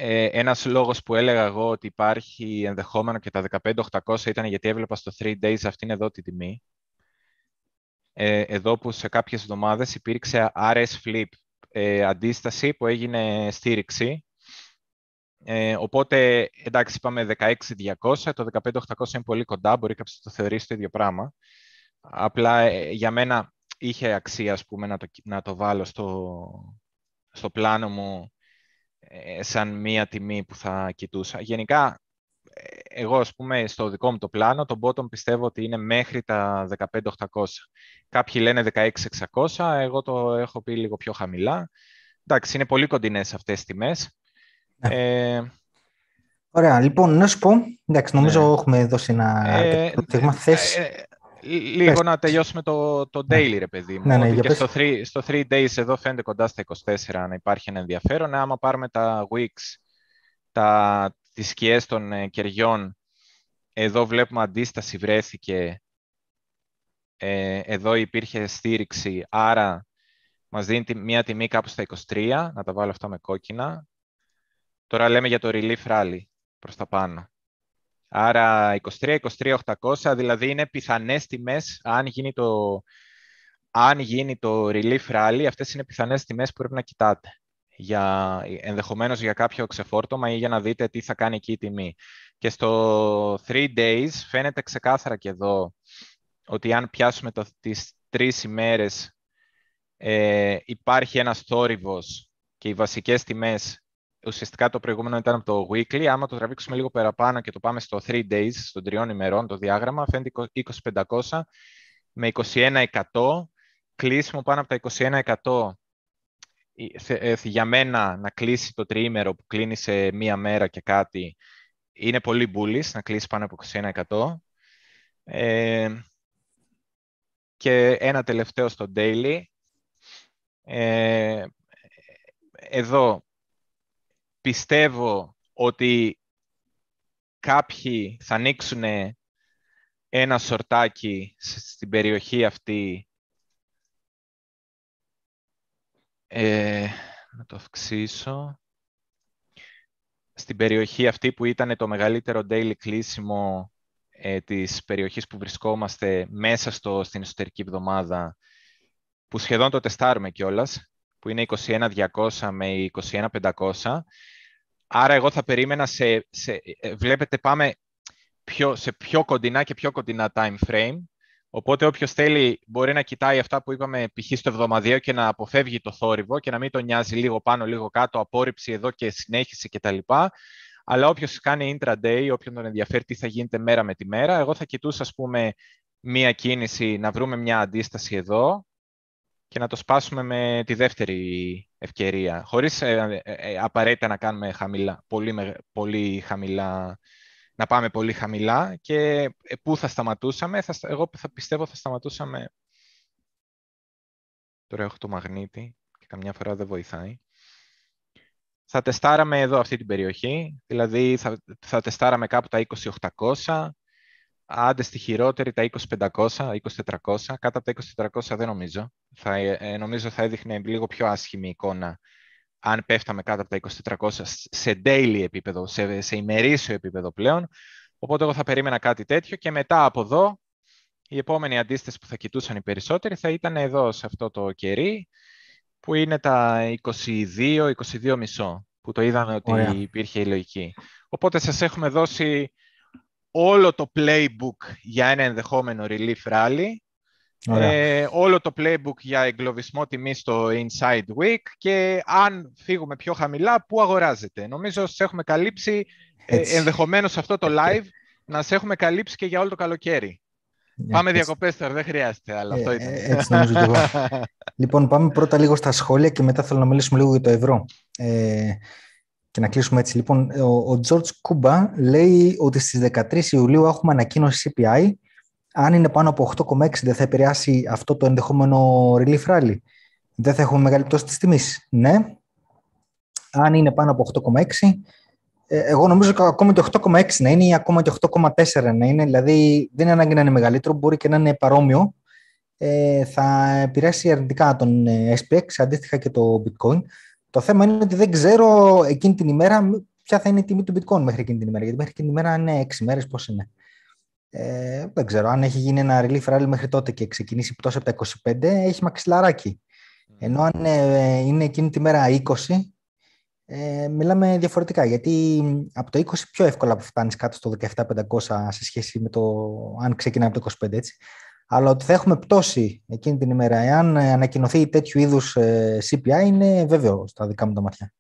Ένας λόγος που έλεγα εγώ ότι υπάρχει ενδεχόμενο και τα 15.800 ήταν γιατί έβλεπα στο 3 days αυτήν εδώ τη τιμή. Εδώ που σε κάποιες εβδομάδες υπήρξε RS flip, αντίσταση που έγινε στήριξη. Οπότε, εντάξει, είπαμε 16.200, το 15.800 είναι πολύ κοντά, μπορεί κάποιος να το θεωρήσει το ίδιο πράγμα. Απλά για μένα είχε αξία, ας πούμε, να το βάλω στο πλάνο μου σαν μία τιμή που θα κοιτούσα. Γενικά, εγώ, ας πούμε, στο δικό μου το πλάνο, το bottom πιστεύω ότι είναι μέχρι τα 15.800. Κάποιοι λένε 16.600, εγώ το έχω πει λίγο πιο χαμηλά. Εντάξει, είναι πολύ κοντινές αυτές τις τιμές. Ναι. Ωραία, λοιπόν, να σου πω, εντάξει, νομίζω έχουμε δώσει ένα δείγμα θες. Λίγο πες. Να τελειώσουμε το daily, ρε παιδί μου. Ναι, και στο 3 days εδώ φαίνεται κοντά στα 24 να υπάρχει ένα ενδιαφέρον. Άμα πάρουμε τα weeks, τις σκιές των κεριών, εδώ βλέπουμε αντίσταση βρέθηκε. Εδώ υπήρχε στήριξη, άρα μας δίνει μια τιμή κάπου στα 23. Να τα βάλω αυτά με κόκκινα. Τώρα λέμε για το relief rally προς τα πάνω. Άρα 23-23-800, δηλαδή είναι πιθανές τιμές, αν γίνει το relief rally, αυτές είναι πιθανές τιμές που πρέπει να κοιτάτε. Ενδεχομένως για κάποιο ξεφόρτωμα ή για να δείτε τι θα κάνει εκεί η τιμή. Και στο 3 days φαίνεται ξεκάθαρα και εδώ ότι αν πιάσουμε τις 3 ημέρες υπάρχει ένας θόρυβος και οι βασικές τιμές. Ουσιαστικά το προηγούμενο ήταν από το weekly. Άμα το τραβήξουμε λίγο παραπάνω και το πάμε στο 3 days, των 3 ημερών, το διάγραμμα, φαίνεται 2500 με 21%. Κλείσιμο πάνω από τα 21%. Για μένα να κλείσει το τριήμερο που κλείνει σε μία μέρα και κάτι είναι πολύ bullish, να κλείσει πάνω από 21%. Και ένα τελευταίο στο daily. Εδώ. Πιστεύω ότι κάποιοι θα ανοίξουν ένα σορτάκι στην περιοχή αυτή. Να το αυξήσω. Στην περιοχή αυτή που ήταν το μεγαλύτερο daily κλείσιμο της περιοχής που βρισκόμαστε μέσα στην εσωτερική εβδομάδα, που σχεδόν το τεστάρουμε κιόλας, που είναι 21.200 με 21.500. Άρα εγώ θα περίμενα βλέπετε πάμε σε πιο κοντινά και πιο κοντινά time frame. Οπότε όποιος θέλει μπορεί να κοιτάει αυτά που είπαμε π.χ. στο εβδομαδιαίο και να αποφεύγει το θόρυβο και να μην τον νοιάζει λίγο πάνω, λίγο κάτω, απόρριψη εδώ και συνέχιση κτλ. Αλλά όποιος κάνει intraday, όποιον τον ενδιαφέρει τι θα γίνεται μέρα με τη μέρα, εγώ θα κοιτούσα, ας πούμε, μία κίνηση να βρούμε μια αντίσταση εδώ και να το σπάσουμε με τη δεύτερη ευκαιρία, χωρίς απαραίτητα να κάνουμε χαμηλά, πολύ χαμηλά, να πάμε πολύ χαμηλά. Και πού θα σταματούσαμε, εγώ πιστεύω θα σταματούσαμε... Τώρα έχω το μαγνήτη και καμιά φορά δεν βοηθάει. Θα τεστάραμε εδώ αυτή την περιοχή, δηλαδή θα τεστάραμε κάπου τα 2800, άντε στη χειρότερη τα 2500, 2400, κάτω από τα 2400 δεν νομίζω. Νομίζω θα έδειχνε λίγο πιο άσχημη εικόνα αν πέφταμε κάτω από τα 2400 σε daily επίπεδο, σε ημερήσιο επίπεδο πλέον. Οπότε εγώ θα περίμενα κάτι τέτοιο και μετά από εδώ η επόμενη αντίσταση που θα κοιτούσαν οι περισσότεροι θα ήταν εδώ σε αυτό το κερί που είναι τα 22-22,5 που το είδαμε ότι υπήρχε η λογική. Οπότε σας έχουμε δώσει όλο το playbook για ένα ενδεχόμενο relief rally, όλο το playbook για εγκλωβισμό τιμή στο Inside Week και αν φύγουμε πιο χαμηλά, πού αγοράζετε. Νομίζω σας έχουμε καλύψει, ενδεχομένως αυτό το live, να σας έχουμε καλύψει και για όλο το καλοκαίρι. Πάμε διακοπές τώρα, δεν χρειάζεται, αλλά αυτό ήταν. Έτσι νομίζω και εγώ. Λοιπόν, πάμε πρώτα λίγο στα σχόλια και μετά θέλω να μιλήσουμε λίγο για το ευρώ. Και να κλείσουμε έτσι. Λοιπόν, ο George Κούμπα λέει ότι στις 13 Ιουλίου έχουμε ανακοίνωση CPI. Αν είναι πάνω από 8,6 δεν θα επηρεάσει αυτό το ενδεχόμενο relief rally. Δεν θα έχουμε μεγάλη πτώση της τιμής. Ναι. Αν είναι πάνω από 8,6. Εγώ νομίζω ακόμα και 8,6 να είναι ή ακόμα και 8,4 να είναι. Δηλαδή δεν είναι ανάγκη να είναι μεγαλύτερο, μπορεί και να είναι παρόμοιο. Θα επηρεάσει αρνητικά τον SPX, αντίστοιχα και το Bitcoin. Το θέμα είναι ότι δεν ξέρω εκείνη την ημέρα ποια θα είναι η τιμή του Bitcoin μέχρι εκείνη την ημέρα. Γιατί μέχρι εκείνη την ημέρα είναι 6 μέρες, πώς είναι. Δεν ξέρω. Αν έχει γίνει ένα relief rally μέχρι τότε και ξεκινήσει πτώση από τα 25, έχει μαξιλαράκι. Ενώ αν είναι εκείνη τη μέρα 20, μιλάμε διαφορετικά. Γιατί από το 20 πιο εύκολα που φτάνεις κάτω στο 17.500 σε σχέση με το αν ξεκινάει από το 25, έτσι. Αλλά ότι θα έχουμε πτώση εκείνη την ημέρα, εάν ανακοινωθεί τέτοιου είδους CPI, είναι βέβαιο στα δικά μου τα μάτια.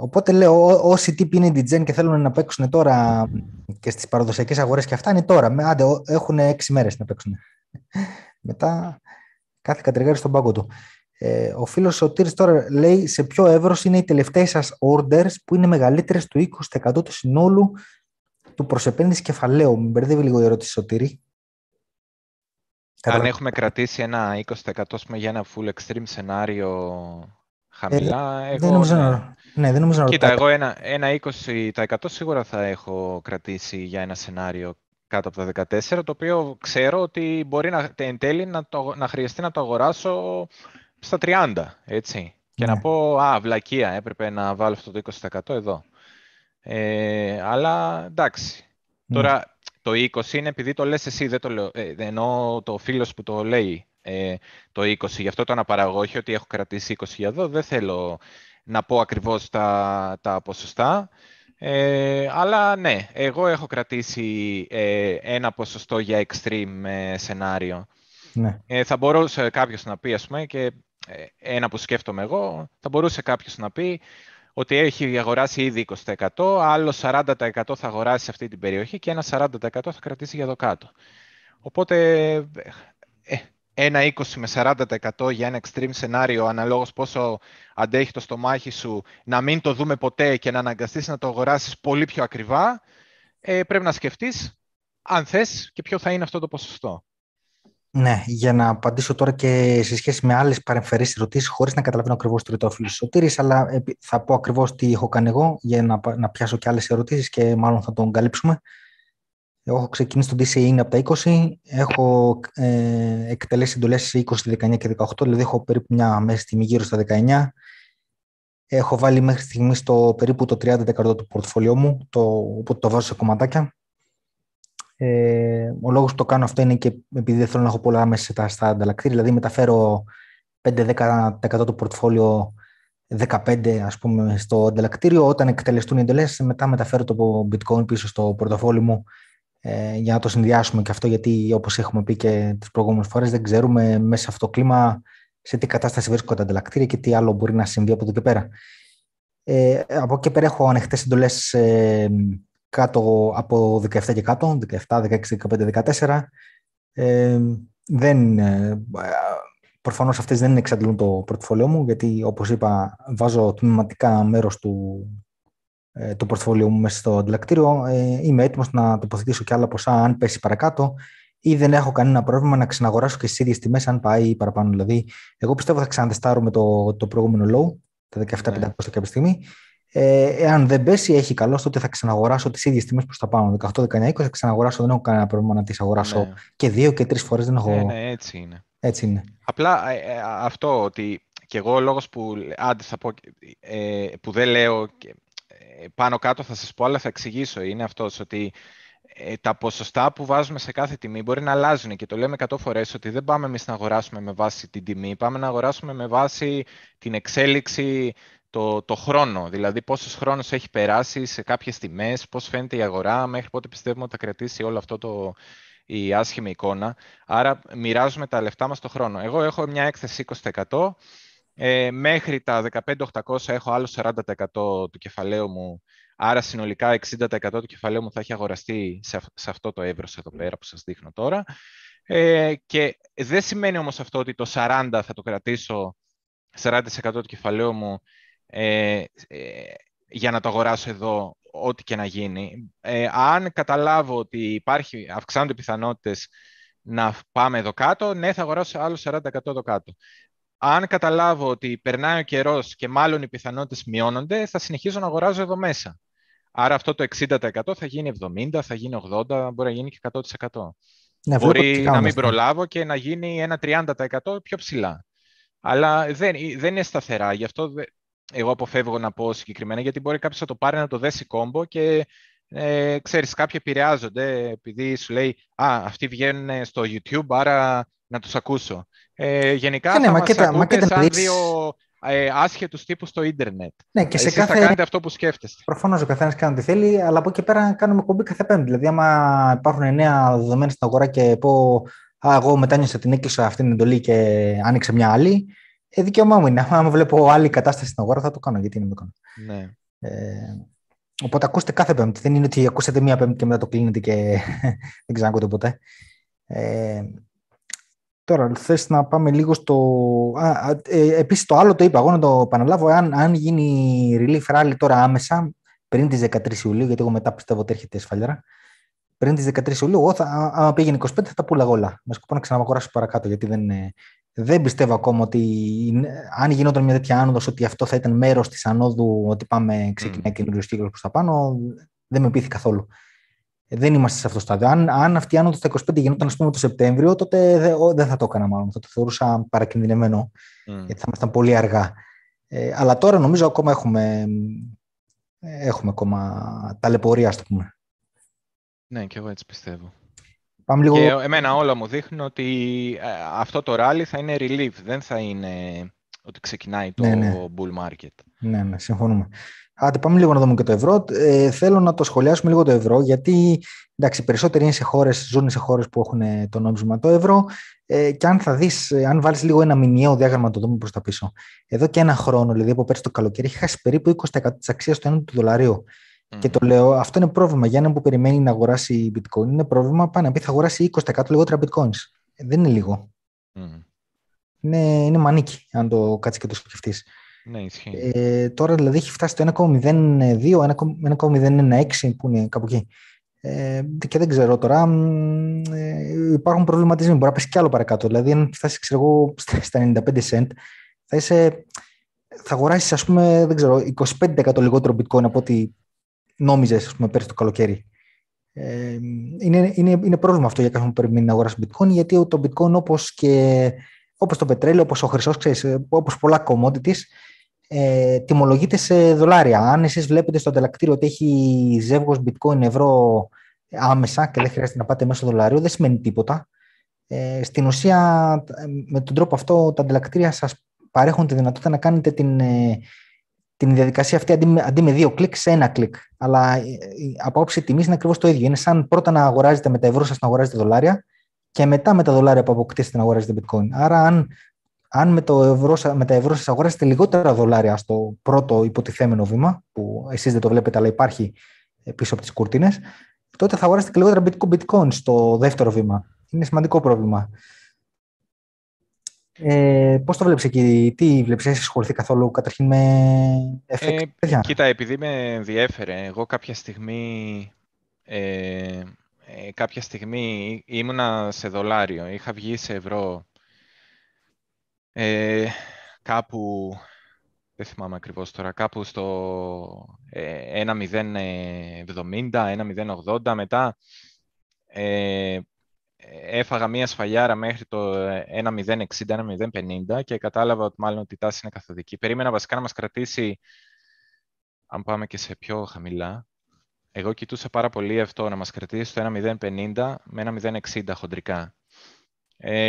Οπότε λέω, όσοι τύποι είναι DGEN και θέλουν να παίξουν τώρα και στις παραδοσιακές αγορές και αυτά, είναι τώρα. Άντε, έχουν 6 μέρες να παίξουν. Μετά κάθε κατριγάρι στον πάγκο του. Ο φίλος Σωτήρης τώρα λέει, σε ποιο εύρος είναι οι τελευταίες σας orders που είναι μεγαλύτερες του 20% του συνόλου του προσεπένδυσης κεφαλαίου. Μην μπερδεύει λίγο η ερώτηση, Σωτήρη. Αν έχουμε κρατήσει ένα 20% για ένα full extreme σενάριο χαμηλά... Δεν νομίζω να ρωτάτε. Κοίτα, εγώ ένα 20% σίγουρα θα έχω κρατήσει για ένα σενάριο κάτω από τα 14, το οποίο ξέρω ότι μπορεί εν τέλει να χρειαστεί να το αγοράσω στα 30, έτσι. Και να πω, βλακεία, έπρεπε να βάλω αυτό το 20% εδώ. Αλλά, εντάξει. Τώρα... Το 20 είναι επειδή το λες εσύ, δεν το λέω, ενώ το φίλος που το λέει το 20, γι' αυτό το αναπαραγώ, όχι ότι έχω κρατήσει 20 για εδώ, δεν θέλω να πω ακριβώς τα ποσοστά, αλλά ναι, εγώ έχω κρατήσει ένα ποσοστό για extreme σενάριο. Ναι. Θα μπορούσε κάποιος να πει, ας πούμε, και ένα που σκέφτομαι εγώ, θα μπορούσε κάποιος να πει, ότι έχει αγοράσει ήδη 20%, άλλο 40% θα αγοράσει σε αυτή την περιοχή και ένα 40% θα κρατήσει για εδώ κάτω. Οπότε ένα 20 με 40% για ένα extreme σενάριο, αναλόγως πόσο αντέχει το στομάχι σου, να μην το δούμε ποτέ και να αναγκαστείς να το αγοράσεις πολύ πιο ακριβά, πρέπει να σκεφτείς αν θες και ποιο θα είναι αυτό το ποσοστό. Ναι, για να απαντήσω τώρα και σε σχέση με άλλες παρεμφερείς ερωτήσεις, χωρίς να καταλαβαίνω ακριβώς το ρητό φίλος Σωτήρης, αλλά θα πω ακριβώς τι έχω κάνει εγώ για να πιάσω και άλλες ερωτήσεις και μάλλον θα τον καλύψουμε. Εγώ έχω ξεκινήσει το DCA από τα 20, έχω εκτελέσει εντολές 20, 19 και 18, δηλαδή έχω περίπου μια μέση τιμή γύρω στα 19. Έχω βάλει μέχρι στιγμή στο περίπου το 30% του πορτφολιό μου, οπότε το βάζω σε κομματάκια. Ο λόγος που το κάνω αυτό είναι και επειδή δεν θέλω να έχω πολλά μέσα στα ανταλλακτήρια, δηλαδή μεταφέρω 5-10% του πορτφόλιο 15% ας πούμε στο ανταλλακτήριο, όταν εκτελεστούν οι εντολές μετά μεταφέρω το bitcoin πίσω στο πορτοφόλι μου για να το συνδυάσουμε και αυτό, γιατί όπως έχουμε πει και τις προηγούμενες φορές δεν ξέρουμε μέσα σε αυτό το κλίμα σε τι κατάσταση βρίσκονται τα ανταλλακτήρια και τι άλλο μπορεί να συμβεί από εδώ και πέρα. Από εκεί πέρα έχω ανοιχτές εντολές κάτω από 17 και κάτω, 17, 16, 15, 14. Προφανώς αυτές δεν εξαντλούν το πορτφόλιό μου, γιατί όπως είπα βάζω τμηματικά μέρος του πορτφόλιό μου μέσα στο ανταλλακτήριο. Είμαι έτοιμος να τοποθετήσω και άλλα ποσά αν πέσει παρακάτω ή δεν έχω κανένα πρόβλημα να ξαναγοράσω και στις ίδιες τιμές αν πάει παραπάνω. Δηλαδή, εγώ πιστεύω θα ξανατεστάρω με το προηγούμενο low, τα 17.500 κάποια στιγμή. Εάν δεν πέσει, έχει καλώς, τότε θα ξαναγοράσω τις ίδιες τιμές προς τα πάνω. 18, 19, 20 θα ξαναγοράσω. Δεν έχω κανένα πρόβλημα να τις αγοράσω και 2 και 3 φορές. Δεν έχω... έτσι είναι. Έτσι είναι. Απλά αυτό ότι και εγώ ο λόγος που, θα πω, που δεν λέω πάνω κάτω θα σας πω, αλλά θα εξηγήσω, είναι αυτός ότι τα ποσοστά που βάζουμε σε κάθε τιμή μπορεί να αλλάζουν και το λέμε 100 φορές ότι δεν πάμε εμείς να αγοράσουμε με βάση την τιμή, πάμε να αγοράσουμε με βάση την εξέλιξη το χρόνο, δηλαδή πόσος χρόνος έχει περάσει σε κάποιες τιμές, πώς φαίνεται η αγορά, μέχρι πότε πιστεύουμε ότι θα κρατήσει όλο αυτό η άσχημη εικόνα. Άρα μοιράζουμε τα λεφτά μας το χρόνο. Εγώ έχω μια έκθεση 20%. Μέχρι τα 15.800 έχω άλλο 40% του κεφαλαίου μου. Άρα συνολικά 60% του κεφαλαίου μου θα έχει αγοραστεί σε αυτό το εύρος εδώ πέρα που σας δείχνω τώρα. Και δεν σημαίνει όμως αυτό ότι το 40% θα το κρατήσω, 40% του κεφαλαίου μου, για να το αγοράσω εδώ, ό,τι και να γίνει. Αν καταλάβω ότι αυξάνονται οι πιθανότητες να πάμε εδώ κάτω, ναι, θα αγοράσω άλλο 40% εδώ κάτω. Αν καταλάβω ότι περνάει ο καιρός και μάλλον οι πιθανότητες μειώνονται, θα συνεχίζω να αγοράζω εδώ μέσα. Άρα αυτό το 60% θα γίνει 70%, θα γίνει 80%, μπορεί να γίνει και 100%. Ναι, μπορεί να μην προλάβω και να γίνει ένα 30% πιο ψηλά. Αλλά δεν είναι σταθερά, γι' αυτό εγώ αποφεύγω να πω συγκεκριμένα, γιατί μπορεί κάποιος να το πάρει να το δέσει κόμπο και ξέρεις, κάποιοι επηρεάζονται επειδή σου λέει «Α, αυτοί βγαίνουν στο YouTube, άρα να τους ακούσω». Γενικά θα μας ακούτε σαν δύο άσχετους τύπους στο ίντερνετ. Ναι, και εσείς θα κάνετε αυτό που σκέφτεστε. Προφανώς ο καθένας κάνει ό,τι θέλει, αλλά από εκεί πέρα κάνουμε κομπή κάθε Πέμπτη. Δηλαδή, άμα υπάρχουν νέα δεδομένα στην αγορά και πω εγώ μετάνιωσα την έκλεισα αυτήν την εντολή και άνοιξε μια άλλη, δικαίωμά μου είναι. Αν βλέπω άλλη κατάσταση στην αγορά, θα το κάνω. Γιατί να μην το κάνω. Ναι. Οπότε ακούστε κάθε Πέμπτη. Δεν είναι ότι ακούσατε μία Πέμπτη και μετά το κλείνετε και δεν ξανακούτε ποτέ. Τώρα, θες να πάμε λίγο στο... επίσης, το άλλο το είπα, εγώ να το επαναλάβω. Αν γίνει relief rally τώρα άμεσα, πριν τις 13 Ιουλίου, γιατί εγώ μετά πιστεύω ότι έρχεται σφαλιάρα, πριν τις 13 Ιουλίου, εγώ άμα πήγαινε 25 θα τα πούλαγα όλα. Με σκοπό να ξαναγοράσω παρακάτω, γιατί δεν πιστεύω ακόμα ότι αν γινόταν μια τέτοια άνοδος, ότι αυτό θα ήταν μέρος της ανόδου, ότι πάμε ξεκινάει καινούριο κύκλο προς τα πάνω, δεν με πείθει καθόλου. Δεν είμαστε σε αυτό το στάδιο. Αν αυτή η άνοδο στα 25 γινόταν, ας πούμε, το Σεπτέμβριο, τότε δεν θα το έκανα μάλλον. Θα το θεωρούσα παρακινδυνευμένο, γιατί θα ήμασταν πολύ αργά. Αλλά τώρα νομίζω ακόμα έχουμε ακόμα ταλαιπωρία, ας το πούμε. Ναι, και εγώ έτσι πιστεύω. Πάμε λίγο... Και εμένα όλα μου δείχνουν ότι αυτό το ράλι θα είναι relief. Δεν θα είναι ότι ξεκινάει το bull market. Ναι, ναι, συμφωνούμε. Άντε, πάμε λίγο να δούμε και το ευρώ. Θέλω να το σχολιάσουμε λίγο το ευρώ, γιατί εντάξει, περισσότεροι είναι ζουν σε χώρες που έχουν το νόμισμα το ευρώ. Και αν βάλεις λίγο ένα μηνιαίο διάγραμμα να το δούμε προς τα πίσω. Εδώ και ένα χρόνο, δηλαδή από πέρσι το καλοκαίρι, έχει χάσει περίπου 20% της αξίας του 1 του δολαρίου. Και το λέω, αυτό είναι πρόβλημα. Για έναν που περιμένει να αγοράσει bitcoin, είναι πρόβλημα. Πάει να πει θα αγοράσει 20% λιγότερα bitcoins. Δεν είναι λίγο. Είναι μανίκι, αν το κάτσεις και το σκεφτείς. Ναι, τώρα δηλαδή έχει φτάσει το 1,02, 1,016 που είναι κάπου εκεί. Και δεν ξέρω τώρα, υπάρχουν προβληματισμοί, μπορεί να πέσει κι άλλο παρακάτω. Δηλαδή αν φτάσεις ξέρω εγώ στα 95 cent θα αγοράσεις ας πούμε δεν ξέρω, 25% λιγότερο bitcoin από ό,τι νόμιζες ας πούμε πέρσι το καλοκαίρι. Είναι πρόβλημα αυτό για κάποιον που περιμένει να αγοράσει bitcoin, γιατί το bitcoin όπως το πετρέλαιο, όπως ο χρυσός, όπως πολλά commodities, τιμολογείται σε δολάρια. Αν εσείς βλέπετε στο ανταλλακτήριο ότι έχει ζεύγος bitcoin ευρώ άμεσα και δεν χρειάζεται να πάτε μέσω δολαρίου, δεν σημαίνει τίποτα. Στην ουσία, με τον τρόπο αυτό, τα ανταλλακτήρια σας παρέχουν τη δυνατότητα να κάνετε την διαδικασία αυτή αντί με 2 κλικ σε 1 κλικ. Αλλά από όψη τιμής είναι ακριβώς το ίδιο. Είναι σαν πρώτα να αγοράζετε με τα ευρώ σας να αγοράζετε δολάρια, και μετά με τα δολάρια που αποκτήσετε να αγοράζετε bitcoin. Άρα, αν με τα ευρώ σας αγοράσετε λιγότερα δολάρια στο πρώτο υποτιθέμενο βήμα, που εσείς δεν το βλέπετε, αλλά υπάρχει πίσω από τις κουρτίνες, τότε θα αγοράσετε και λιγότερα bitcoin στο δεύτερο βήμα. Είναι σημαντικό πρόβλημα. Πώς το βλέπεις εκεί, τι βλέπεις, έχεις ασχοληθεί καθόλου καταρχήν με FX? Κοίτα, επειδή με ενδιέφερε, εγώ κάποια στιγμή ήμουνα σε δολάριο, είχα βγει σε ευρώ κάπου, δεν θυμάμαι ακριβώς τώρα, κάπου στο 1,070, 1,080, μετά έφαγα μία σφαλιάρα μέχρι το 1,060, 1,050 και κατάλαβα ότι μάλλον η τάση είναι καθοδική. Περίμενα βασικά να μας κρατήσει, αν πάμε και σε πιο χαμηλά, εγώ κοιτούσα πάρα πολύ αυτό, να μας κρατήσει το 1,050 με 1,060 χοντρικά.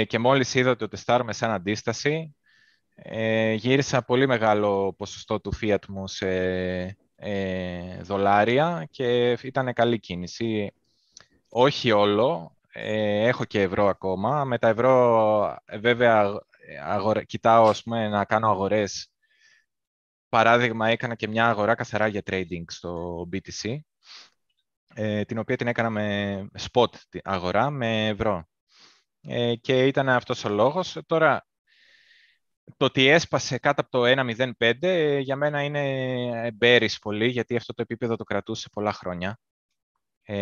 Και μόλις είδα ότι το τεστάρουμε σαν αντίσταση, Γύρισα πολύ μεγάλο ποσοστό του fiat μου σε δολάρια και ήταν καλή κίνηση. Όχι όλο, έχω και ευρώ ακόμα. Με τα ευρώ βέβαια κοιτάω ας πούμε, να κάνω αγορές. Παράδειγμα, έκανα και μια αγορά καθαρά για trading στο BTC, την οποία την έκανα με spot αγορά, με ευρώ. Και ήταν αυτός ο λόγος. Τώρα, το ότι έσπασε κάτω από το 1.05 για μένα είναι bearish πολύ, γιατί αυτό το επίπεδο το κρατούσε πολλά χρόνια.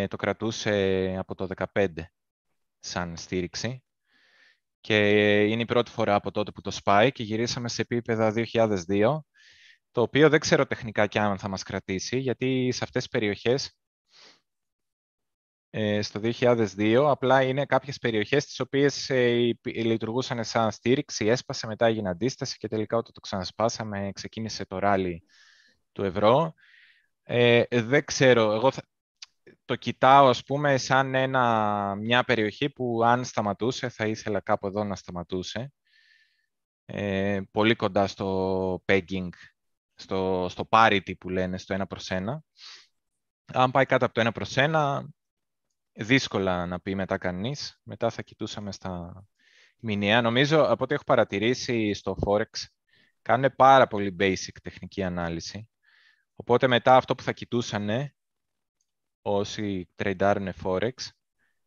Το κρατούσε από το 2015 σαν στήριξη. Και είναι η πρώτη φορά από τότε που το σπάει και γυρίσαμε σε επίπεδα 2002, το οποίο δεν ξέρω τεχνικά κι αν θα μας κρατήσει, γιατί σε αυτές τις περιοχές, στο 2002, απλά είναι κάποιες περιοχές τις οποίες λειτουργούσαν σαν στήριξη, έσπασε, μετά έγινε αντίσταση και τελικά όταν το ξανασπάσαμε ξεκίνησε το ράλι του ευρώ. Δεν ξέρω, εγώ το κοιτάω ας πούμε σαν μια περιοχή που αν σταματούσε θα ήθελα κάπου εδώ να σταματούσε, πολύ κοντά στο pegging, στο parity που λένε, στο 1 προς 1. Αν πάει κάτω από το 1 προς 1, δύσκολα να πει μετά κανείς. Μετά θα κοιτούσαμε στα μηνιαία. Νομίζω από ό,τι έχω παρατηρήσει στο Forex, κάνουν πάρα πολύ basic τεχνική ανάλυση. Οπότε μετά αυτό που θα κοιτούσανε όσοι τρεντάρουν Forex,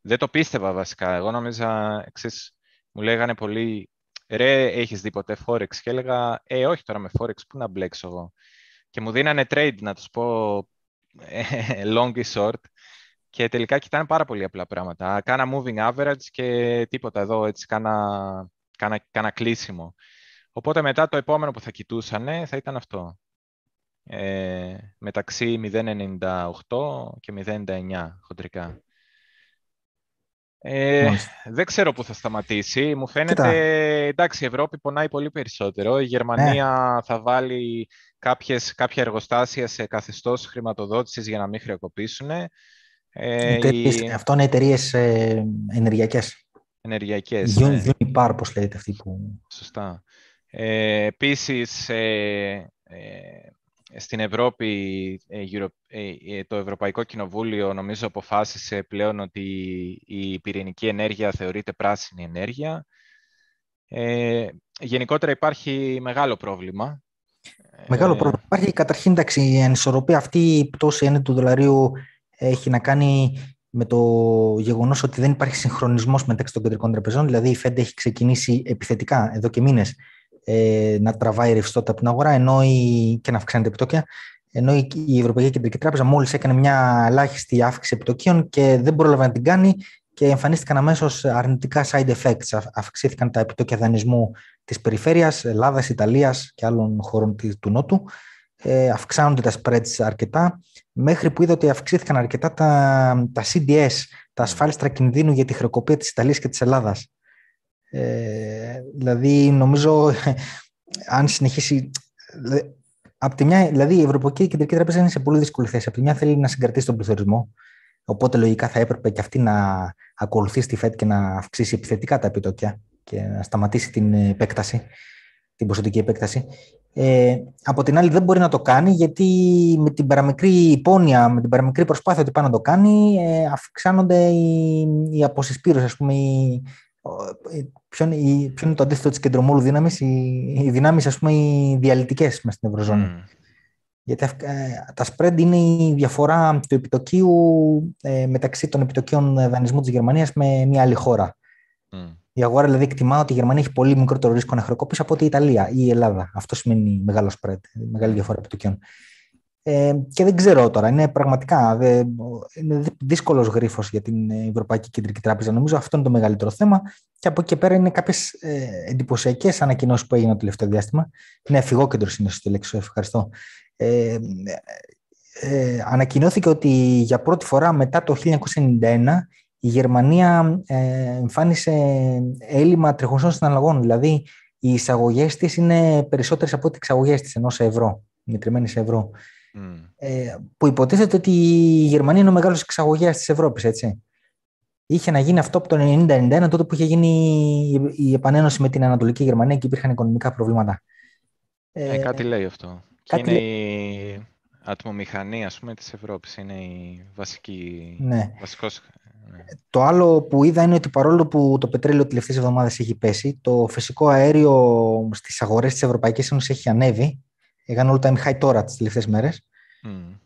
δεν το πίστευα βασικά. Εγώ νόμιζα, εξής, μου λέγανε πολύ, ρε, έχεις δει ποτέ Forex? Και έλεγα, όχι τώρα με Forex, πού να μπλέξω εγώ? Και μου δίνανε trade, να τους πω, long ή short. Και τελικά κοιτάνε πάρα πολύ απλά πράγματα. Κάνα moving average και τίποτα εδώ, έτσι, κάνα κλείσιμο. Οπότε μετά το επόμενο που θα κοιτούσανε θα ήταν αυτό. Μεταξύ 0,98 και 0,99 χοντρικά. Δεν ξέρω πού θα σταματήσει. Μου φαίνεται, εντάξει, η Ευρώπη πονάει πολύ περισσότερο. Η Γερμανία θα βάλει κάποια εργοστάσια σε καθεστώς χρηματοδότησης για να μην χρεοκοπήσουν. Αυτό είναι εταιρείες ενεργειακές. Unipar, πώς λέγεται αυτή που... Σωστά. Επίσης, στην Ευρώπη, το Ευρωπαϊκό Κοινοβούλιο νομίζω αποφάσισε πλέον ότι η πυρηνική ενέργεια θεωρείται πράσινη ενέργεια. Γενικότερα υπάρχει μεγάλο πρόβλημα. Υπάρχει καταρχήν, εντάξει, η ανισορροπία αυτή, η πτώση είναι του δολαρίου, έχει να κάνει με το γεγονός ότι δεν υπάρχει συγχρονισμός μεταξύ των κεντρικών τραπεζών. Δηλαδή η Fed έχει ξεκινήσει επιθετικά εδώ και μήνες να τραβάει ρευστότητα από την αγορά και να αυξάνεται επιτόκια, ενώ η Ευρωπαϊκή Κεντρική Τράπεζα μόλις έκανε μια ελάχιστη αύξηση επιτοκίων και δεν πρόλαβε να την κάνει και εμφανίστηκαν αμέσως αρνητικά side effects. Αυξήθηκαν τα επιτόκια δανεισμού της περιφέρειας, Ελλάδας, Ιταλίας και άλλων χωρών του Νότου. Αυξάνονται τα spreads αρκετά, μέχρι που είδα ότι αυξήθηκαν αρκετά τα CDS, τα ασφάλιστρα κινδύνου για τη χρεοκοπία της Ιταλίας και της Ελλάδας. Δηλαδή, νομίζω, αν συνεχίσει... Απ' τη μια, δηλαδή, η Ευρωπαϊκή Κεντρική Τράπεζα είναι σε πολύ δύσκολη θέση. Απ' τη μια θέλει να συγκρατήσει τον πληθωρισμό, οπότε λογικά θα έπρεπε και αυτή να ακολουθεί στη ΦΕΤ και να αυξήσει επιθετικά τα επιτόκια και να σταματήσει την ποσοτική επέκταση. Από την άλλη δεν μπορεί να το κάνει, γιατί με την παραμικρή υπόνοια, με την παραμικρή προσπάθεια ότι πάει να το κάνει, αυξάνονται οι αποσυσπήρωση, ας πούμε, ποιο είναι το αντίθετο της κεντρομόλου δύναμης, οι δυνάμεις, ας πούμε, οι διαλυτικές μέσα στην Ευρωζώνη. Γιατί τα spread είναι η διαφορά του επιτοκίου μεταξύ των επιτοκίων δανεισμού της Γερμανίας με μια άλλη χώρα. Η αγορά δηλαδή εκτιμά ότι η Γερμανία έχει πολύ μικρότερο ρίσκο να χρεοκοπήσει από ότι η Ιταλία ή η Ελλάδα. Αυτό σημαίνει μεγάλο spread, μεγάλη διαφορά επιτοκίων. Και δεν ξέρω τώρα, είναι πραγματικά είναι δύσκολος γρίφος για την Ευρωπαϊκή Κεντρική Τράπεζα. Νομίζω αυτό είναι το μεγαλύτερο θέμα. Και από εκεί και πέρα είναι κάποιες εντυπωσιακές ανακοινώσεις που έγιναν το τελευταίο διάστημα. Ναι, φυγόκεντρος είναι στη λέξη, ευχαριστώ. Ανακοινώθηκε ότι για πρώτη φορά μετά το 1991 η Γερμανία εμφάνισε έλλειμμα τρεχουσών συναλλαγών. Δηλαδή, οι εισαγωγές της είναι περισσότερες από τις εξαγωγές της, ενώ σε ευρώ, μετρημένοι σε ευρώ. Που υποτίθεται ότι η Γερμανία είναι ο μεγάλος εξαγωγέας της Ευρώπης, έτσι. είχε να γίνει αυτό από το 1990-91, τότε που είχε γίνει η επανένωση με την Ανατολική Γερμανία και υπήρχαν οικονομικά προβλήματα. Κάτι λέει αυτό. Κάτι είναι η ατμομηχανή, ας πούμε, της Ευρώπης. Είναι η βασική... Ναι. Βασικός... Ναι. Το άλλο που είδα είναι ότι παρόλο που το πετρέλαιο τελευταίες εβδομάδες έχει πέσει, το φυσικό αέριο στις αγορές της Ευρωπαϊκής Ένωσης έχει ανέβει. Έκανε όλο τα MHI τώρα τις τελευταίες μέρες. Mm.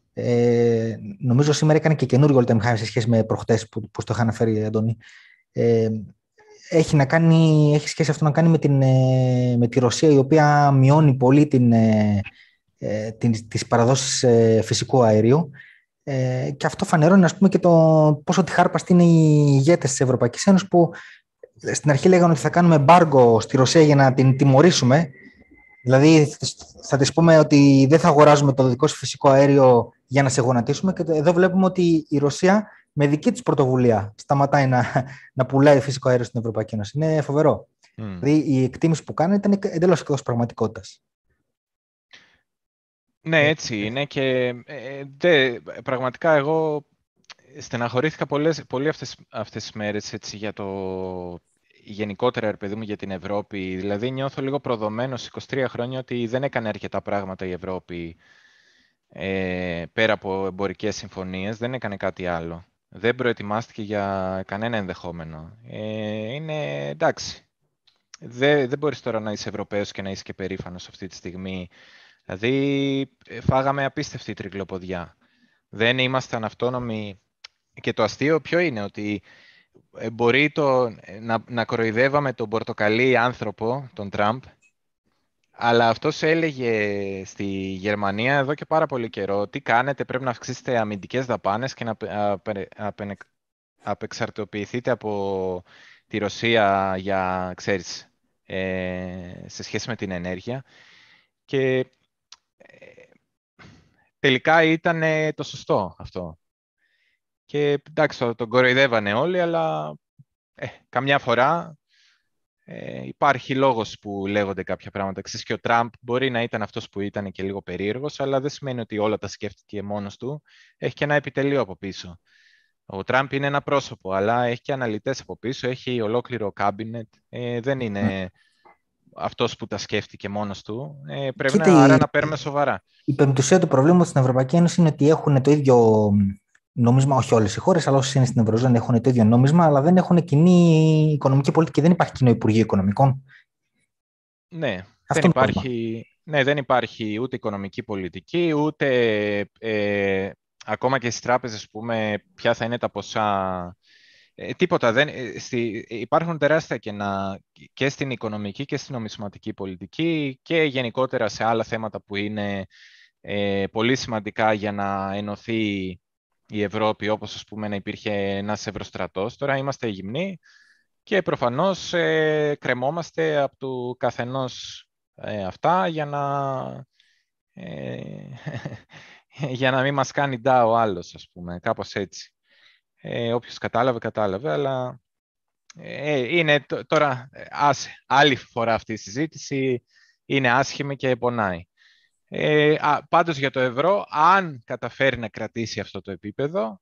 Νομίζω σήμερα έκανε και καινούριο όλο τα MHI σε σχέση με προχτές που το είχα αναφέρει, Αντώνη. Έχει σχέση αυτό να κάνει με τη Ρωσία, η οποία μειώνει πολύ τις παραδόσεις φυσικού αερίου. Και αυτό φανερώνει, ας πούμε, και το πόσο τυχάρπαστοι είναι οι ηγέτες της Ευρωπαϊκής Ένωσης, που στην αρχή λέγανε ότι θα κάνουμε εμπάργκο στη Ρωσία για να την τιμωρήσουμε. Δηλαδή, θα της πούμε ότι δεν θα αγοράζουμε το δικό σου φυσικό αέριο για να σε γονατίσουμε. Και εδώ βλέπουμε ότι η Ρωσία με δική της πρωτοβουλία σταματάει να πουλάει φυσικό αέριο στην Ευρωπαϊκή Ένωση. Είναι φοβερό. Mm. Δηλαδή, η εκτίμηση που κάνει ήταν εντελώς εκτός πραγματικότητας. Ναι, έτσι είναι, και πραγματικά εγώ στεναχωρήθηκα πολύ αυτές τις μέρες, έτσι, για το γενικότερα, ρε παιδί μου, για την Ευρώπη. Δηλαδή νιώθω λίγο προδομένος 23 χρόνια ότι δεν έκανε αρκετά πράγματα η Ευρώπη, πέρα από εμπορικές συμφωνίες, δεν έκανε κάτι άλλο. Δεν προετοιμάστηκε για κανένα ενδεχόμενο. Είναι εντάξει. Δεν μπορείς τώρα να είσαι Ευρωπαίος και να είσαι και περήφανος αυτή τη στιγμή. Δηλαδή, φάγαμε απίστευτη τρικλοποδιά. Δεν ήμασταν αυτόνομοι. Και το αστείο ποιο είναι, ότι μπορεί να κοροϊδεύαμε τον πορτοκαλί άνθρωπο, τον Τραμπ, αλλά αυτός έλεγε στη Γερμανία εδώ και πάρα πολύ καιρό, τι κάνετε, πρέπει να αυξήσετε αμυντικές δαπάνες και να απεξαρτοποιηθείτε από τη Ρωσία για, ξέρεις, σε σχέση με την ενέργεια. Και τελικά ήταν το σωστό αυτό. Και εντάξει, τον κοροϊδεύανε όλοι, αλλά καμιά φορά υπάρχει λόγος που λέγονται κάποια πράγματα. Ξέρεις, και ο Τραμπ μπορεί να ήταν αυτός που ήταν και λίγο περίεργος, αλλά δεν σημαίνει ότι όλα τα σκέφτηκε μόνος του. Έχει και ένα επιτελείο από πίσω. Ο Τραμπ είναι ένα πρόσωπο, αλλά έχει και αναλυτές από πίσω, έχει ολόκληρο κάμπινετ. Δεν είναι... αυτός που τα σκέφτηκε μόνος του, πρέπει να παίρνουμε σοβαρά. Η πεμπτουσία του προβλήματος στην Ευρωπαϊκή Ένωση είναι ότι έχουν το ίδιο νόμισμα, όχι όλες οι χώρες, αλλά όσες είναι στην Ευρωζώνη έχουν το ίδιο νόμισμα, αλλά δεν έχουν κοινή οικονομική πολιτική. Δεν υπάρχει κοινό Υπουργείο Οικονομικών. Ναι, δεν υπάρχει ούτε οικονομική πολιτική, ούτε ακόμα και στις τράπεζες, πούμε, ποια θα είναι τα ποσά... Τίποτα. Υπάρχουν τεράστια κενά και στην οικονομική και στην νομισματική πολιτική και γενικότερα σε άλλα θέματα που είναι πολύ σημαντικά για να ενωθεί η Ευρώπη, όπως, ας πούμε, να υπήρχε ένας ευρωστρατός. Τώρα είμαστε γυμνοί και προφανώς κρεμόμαστε από του καθενός αυτά για να μην μας κάνει ντά ο άλλος, ας πούμε, κάπως έτσι. Όποιος κατάλαβε, αλλά είναι τώρα άλλη φορά αυτή η συζήτηση, είναι άσχημη και πονάει. Πάντως για το ευρώ, αν καταφέρει να κρατήσει αυτό το επίπεδο,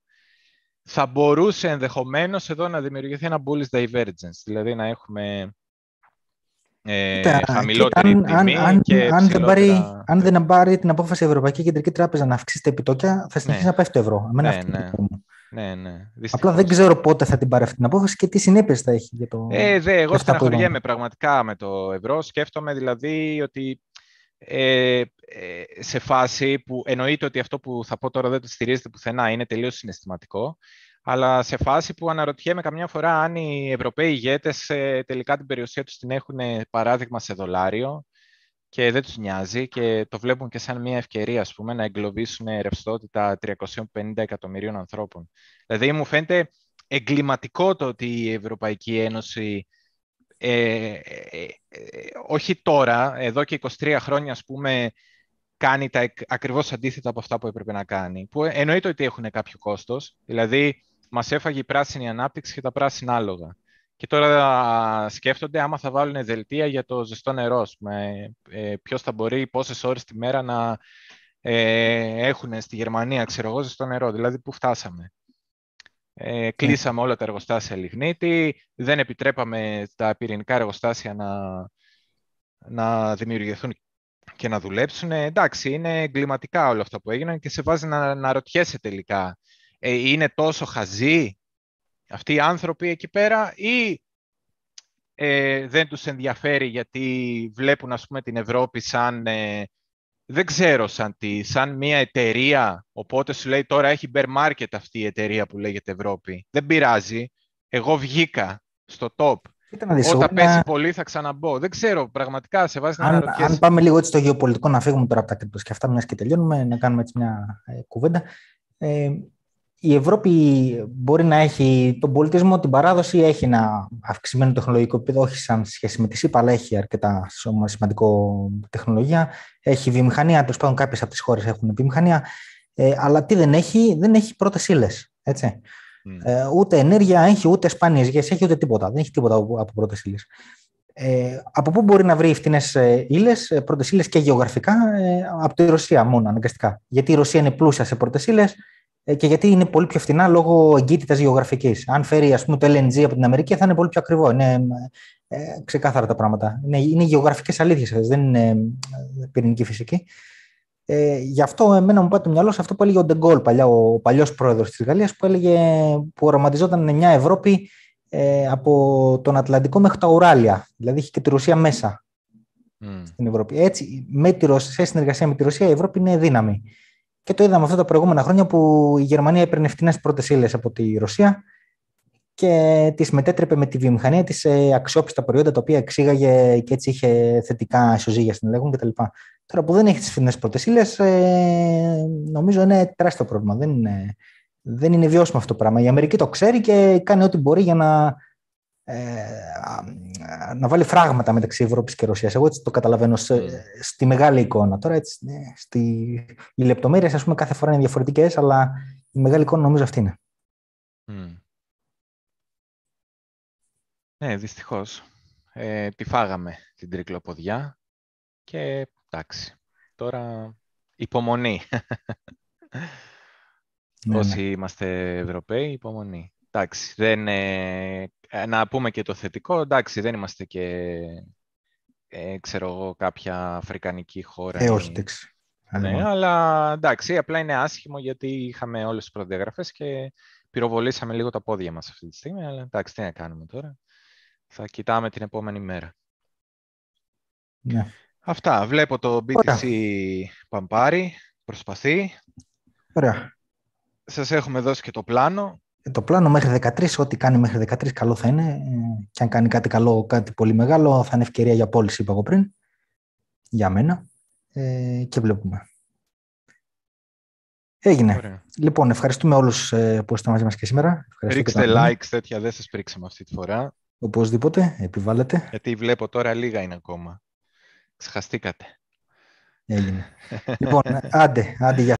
θα μπορούσε ενδεχομένως εδώ να δημιουργηθεί ένα bullish divergence, δηλαδή να έχουμε χαμηλότερη τιμή και ψηλότερα... Αν δεν πάρει την απόφαση η Ευρωπαϊκή Κεντρική Τράπεζα να αυξήσει τα επιτόκια, θα συνεχίσει να πέφτει το ευρώ. Ναι. Απλά δεν ξέρω πότε θα την πάρει αυτή την απόφαση και τι συνέπειες θα έχει για το. Εγώ στεναχωριέμαι πραγματικά με το ευρώ. Σκέφτομαι δηλαδή ότι σε φάση που εννοείται ότι αυτό που θα πω τώρα δεν το στηρίζεται πουθενά, είναι τελείως συναισθηματικό, αλλά σε φάση που αναρωτιέμαι καμιά φορά αν οι Ευρωπαίοι ηγέτες τελικά την περιουσία τους την έχουν παράδειγμα σε δολάριο και δεν τους νοιάζει και το βλέπουν και σαν μια ευκαιρία, ας πούμε, να εγκλωβίσουν ρευστότητα 350 εκατομμυρίων ανθρώπων. Δηλαδή μου φαίνεται εγκληματικό το ότι η Ευρωπαϊκή Ένωση όχι τώρα, εδώ και 23 χρόνια, ας πούμε, κάνει τα ακριβώς αντίθετα από αυτά που έπρεπε να κάνει. Που εννοείται ότι έχουν κάποιο κόστος, δηλαδή μας έφαγε η πράσινη ανάπτυξη και τα πράσινα άλογα. Και τώρα σκέφτονται άμα θα βάλουν δελτία για το ζεστό νερό. Ποιος θα μπορεί πόσες ώρες τη μέρα να έχουν στη Γερμανία, ξέρω εγώ, ζεστό νερό. Δηλαδή, πού φτάσαμε. Κλείσαμε όλα τα εργοστάσια λιγνίτη, δεν επιτρέπαμε τα πυρηνικά εργοστάσια να δημιουργηθούν και να δουλέψουν. Εντάξει, είναι εγκληματικά όλα αυτά που έγιναν και σε βάζει να ρωτιέσαι τελικά. Είναι τόσο χαζοί αυτοί οι άνθρωποι εκεί πέρα ή δεν τους ενδιαφέρει γιατί βλέπουν, ας πούμε, την Ευρώπη σαν... δεν ξέρω σαν μια εταιρεία, οπότε σου λέει τώρα έχει bear market αυτή η εταιρεία που λέγεται Ευρώπη. Δεν πειράζει, εγώ βγήκα στο top. Όταν πέσει πολύ θα ξαναμπώ. Δεν ξέρω, πραγματικά σε βάζει να αναρωτιέσαι. Αν πάμε λίγο έτσι στο γεωπολιτικό, να φύγουμε τώρα από τα κρυπτος και αυτά, μιας και τελειώνουμε, να κάνουμε έτσι μια κουβέντα. Η Ευρώπη μπορεί να έχει τον πολιτισμό, την παράδοση, έχει ένα αυξημένο τεχνολογικό επίπεδο, όχι σαν σχέση με τη ΣΥΠΑ, αλλά έχει αρκετά σημαντικό τεχνολογία. Έχει βιομηχανία, τέλος πάντων κάποιες από τις χώρες έχουν βιομηχανία. Αλλά τι δεν έχει, δεν έχει πρώτες ύλες. Έτσι. Ούτε ενέργεια έχει, ούτε σπάνιες γης έχει, ούτε τίποτα. Δεν έχει τίποτα από πρώτες ύλες. Από πού μπορεί να βρει φτηνές ύλες, πρώτες ύλες και γεωγραφικά? Από τη Ρωσία μόνο, αναγκαστικά. Γιατί η Ρωσία είναι πλούσια σε πρώτες ύλες. Και γιατί είναι πολύ πιο φθηνά λόγω εγκύτητας γεωγραφικής. Αν φέρει, ας πούμε, το LNG από την Αμερική, θα είναι πολύ πιο ακριβό. Είναι ξεκάθαρα τα πράγματα. Είναι γεωγραφικές αλήθειες, δεν είναι πυρηνική φυσική. Γι' αυτό εμένα μου πάει το μυαλό σε αυτό που έλεγε ο Ντεγκόλ παλιά, ο παλιός πρόεδρος της Γαλλίας, που οραματιζόταν μια Ευρώπη από τον Ατλαντικό μέχρι τα Ουράλια. Δηλαδή είχε και τη Ρωσία μέσα στην Ευρώπη. Έτσι, σε συνεργασία με τη Ρωσία, η Ευρώπη είναι δύναμη. Και το είδαμε αυτά τα προηγούμενα χρόνια που η Γερμανία έπαιρνε φτηνές πρώτες ύλες από τη Ρωσία και τις μετέτρεπε με τη βιομηχανία της σε αξιόπιστα προϊόντα τα οποία εξήγαγε και έτσι είχε θετικά ισοζύγια στην Ελλάδα κτλ. Τώρα που δεν έχει τις φτηνές πρώτες ύλες, νομίζω είναι τεράστιο πρόβλημα. Δεν είναι βιώσιμο αυτό το πράγμα. Η Αμερική το ξέρει και κάνει ό,τι μπορεί για να βάλει φράγματα μεταξύ Ευρώπης και Ρωσίας. Εγώ έτσι το καταλαβαίνω στη μεγάλη εικόνα. Τώρα έτσι, οι λεπτομέρειες, ας πούμε, κάθε φορά είναι διαφορετικές, αλλά η μεγάλη εικόνα νομίζω αυτή είναι. Ναι, δυστυχώς. Τη φάγαμε την τρικλοποδιά και εντάξει. Τώρα υπομονή. Όσοι είμαστε Ευρωπαίοι, υπομονή. Εντάξει, να πούμε και το θετικό, εντάξει, δεν είμαστε και, ξέρω εγώ, κάποια αφρικανική χώρα. Όχι, εντάξει. Ναι, αλλά εντάξει, απλά είναι άσχημο γιατί είχαμε όλες τις προδιαγραφές και πυροβολήσαμε λίγο τα πόδια μας αυτή τη στιγμή, αλλά εντάξει, τι να κάνουμε τώρα. Θα κοιτάμε την επόμενη μέρα. Yeah. Αυτά, βλέπω το BTC παμπάρι, προσπαθεί. Ωραία. Σας έχουμε δώσει και το πλάνο. Το πλάνο μέχρι 13, ό,τι κάνει μέχρι 13 καλό θα είναι. Και αν κάνει κάτι καλό, κάτι πολύ μεγάλο, θα είναι ευκαιρία για πώληση, είπα εγώ πριν. Για μένα. Και βλέπουμε. Έγινε. Ωραία. Λοιπόν, ευχαριστούμε όλους που είστε μαζί μας και σήμερα. Ρίξτε likes, τέτοια δεν σας πρίξαμε αυτή τη φορά. Οπωσδήποτε, επιβάλλετε. Γιατί βλέπω τώρα λίγα είναι ακόμα. Ξεχαστήκατε. Έγινε. Λοιπόν, άντε, γεια.